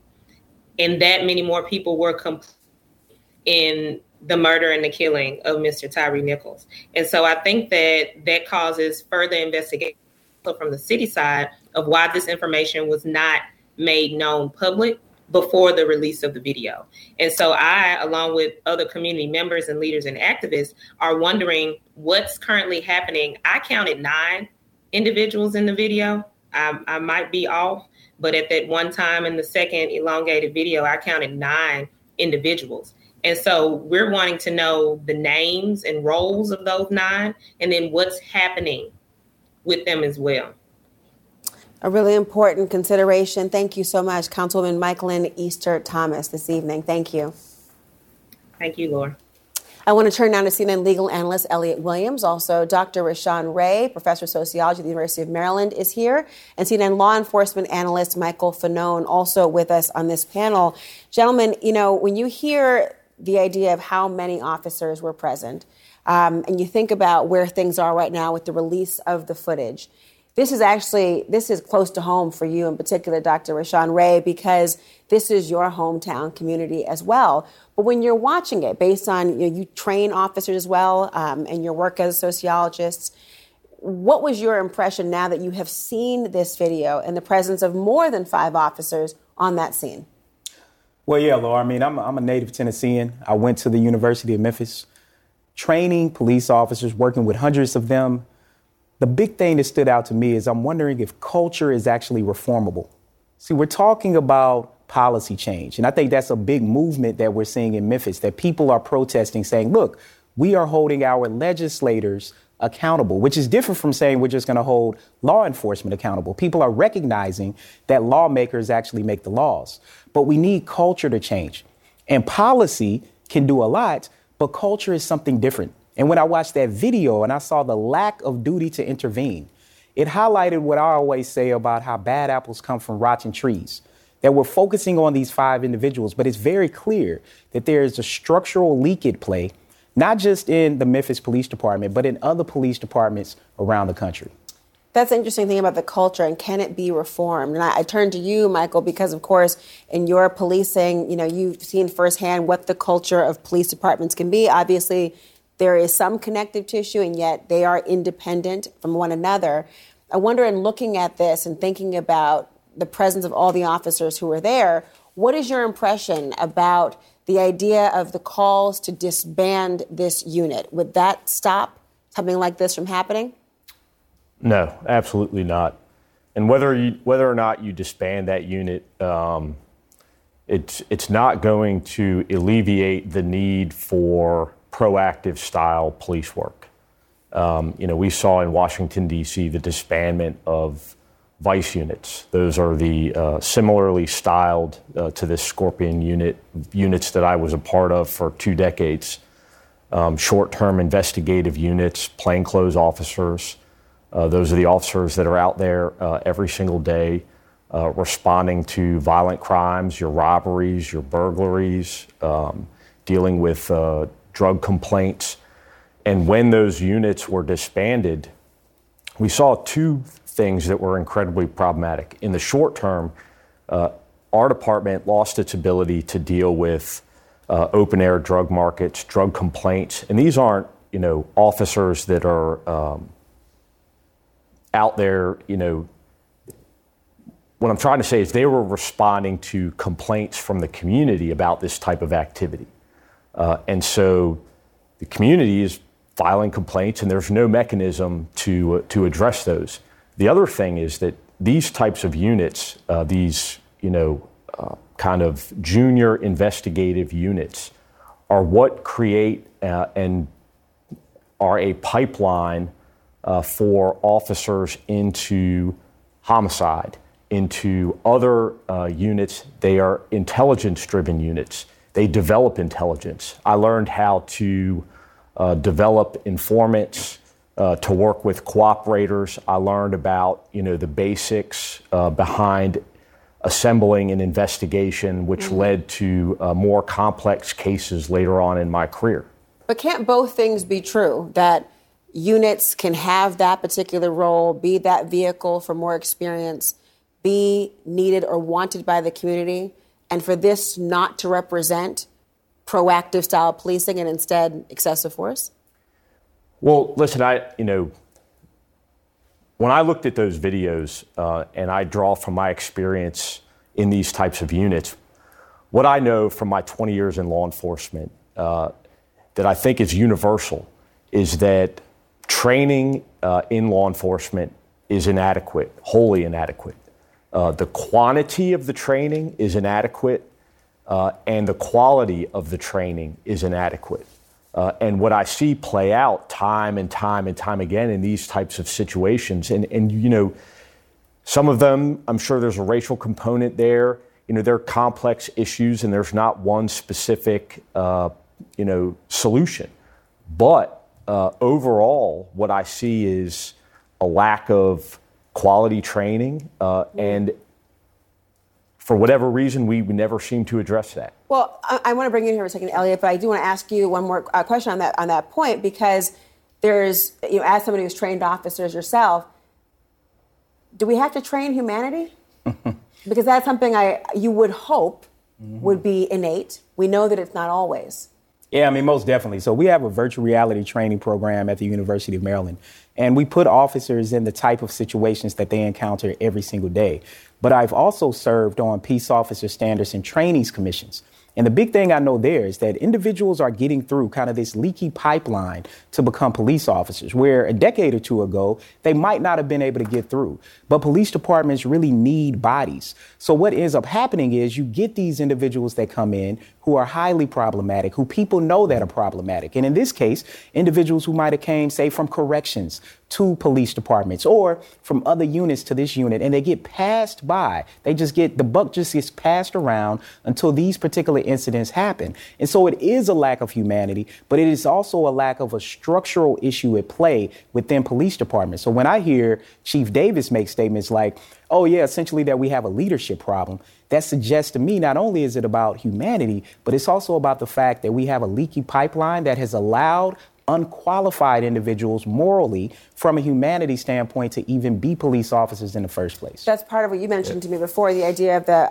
And that many more people were complicit in the murder and the killing of Mr. Tyre Nichols. And so I think that that causes further investigation from the city side of why this information was not made known public before the release of the video. And so I, along with other community members and leaders and activists, are wondering what's currently happening. I counted 9 individuals in the video. I might be off, but at that one time in the second elongated video, I counted 9 individuals. And so we're wanting to know the names and roles of those 9, and then what's happening with them as well. A really important consideration. Thank you so much, Councilwoman Mikelyn Easter Thomas, this evening. Thank you. Thank you, Laura. I want to turn now to CNN legal analyst Elliot Williams. Also, Dr. Rashawn Ray, professor of sociology at the University of Maryland, is here. And CNN law enforcement analyst Michael Fanone also with us on this panel. Gentlemen, you know, when you hear the idea of how many officers were present, and you think about where things are right now with the release of the footage, This is close to home for you in particular, Dr. Rashawn Ray, because this is your hometown community as well. But when you're watching it, based on, you train officers as well, and your work as sociologists, what was your impression now that you have seen this video in the presence of more than 5 officers on that scene? Well, yeah, Laura, I mean, I'm a native Tennessean. I went to the University of Memphis, training police officers, working with hundreds of them. The big thing that stood out to me is I'm wondering if culture is actually reformable. See, we're talking about policy change, and I think that's a big movement that we're seeing in Memphis, that people are protesting, saying, look, we are holding our legislators accountable, which is different from saying we're just going to hold law enforcement accountable. People are recognizing that lawmakers actually make the laws. But we need culture to change. And policy can do a lot, but culture is something different. And when I watched that video and I saw the lack of duty to intervene, it highlighted what I always say about how bad apples come from rotten trees, that we're focusing on these five individuals, but it's very clear that there is a structural leak at play, not just in the Memphis Police Department, but in other police departments around the country. That's the interesting thing about the culture, and can it be reformed? And I turn to you, Michael, because, of course, in your policing, you know, you've seen firsthand what the culture of police departments can be. Obviously, there is some connective tissue, and yet they are independent from one another. I wonder, in looking at this and thinking about the presence of all the officers who were there, what is your impression about the idea of the calls to disband this unit? Would that stop something like this from happening? No, absolutely not. And whether or not you disband that unit, it's not going to alleviate the need for proactive style police work. You know, we saw in Washington, D.C., the disbandment of vice units. Those are the similarly styled to this Scorpion Unit, units that I was a part of for 2 decades. Short-term investigative units, plainclothes officers. Those are the officers that are out there every single day responding to violent crimes, your robberies, your burglaries, dealing with drug complaints. And when those units were disbanded, we saw two things that were incredibly problematic. In the short term, our department lost its ability to deal with open-air drug markets, drug complaints. And these aren't, you know, officers that are out there, you know, what I'm trying to say is they were responding to complaints from the community about this type of activity. And so the community is filing complaints, and there's no mechanism to address those. The other thing is that these types of units, these, you know, kind of junior investigative units are what create and are a pipeline for officers into homicide, into other units. They are intelligence-driven units. They develop intelligence. I learned how to develop informants, to work with cooperators. I learned about, you know, the basics behind assembling an investigation, which led to more complex cases later on in my career. But can't both things be true, that units can have that particular role, be that vehicle for more experience, be needed or wanted by the community, and for this not to represent proactive style policing and instead excessive force? Well, listen, when I looked at those videos and I draw from my experience in these types of units, what I know from my 20 years in law enforcement that I think is universal is that training in law enforcement is inadequate, wholly inadequate. The quantity of the training is inadequate, and the quality of the training is inadequate. And what I see play out time and time and time again in these types of situations, and you know, some of them, I'm sure there's a racial component there. You know, they're complex issues, and there's not one specific, solution. But overall, what I see is a lack of quality training, and for whatever reason, we never seem to address that. Well, I want to bring you in here for a second, Elliot, but I do want to ask you one more question on that point, because there's, you know, as somebody who's trained officers yourself, do we have to train humanity? Because that's something you would hope would be innate. We know that it's not always. Yeah, I mean, most definitely. So we have a virtual reality training program at the University of Maryland, and we put officers in the type of situations that they encounter every single day. But I've also served on Peace Officer Standards and Trainees Commissions. And the big thing I know there is that individuals are getting through kind of this leaky pipeline to become police officers, where a decade or two ago, they might not have been able to get through. But police departments really need bodies. So what ends up happening is you get these individuals that come in who are highly problematic, who people know that are problematic. And in this case, individuals who might have came, say, from corrections to police departments or from other units to this unit, and they get passed by. They just get, the buck just gets passed around until these particular incidents happen. And so it is a lack of humanity, but it is also a lack of a structural issue at play within police departments. So when I hear Chief Davis make statements like, oh, yeah, essentially that we have a leadership problem, that suggests to me not only is it about humanity, but it's also about the fact that we have a leaky pipeline that has allowed unqualified individuals morally from a humanity standpoint to even be police officers in the first place. That's part of what you mentioned to me before, the idea of the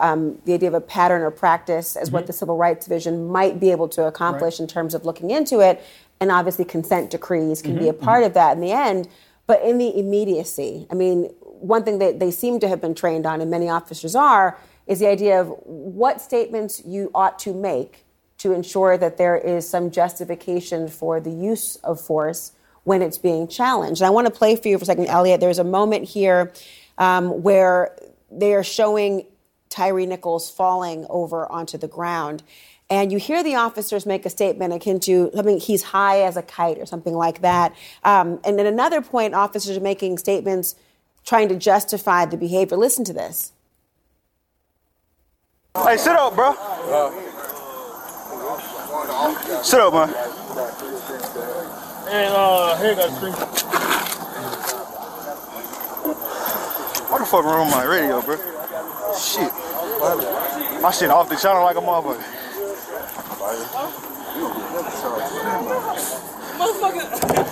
idea of a pattern or practice as what the Civil Rights Division might be able to accomplish in terms of looking into it. And obviously consent decrees can be a part of that in the end. But in the immediacy, I mean, one thing that they seem to have been trained on, and many officers are, is the idea of what statements you ought to make to ensure that there is some justification for the use of force when it's being challenged. And I want to play for you for a second, Elliot. There's a moment here where they are showing Tyre Nichols falling over onto the ground. And you hear the officers make a statement akin to something, he's high as a kite or something like that. And at another point, officers are making statements trying to justify the behavior. Listen to this. Hey, sit up, bro. Sit up, man. And here got a screen. What the fuck wrong with my radio, bro? Shit. My shit off the channel like a motherfucker. Motherfucker.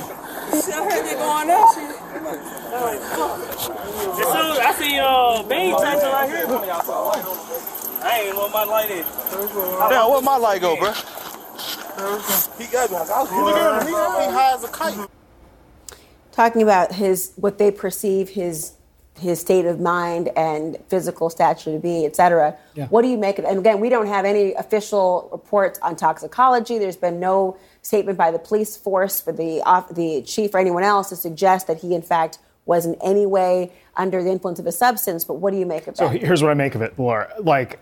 Shit, I heard they go on that shit. I see main touching right here. I ain't know what my light is. Damn, where my light go, bro? Talking about his, what they perceive his state of mind and physical stature to be, et cetera. Yeah. What do you make of it? And again, we don't have any official reports on toxicology. There's been no statement by the police force, for the chief or anyone else to suggest that he, in fact, was in any way under the influence of a substance. But what do you make of that? So here's what I make of it, Laura. Like,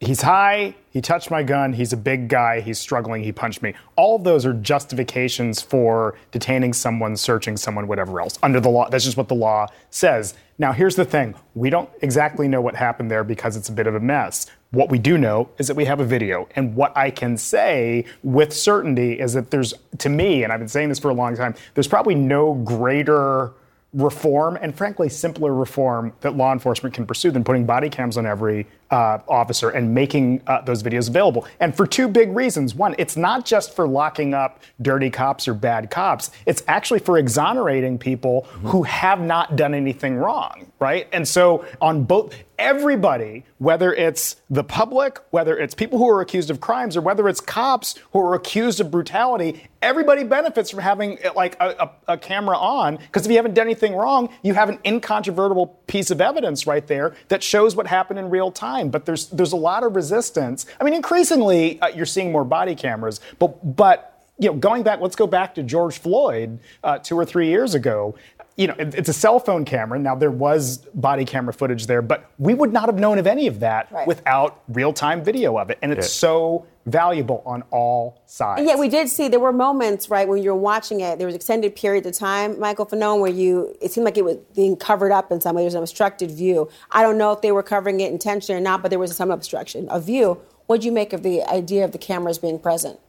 he's high, he touched my gun, he's a big guy, he's struggling, he punched me. All of those are justifications for detaining someone, searching someone, whatever else. Under the law, that's just what the law says. Now, here's the thing. We don't exactly know what happened there because it's a bit of a mess. What we do know is that we have a video. And what I can say with certainty is that there's, to me, and I've been saying this for a long time, there's probably no greater reform and, frankly, simpler reform that law enforcement can pursue than putting body cams on every officer and making those videos available. And for two big reasons. One, it's not just for locking up dirty cops or bad cops. It's actually for exonerating people who have not done anything wrong, right? And so on both, everybody, whether it's the public, whether it's people who are accused of crimes, or whether it's cops who are accused of brutality, everybody benefits from having like a camera on, because if you haven't done anything wrong, you have an incontrovertible piece of evidence right there that shows what happened in real time. But there's a lot of resistance. I mean, increasingly, you're seeing more body cameras. But you know, going back, let's go back to George Floyd 2 or 3 years ago. You know, it's a cell phone camera. Now, there was body camera footage there, but we would not have known of any of that without real-time video of it. And it's so valuable on all sides. And yeah, we did see there were moments, right, when you're watching it. There was extended periods of time, Michael Fanone, where it seemed like it was being covered up in some way. There was an obstructed view. I don't know if they were covering it intentionally or not, but there was some obstruction of view. What did you make of the idea of the cameras being present?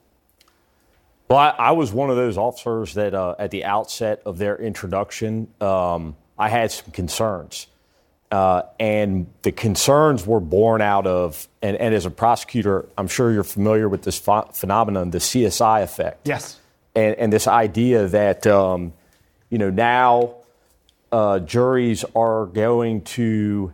Well, I was one of those officers that at the outset of their introduction, I had some concerns. And the concerns were born out of, and as a prosecutor, I'm sure you're familiar with this phenomenon, the CSI effect. Yes. And this idea that, now juries are going to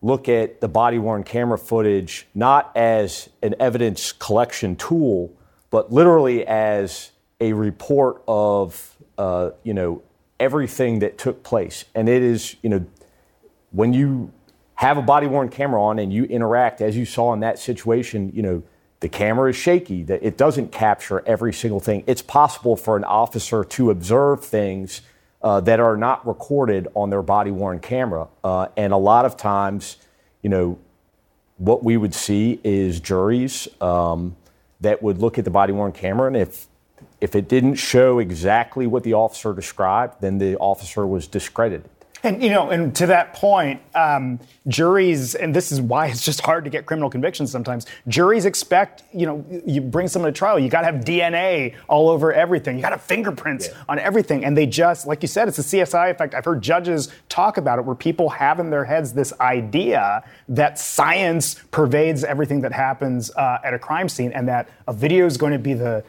look at the body-worn camera footage not as an evidence collection tool, but literally as a report of, everything that took place. And it is, when you have a body-worn camera on and you interact, as you saw in that situation, the camera is shaky, that it doesn't capture every single thing. It's possible for an officer to observe things that are not recorded on their body-worn camera. And a lot of times, what we would see is juries that would look at the body-worn camera, and if it didn't show exactly what the officer described, then the officer was discredited. And, and to that point, juries, and this is why it's just hard to get criminal convictions sometimes, juries expect, you bring someone to trial, you got to have DNA all over everything. You got to have fingerprints on everything. And they just, like you said, it's a CSI effect. I've heard judges talk about it where people have in their heads this idea that science pervades everything that happens at a crime scene, and that a video is going to be the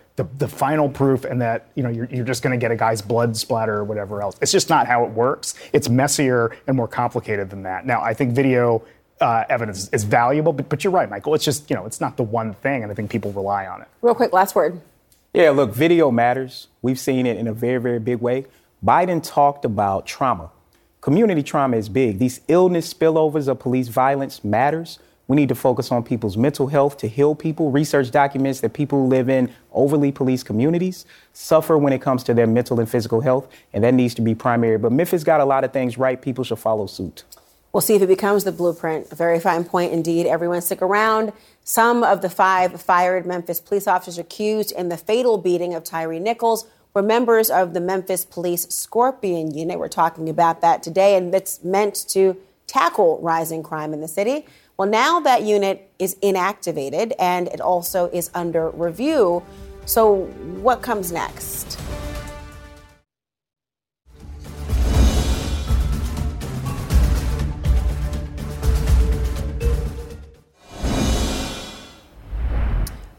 final proof, and that you're just going to get a guy's blood splatter or whatever else. It's just not how it works. It's messier and more complicated than that. Now, I think video evidence is valuable, but you're right, Michael. It's just it's not the one thing, and I think people rely on it. Real quick, last word. Yeah, look, video matters. We've seen it in a very, very big way. Biden talked about trauma. Community trauma is big. These illness spillovers of police violence matters. We need to focus on people's mental health to heal people. Research documents that people who live in overly policed communities suffer when it comes to their mental and physical health, and that needs to be primary. But Memphis got a lot of things right. People should follow suit. We'll see if it becomes the blueprint. A very fine point indeed. Everyone stick around. Some of the 5 fired Memphis police officers accused in the fatal beating of Tyre Nichols were members of the Memphis Police Scorpion Unit. We're talking about that today, and it's meant to tackle rising crime in the city. Well, now that unit is inactivated, and it also is under review. So what comes next?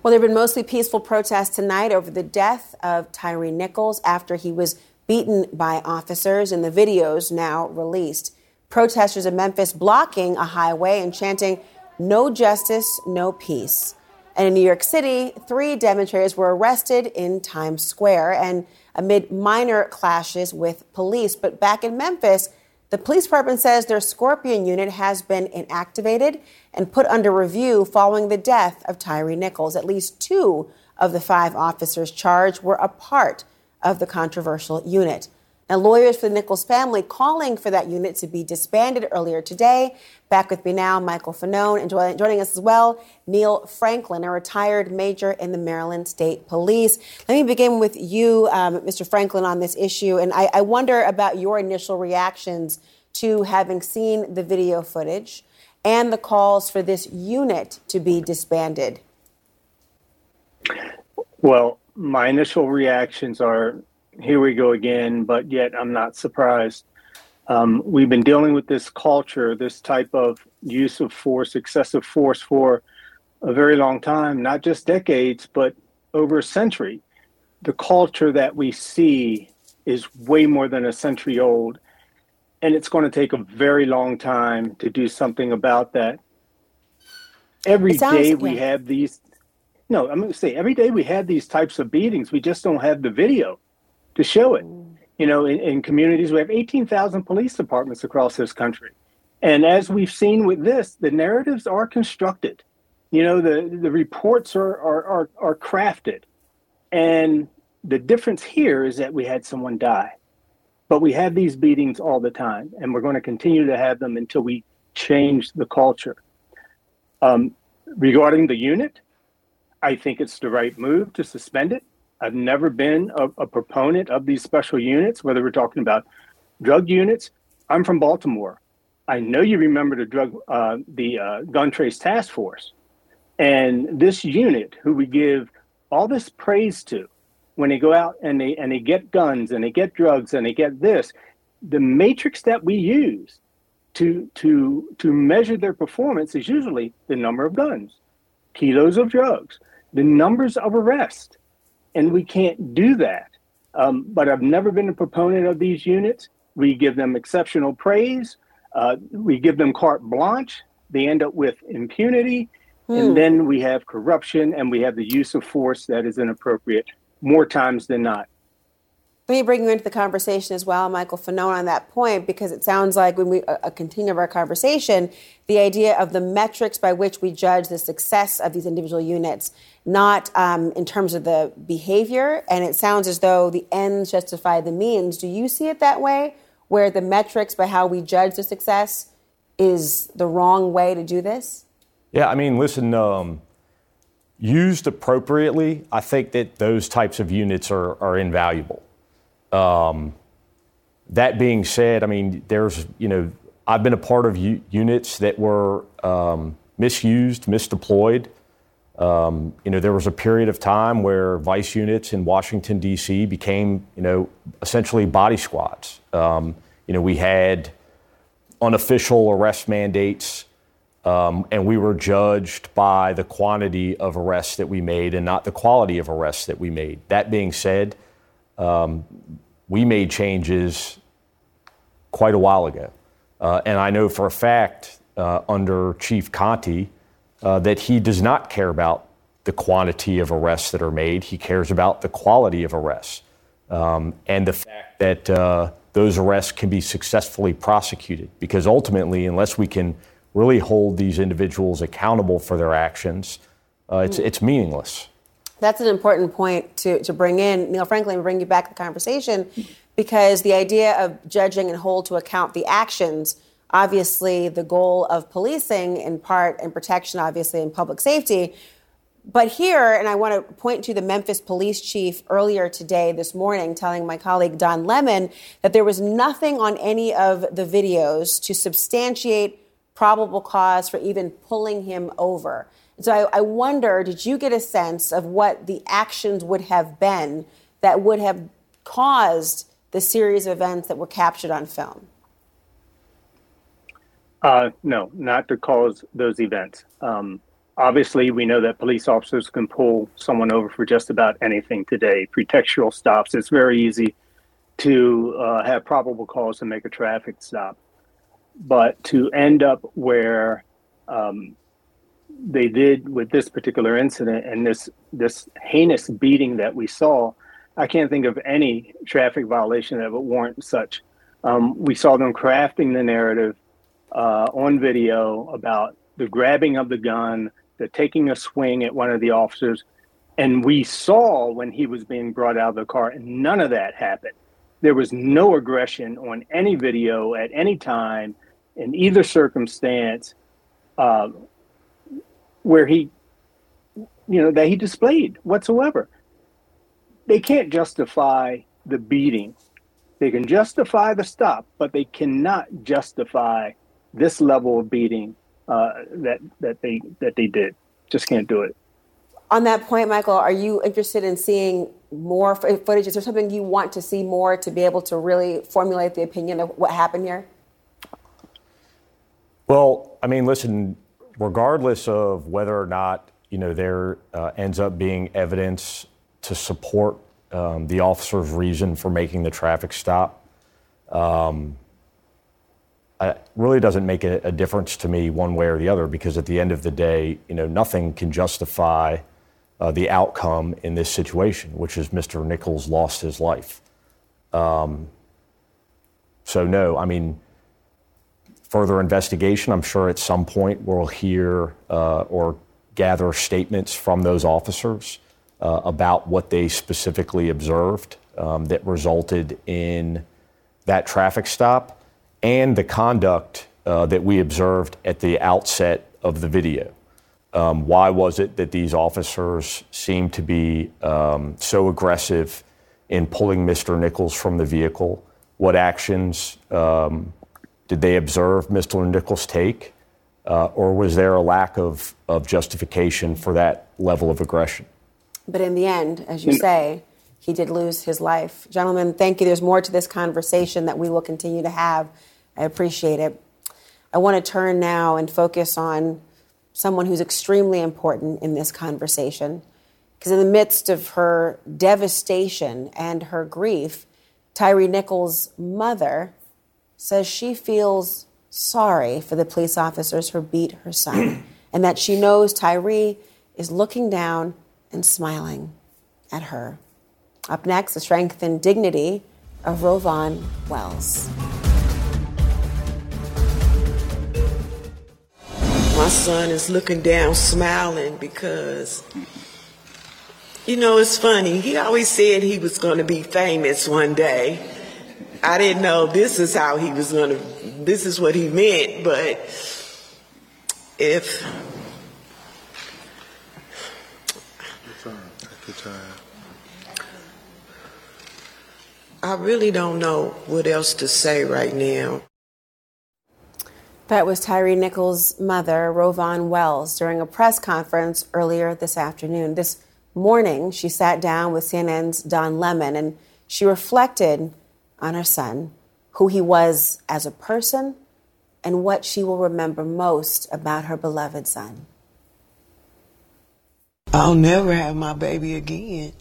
Well, there have been mostly peaceful protests tonight over the death of Tyre Nichols after he was beaten by officers, and the videos now released. Protesters in Memphis blocking a highway and chanting, "No justice, no peace." And in New York City, 3 demonstrators were arrested in Times Square and amid minor clashes with police. But back in Memphis, the police department says their Scorpion unit has been inactivated and put under review following the death of Tyre Nichols. At least 2 of the 5 officers charged were a part of the controversial unit. Now, lawyers for the Nichols family calling for that unit to be disbanded earlier today. Back with me now, Michael Fanone, and joining us as well, Neil Franklin, a retired major in the Maryland State Police. Let me begin with you, Mr. Franklin, on this issue. And I wonder about your initial reactions to having seen the video footage and the calls for this unit to be disbanded. Well, my initial reactions are, here we go again, but yet I'm not surprised. We've been dealing with this culture, this type of use of force, excessive force, for a very long time, not just decades, but over a century. The culture that we see is way more than a century old, and it's going to take a very long time to do something about that. Every day we have these types of beatings. We just don't have the video to show it. In communities, we have 18,000 police departments across this country. And as we've seen with this, the narratives are constructed. The reports are crafted. And the difference here is that we had someone die. But we have these beatings all the time, and we're going to continue to have them until we change the culture. Regarding the unit, I think it's the right move to suspend it. I've never been a proponent of these special units, whether we're talking about drug units. I'm from Baltimore. I know you remember the Gun Trace Task Force. And this unit, who we give all this praise to, when they go out and they get guns and they get drugs and they get this, the matrix that we use to measure their performance is usually the number of guns, kilos of drugs, the numbers of arrests. And we can't do that. But I've never been a proponent of these units. We give them exceptional praise. We give them carte blanche. They end up with impunity. And then we have corruption and we have the use of force that is inappropriate more times than not. Let me bring you into the conversation as well, Michael Fanone, on that point, because it sounds like when we continue our conversation, the idea of the metrics by which we judge the success of these individual units, not in terms of the behavior. And it sounds as though the ends justify the means. Do you see it that way, where the metrics by how we judge the success is the wrong way to do this? Yeah, I mean, listen, used appropriately, I think that those types of units are invaluable. That being said, I mean, there's, you know, I've been a part of units that were misused, misdeployed. You know, there was a period of time where vice units in Washington, D.C. became, you know, essentially body squads. You know, we had unofficial arrest mandates, and we were judged by the quantity of arrests that we made and not the quality of arrests that we made. That being said, we made changes quite a while ago. And I know for a fact under Chief Conti that he does not care about the quantity of arrests that are made. He cares about the quality of arrests and the fact that those arrests can be successfully prosecuted. Because ultimately, unless we can really hold these individuals accountable for their actions, it's meaningless. That's an important point to bring in. Neil Franklin, bring you back to the conversation, because the idea of judging and hold to account the actions, obviously the goal of policing in part and protection, obviously, and public safety. But here, and I want to point to the Memphis police chief earlier today, this morning, telling my colleague Don Lemon that there was nothing on any of the videos to substantiate probable cause for even pulling him over. So I wonder, did you get a sense of what the actions would have been that would have caused the series of events that were captured on film? No, not to cause those events. Obviously, we know that police officers can pull someone over for just about anything today. Pretextual stops. It's very easy to have probable cause to make a traffic stop. But to end up where they did with this particular incident and this heinous beating that we saw, I can't think of any traffic violation that would warrant such. We saw them crafting the narrative on video about the grabbing of the gun, the taking a swing at one of the officers. And we saw when he was being brought out of the car, and none of that happened. There was no aggression on any video at any time in either circumstance, where he, you know, that he displayed whatsoever. They can't justify the beating. They can justify the stop, but they cannot justify this level of beating that they did. Just can't do it. On that point, Michael, are you interested in seeing more footage? Is there something you want to see more to be able to really formulate the opinion of what happened here? Well, I mean, listen, regardless of whether or not, you know, there ends up being evidence to support the officer's reason for making the traffic stop, it really doesn't make a difference to me one way or the other, because at the end of the day, you know, nothing can justify the outcome in this situation, which is Mr. Nichols lost his life. So, no, I mean, further investigation, I'm sure at some point we'll hear or gather statements from those officers about what they specifically observed that resulted in that traffic stop and the conduct that we observed at the outset of the video. Why was it that these officers seemed to be so aggressive in pulling Mr. Nichols from the vehicle? What actions did they observe Mr. Nichols take, or was there a lack of justification for that level of aggression? But in the end, as you say, he did lose his life. Gentlemen, thank you. There's more to this conversation that we will continue to have. I appreciate it. I want to turn now and focus on someone who's extremely important in this conversation, because in the midst of her devastation and her grief, Tyre Nichols' mother says she feels sorry for the police officers who beat her son. and that she knows Tyree is looking down and smiling at her. Up next, the strength and dignity of RowVaughn Wells. My son is looking down, smiling, because, you know, it's funny. He always said he was going to be famous one day. I didn't know this is how he was going to, this is what he meant, but if... I really don't know what else to say right now. That was Tyre Nichols' mother, RowVaughn Wells, during a press conference earlier this afternoon. This morning, she sat down with CNN's Don Lemon, and she reflected on her son, who he was as a person, and what she will remember most about her beloved son. I'll never have my baby again,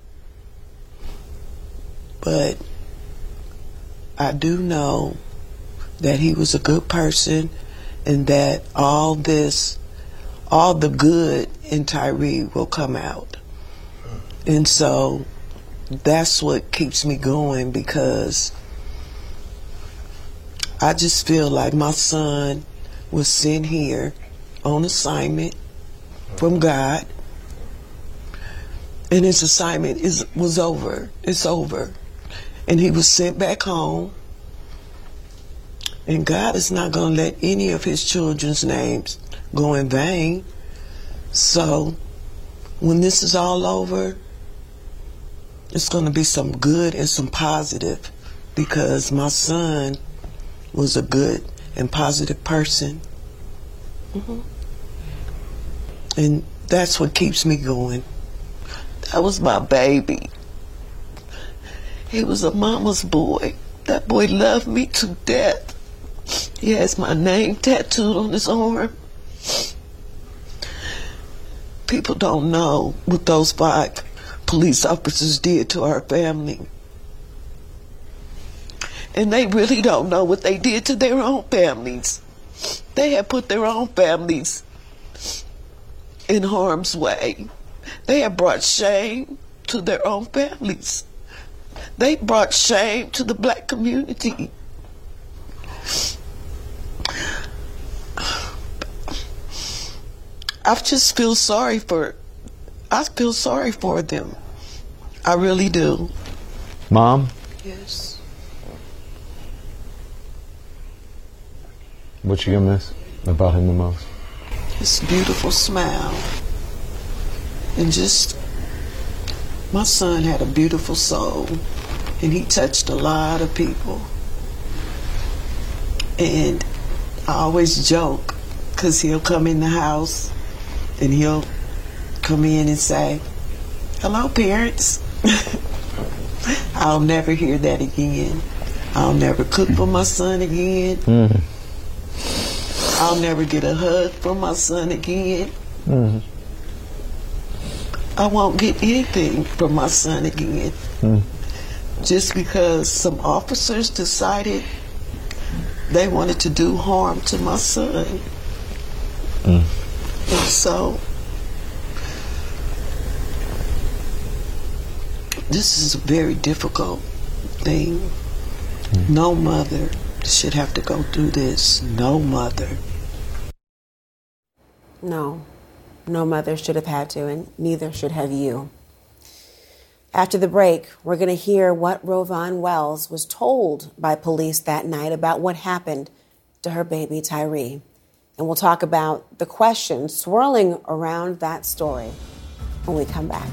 but I do know that he was a good person, and that all this, all the good in Tyree will come out. And so that's what keeps me going, because I just feel like my son was sent here on assignment from God, and his assignment was over. It's over. And he was sent back home. And God is not going to let any of his children's names go in vain. So when this is all over, it's going to be some good and some positive, because my son was a good and positive person. Mm-hmm. And that's what keeps me going. That was my baby. He was a mama's boy. That boy loved me to death. He has my name tattooed on his arm. People don't know what those 5 police officers did to our family. And they really don't know what they did to their own families. They have put their own families in harm's way. They have brought shame to their own families. They brought shame to the black community. I feel sorry for them. I really do. Mom? Yes. What you gonna miss about him the most? His beautiful smile. And just, my son had a beautiful soul, and he touched a lot of people. And I always joke, because he'll come in the house and he'll come in and say, "Hello, parents." I'll never hear that again. I'll never cook for my son again. Mm-hmm. I'll never get a hug from my son again. Mm-hmm. I won't get anything from my son again. Mm-hmm. Just because some officers decided they wanted to do harm to my son. Mm. And so, this is a very difficult thing. Mm. No mother should have to go through this. No mother. No mother should have had to, and neither should have you. After the break, we're going to hear what RowVaughn Wells was told by police that night about what happened to her baby Tyree. And we'll talk about the questions swirling around that story when we come back.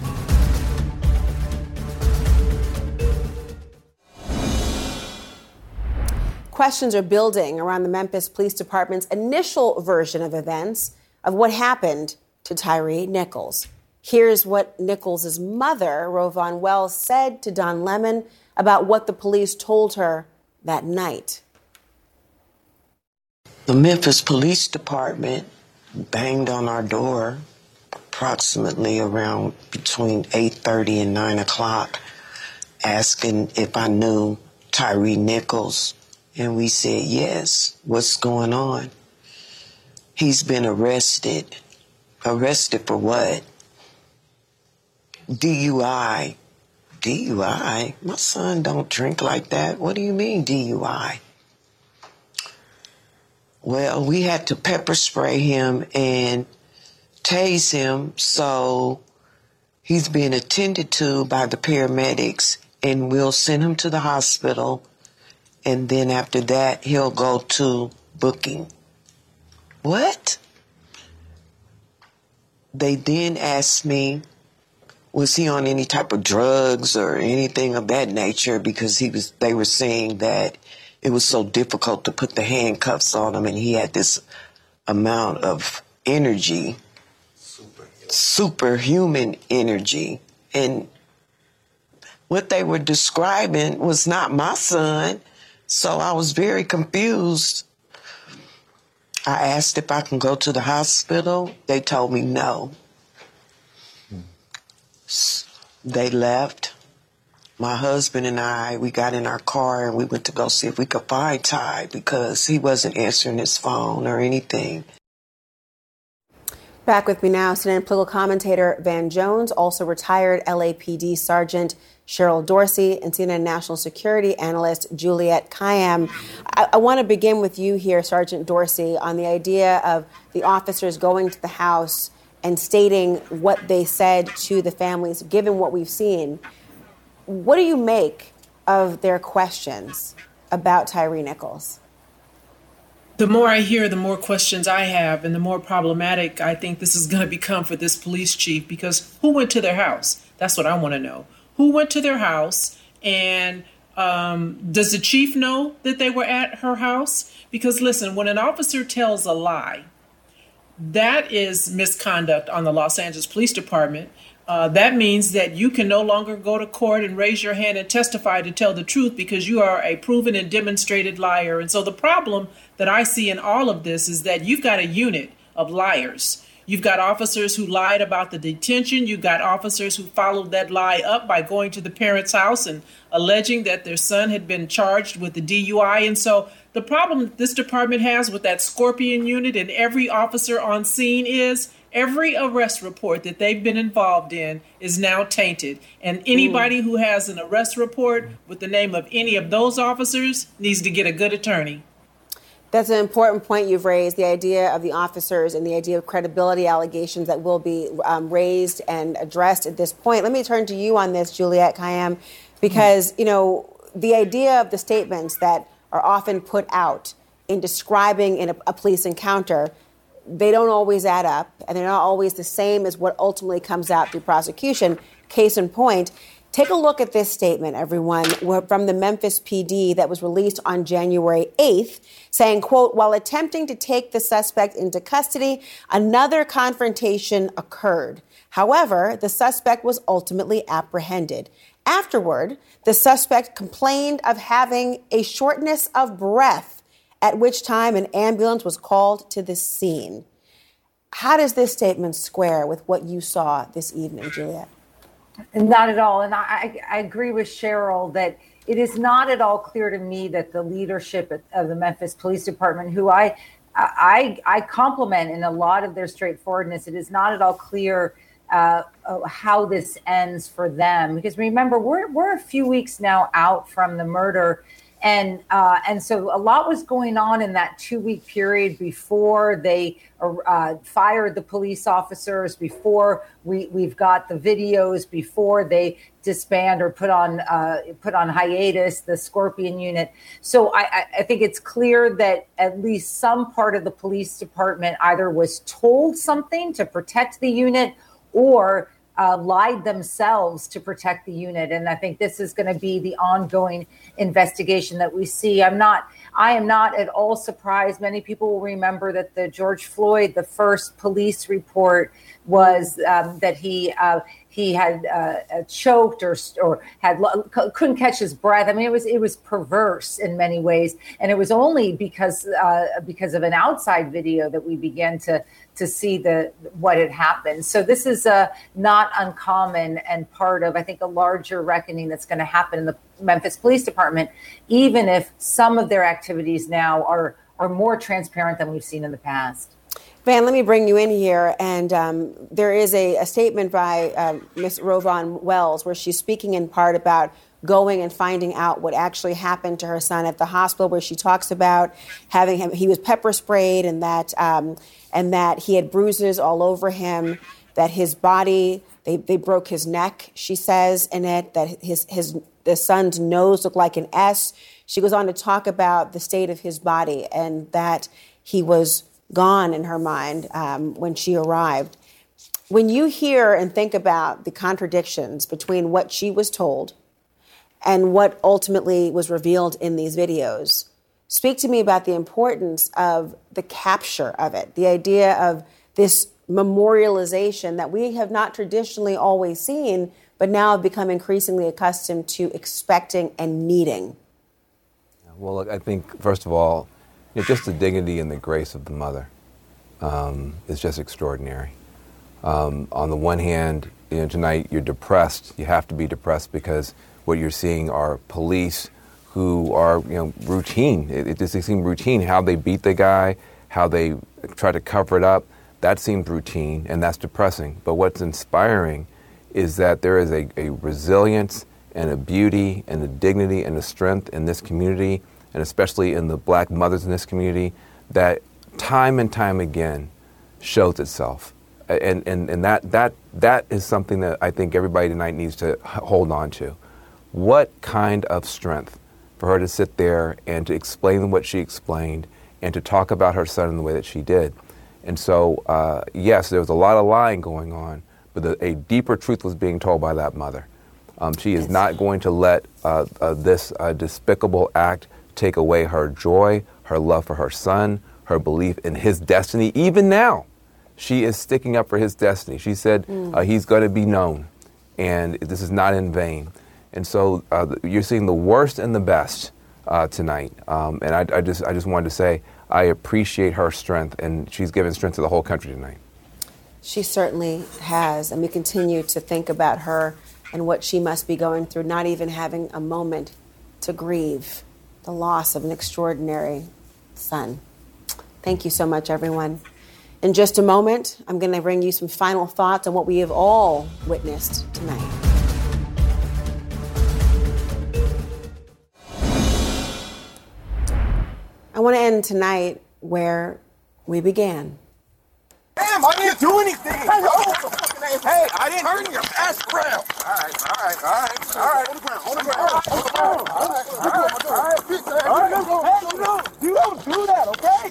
Questions are building around the Memphis Police Department's initial version of events of what happened to Tyre Nichols. Here's what Nichols' mother, RowVaughn Wells, said to Don Lemon about what the police told her that night. The Memphis Police Department banged on our door approximately around between 8:30 and 9 o'clock, asking if I knew Tyre Nichols. And we said, yes, what's going on? He's been arrested Arrested for what? DUI. DUI? My son don't drink like that. What do you mean DUI? Well, we had to pepper spray him and tase him, so he's being attended to by the paramedics, and we'll send him to the hospital, and then after that, he'll go to booking. What? They then asked me, was he on any type of drugs or anything of that nature, because they were saying that it was so difficult to put the handcuffs on him, and he had this amount of energy, superhuman energy. And what they were describing was not my son, so I was very confused. I asked if I can go to the hospital. They told me no. They left. My husband and I, we got in our car and we went to go see if we could find Ty, because he wasn't answering his phone or anything. Back with me now, CNN political commentator Van Jones, also retired LAPD Sergeant Cheryl Dorsey, and CNN national security analyst Juliette Kayyem. I want to begin with you here, Sergeant Dorsey, on the idea of the officers going to the house and stating what they said to the families, given what we've seen. What do you make of their questions about Tyre Nichols? The more I hear, the more questions I have, and the more problematic I think this is going to become for this police chief, because who went to their house? That's what I want to know. Who went to their house? And does the chief know that they were at her house? Because listen, when an officer tells a lie, that is misconduct on the Los Angeles Police Department. That means that you can no longer go to court and raise your hand and testify to tell the truth, because you are a proven and demonstrated liar. And so the problem that I see in all of this is that you've got a unit of liars. You've got officers who lied about the detention. You've got officers who followed that lie up by going to the parents' house and alleging that their son had been charged with the DUI. And so the problem that this department has with that Scorpion Unit and every officer on scene is every arrest report that they've been involved in is now tainted. And anybody who has an arrest report with the name of any of those officers needs to get a good attorney. That's an important point you've raised, the idea of the officers and the idea of credibility allegations that will be raised and addressed at this point. Let me turn to you on this, Juliette Kayyem, because, you know, the idea of the statements that are often put out in describing a police encounter, they don't always add up, and they're not always the same as what ultimately comes out through prosecution. Case in point, take a look at this statement, everyone, from the Memphis PD that was released on January 8th, saying, quote, while attempting to take the suspect into custody, another confrontation occurred. However, the suspect was ultimately apprehended. Afterward, the suspect complained of having a shortness of breath, at which time an ambulance was called to the scene. How does this statement square with what you saw this evening, Juliette? Not at all. And I agree with Cheryl that it is not at all clear to me that the leadership of the Memphis Police Department, who I compliment in a lot of their straightforwardness, it is not at all clear how this ends for them. Because remember, we're a few weeks now out from the murder. And so a lot was going on in that 2-week period before they fired the police officers, before we've got the videos, before they disband or put on hiatus the Scorpion Unit. So I think it's clear that at least some part of the police department either was told something to protect the unit or lied themselves to protect the unit. And I think this is going to be the ongoing investigation that we see. I am not at all surprised. Many people will remember that the George Floyd, the first police report was that he had choked or had couldn't catch his breath. I mean, it was perverse in many ways, and it was only because of an outside video that we began to see what had happened. So this is not uncommon and part of, I think, a larger reckoning that's going to happen in the Memphis Police Department, even if some of their activities now are more transparent than we've seen in the past. Van, let me bring you in here. And there is a statement by Ms. RowVaughn Wells where she's speaking in part about going and finding out what actually happened to her son at the hospital, where she talks about having him, he was pepper sprayed, and that he had bruises all over him, that his body, they broke his neck, she says in it, that the son's nose looked like an S. She goes on to talk about the state of his body and that he was gone in her mind when she arrived. When you hear and think about the contradictions between what she was told and what ultimately was revealed in these videos, speak to me about the importance of the capture of it, the idea of this memorialization that we have not traditionally always seen, but now have become increasingly accustomed to expecting and needing. Well, look, I think, first of all, just the dignity and the grace of the mother is just extraordinary. On the one hand, tonight you're depressed. You have to be depressed because what you're seeing are police who are, routine. It just seemed routine. How they beat the guy, how they try to cover it up, that seems routine, and that's depressing. But what's inspiring is that there is a resilience and a beauty and a dignity and a strength in this community, and especially in the black mothers in this community, that time and time again shows itself. And that is something that I think everybody tonight needs to hold on to. What kind of strength for her to sit there and to explain what she explained and to talk about her son in the way that she did. And so, yes, there was a lot of lying going on, but a deeper truth was being told by that mother. She is not going to let this despicable act take away her joy, her love for her son, her belief in his destiny. Even now, she is sticking up for his destiny. She said he's going to be known, and this is not in vain. And so you're seeing the worst and the best tonight. And I just wanted to say I appreciate her strength, and she's given strength to the whole country tonight. She certainly has, and we continue to think about her and what she must be going through, not even having a moment to grieve the loss of an extraordinary son. Thank you so much, everyone. In just a moment, I'm going to bring you some final thoughts on what we have all witnessed tonight. I want to end tonight where we began. Damn, I didn't do anything! Hey, I didn't turn your ass around! All right. On the ground. All right. Hey, you don't do that, okay?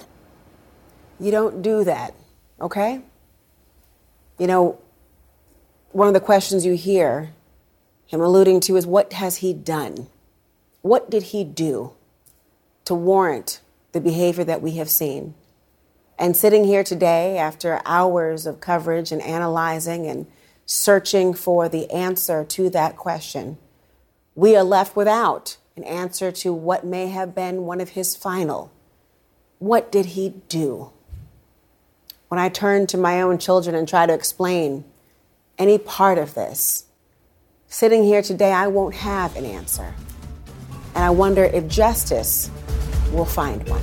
You don't do that, okay? One of the questions you hear him alluding to is, what has he done? What did he do to warrant the behavior that we have seen? And sitting here today after hours of coverage and analyzing and searching for the answer to that question, we are left without an answer to what may have been one of his final. What did he do? When I turn to my own children and try to explain any part of this, sitting here today, I won't have an answer. And I wonder if justice will find one.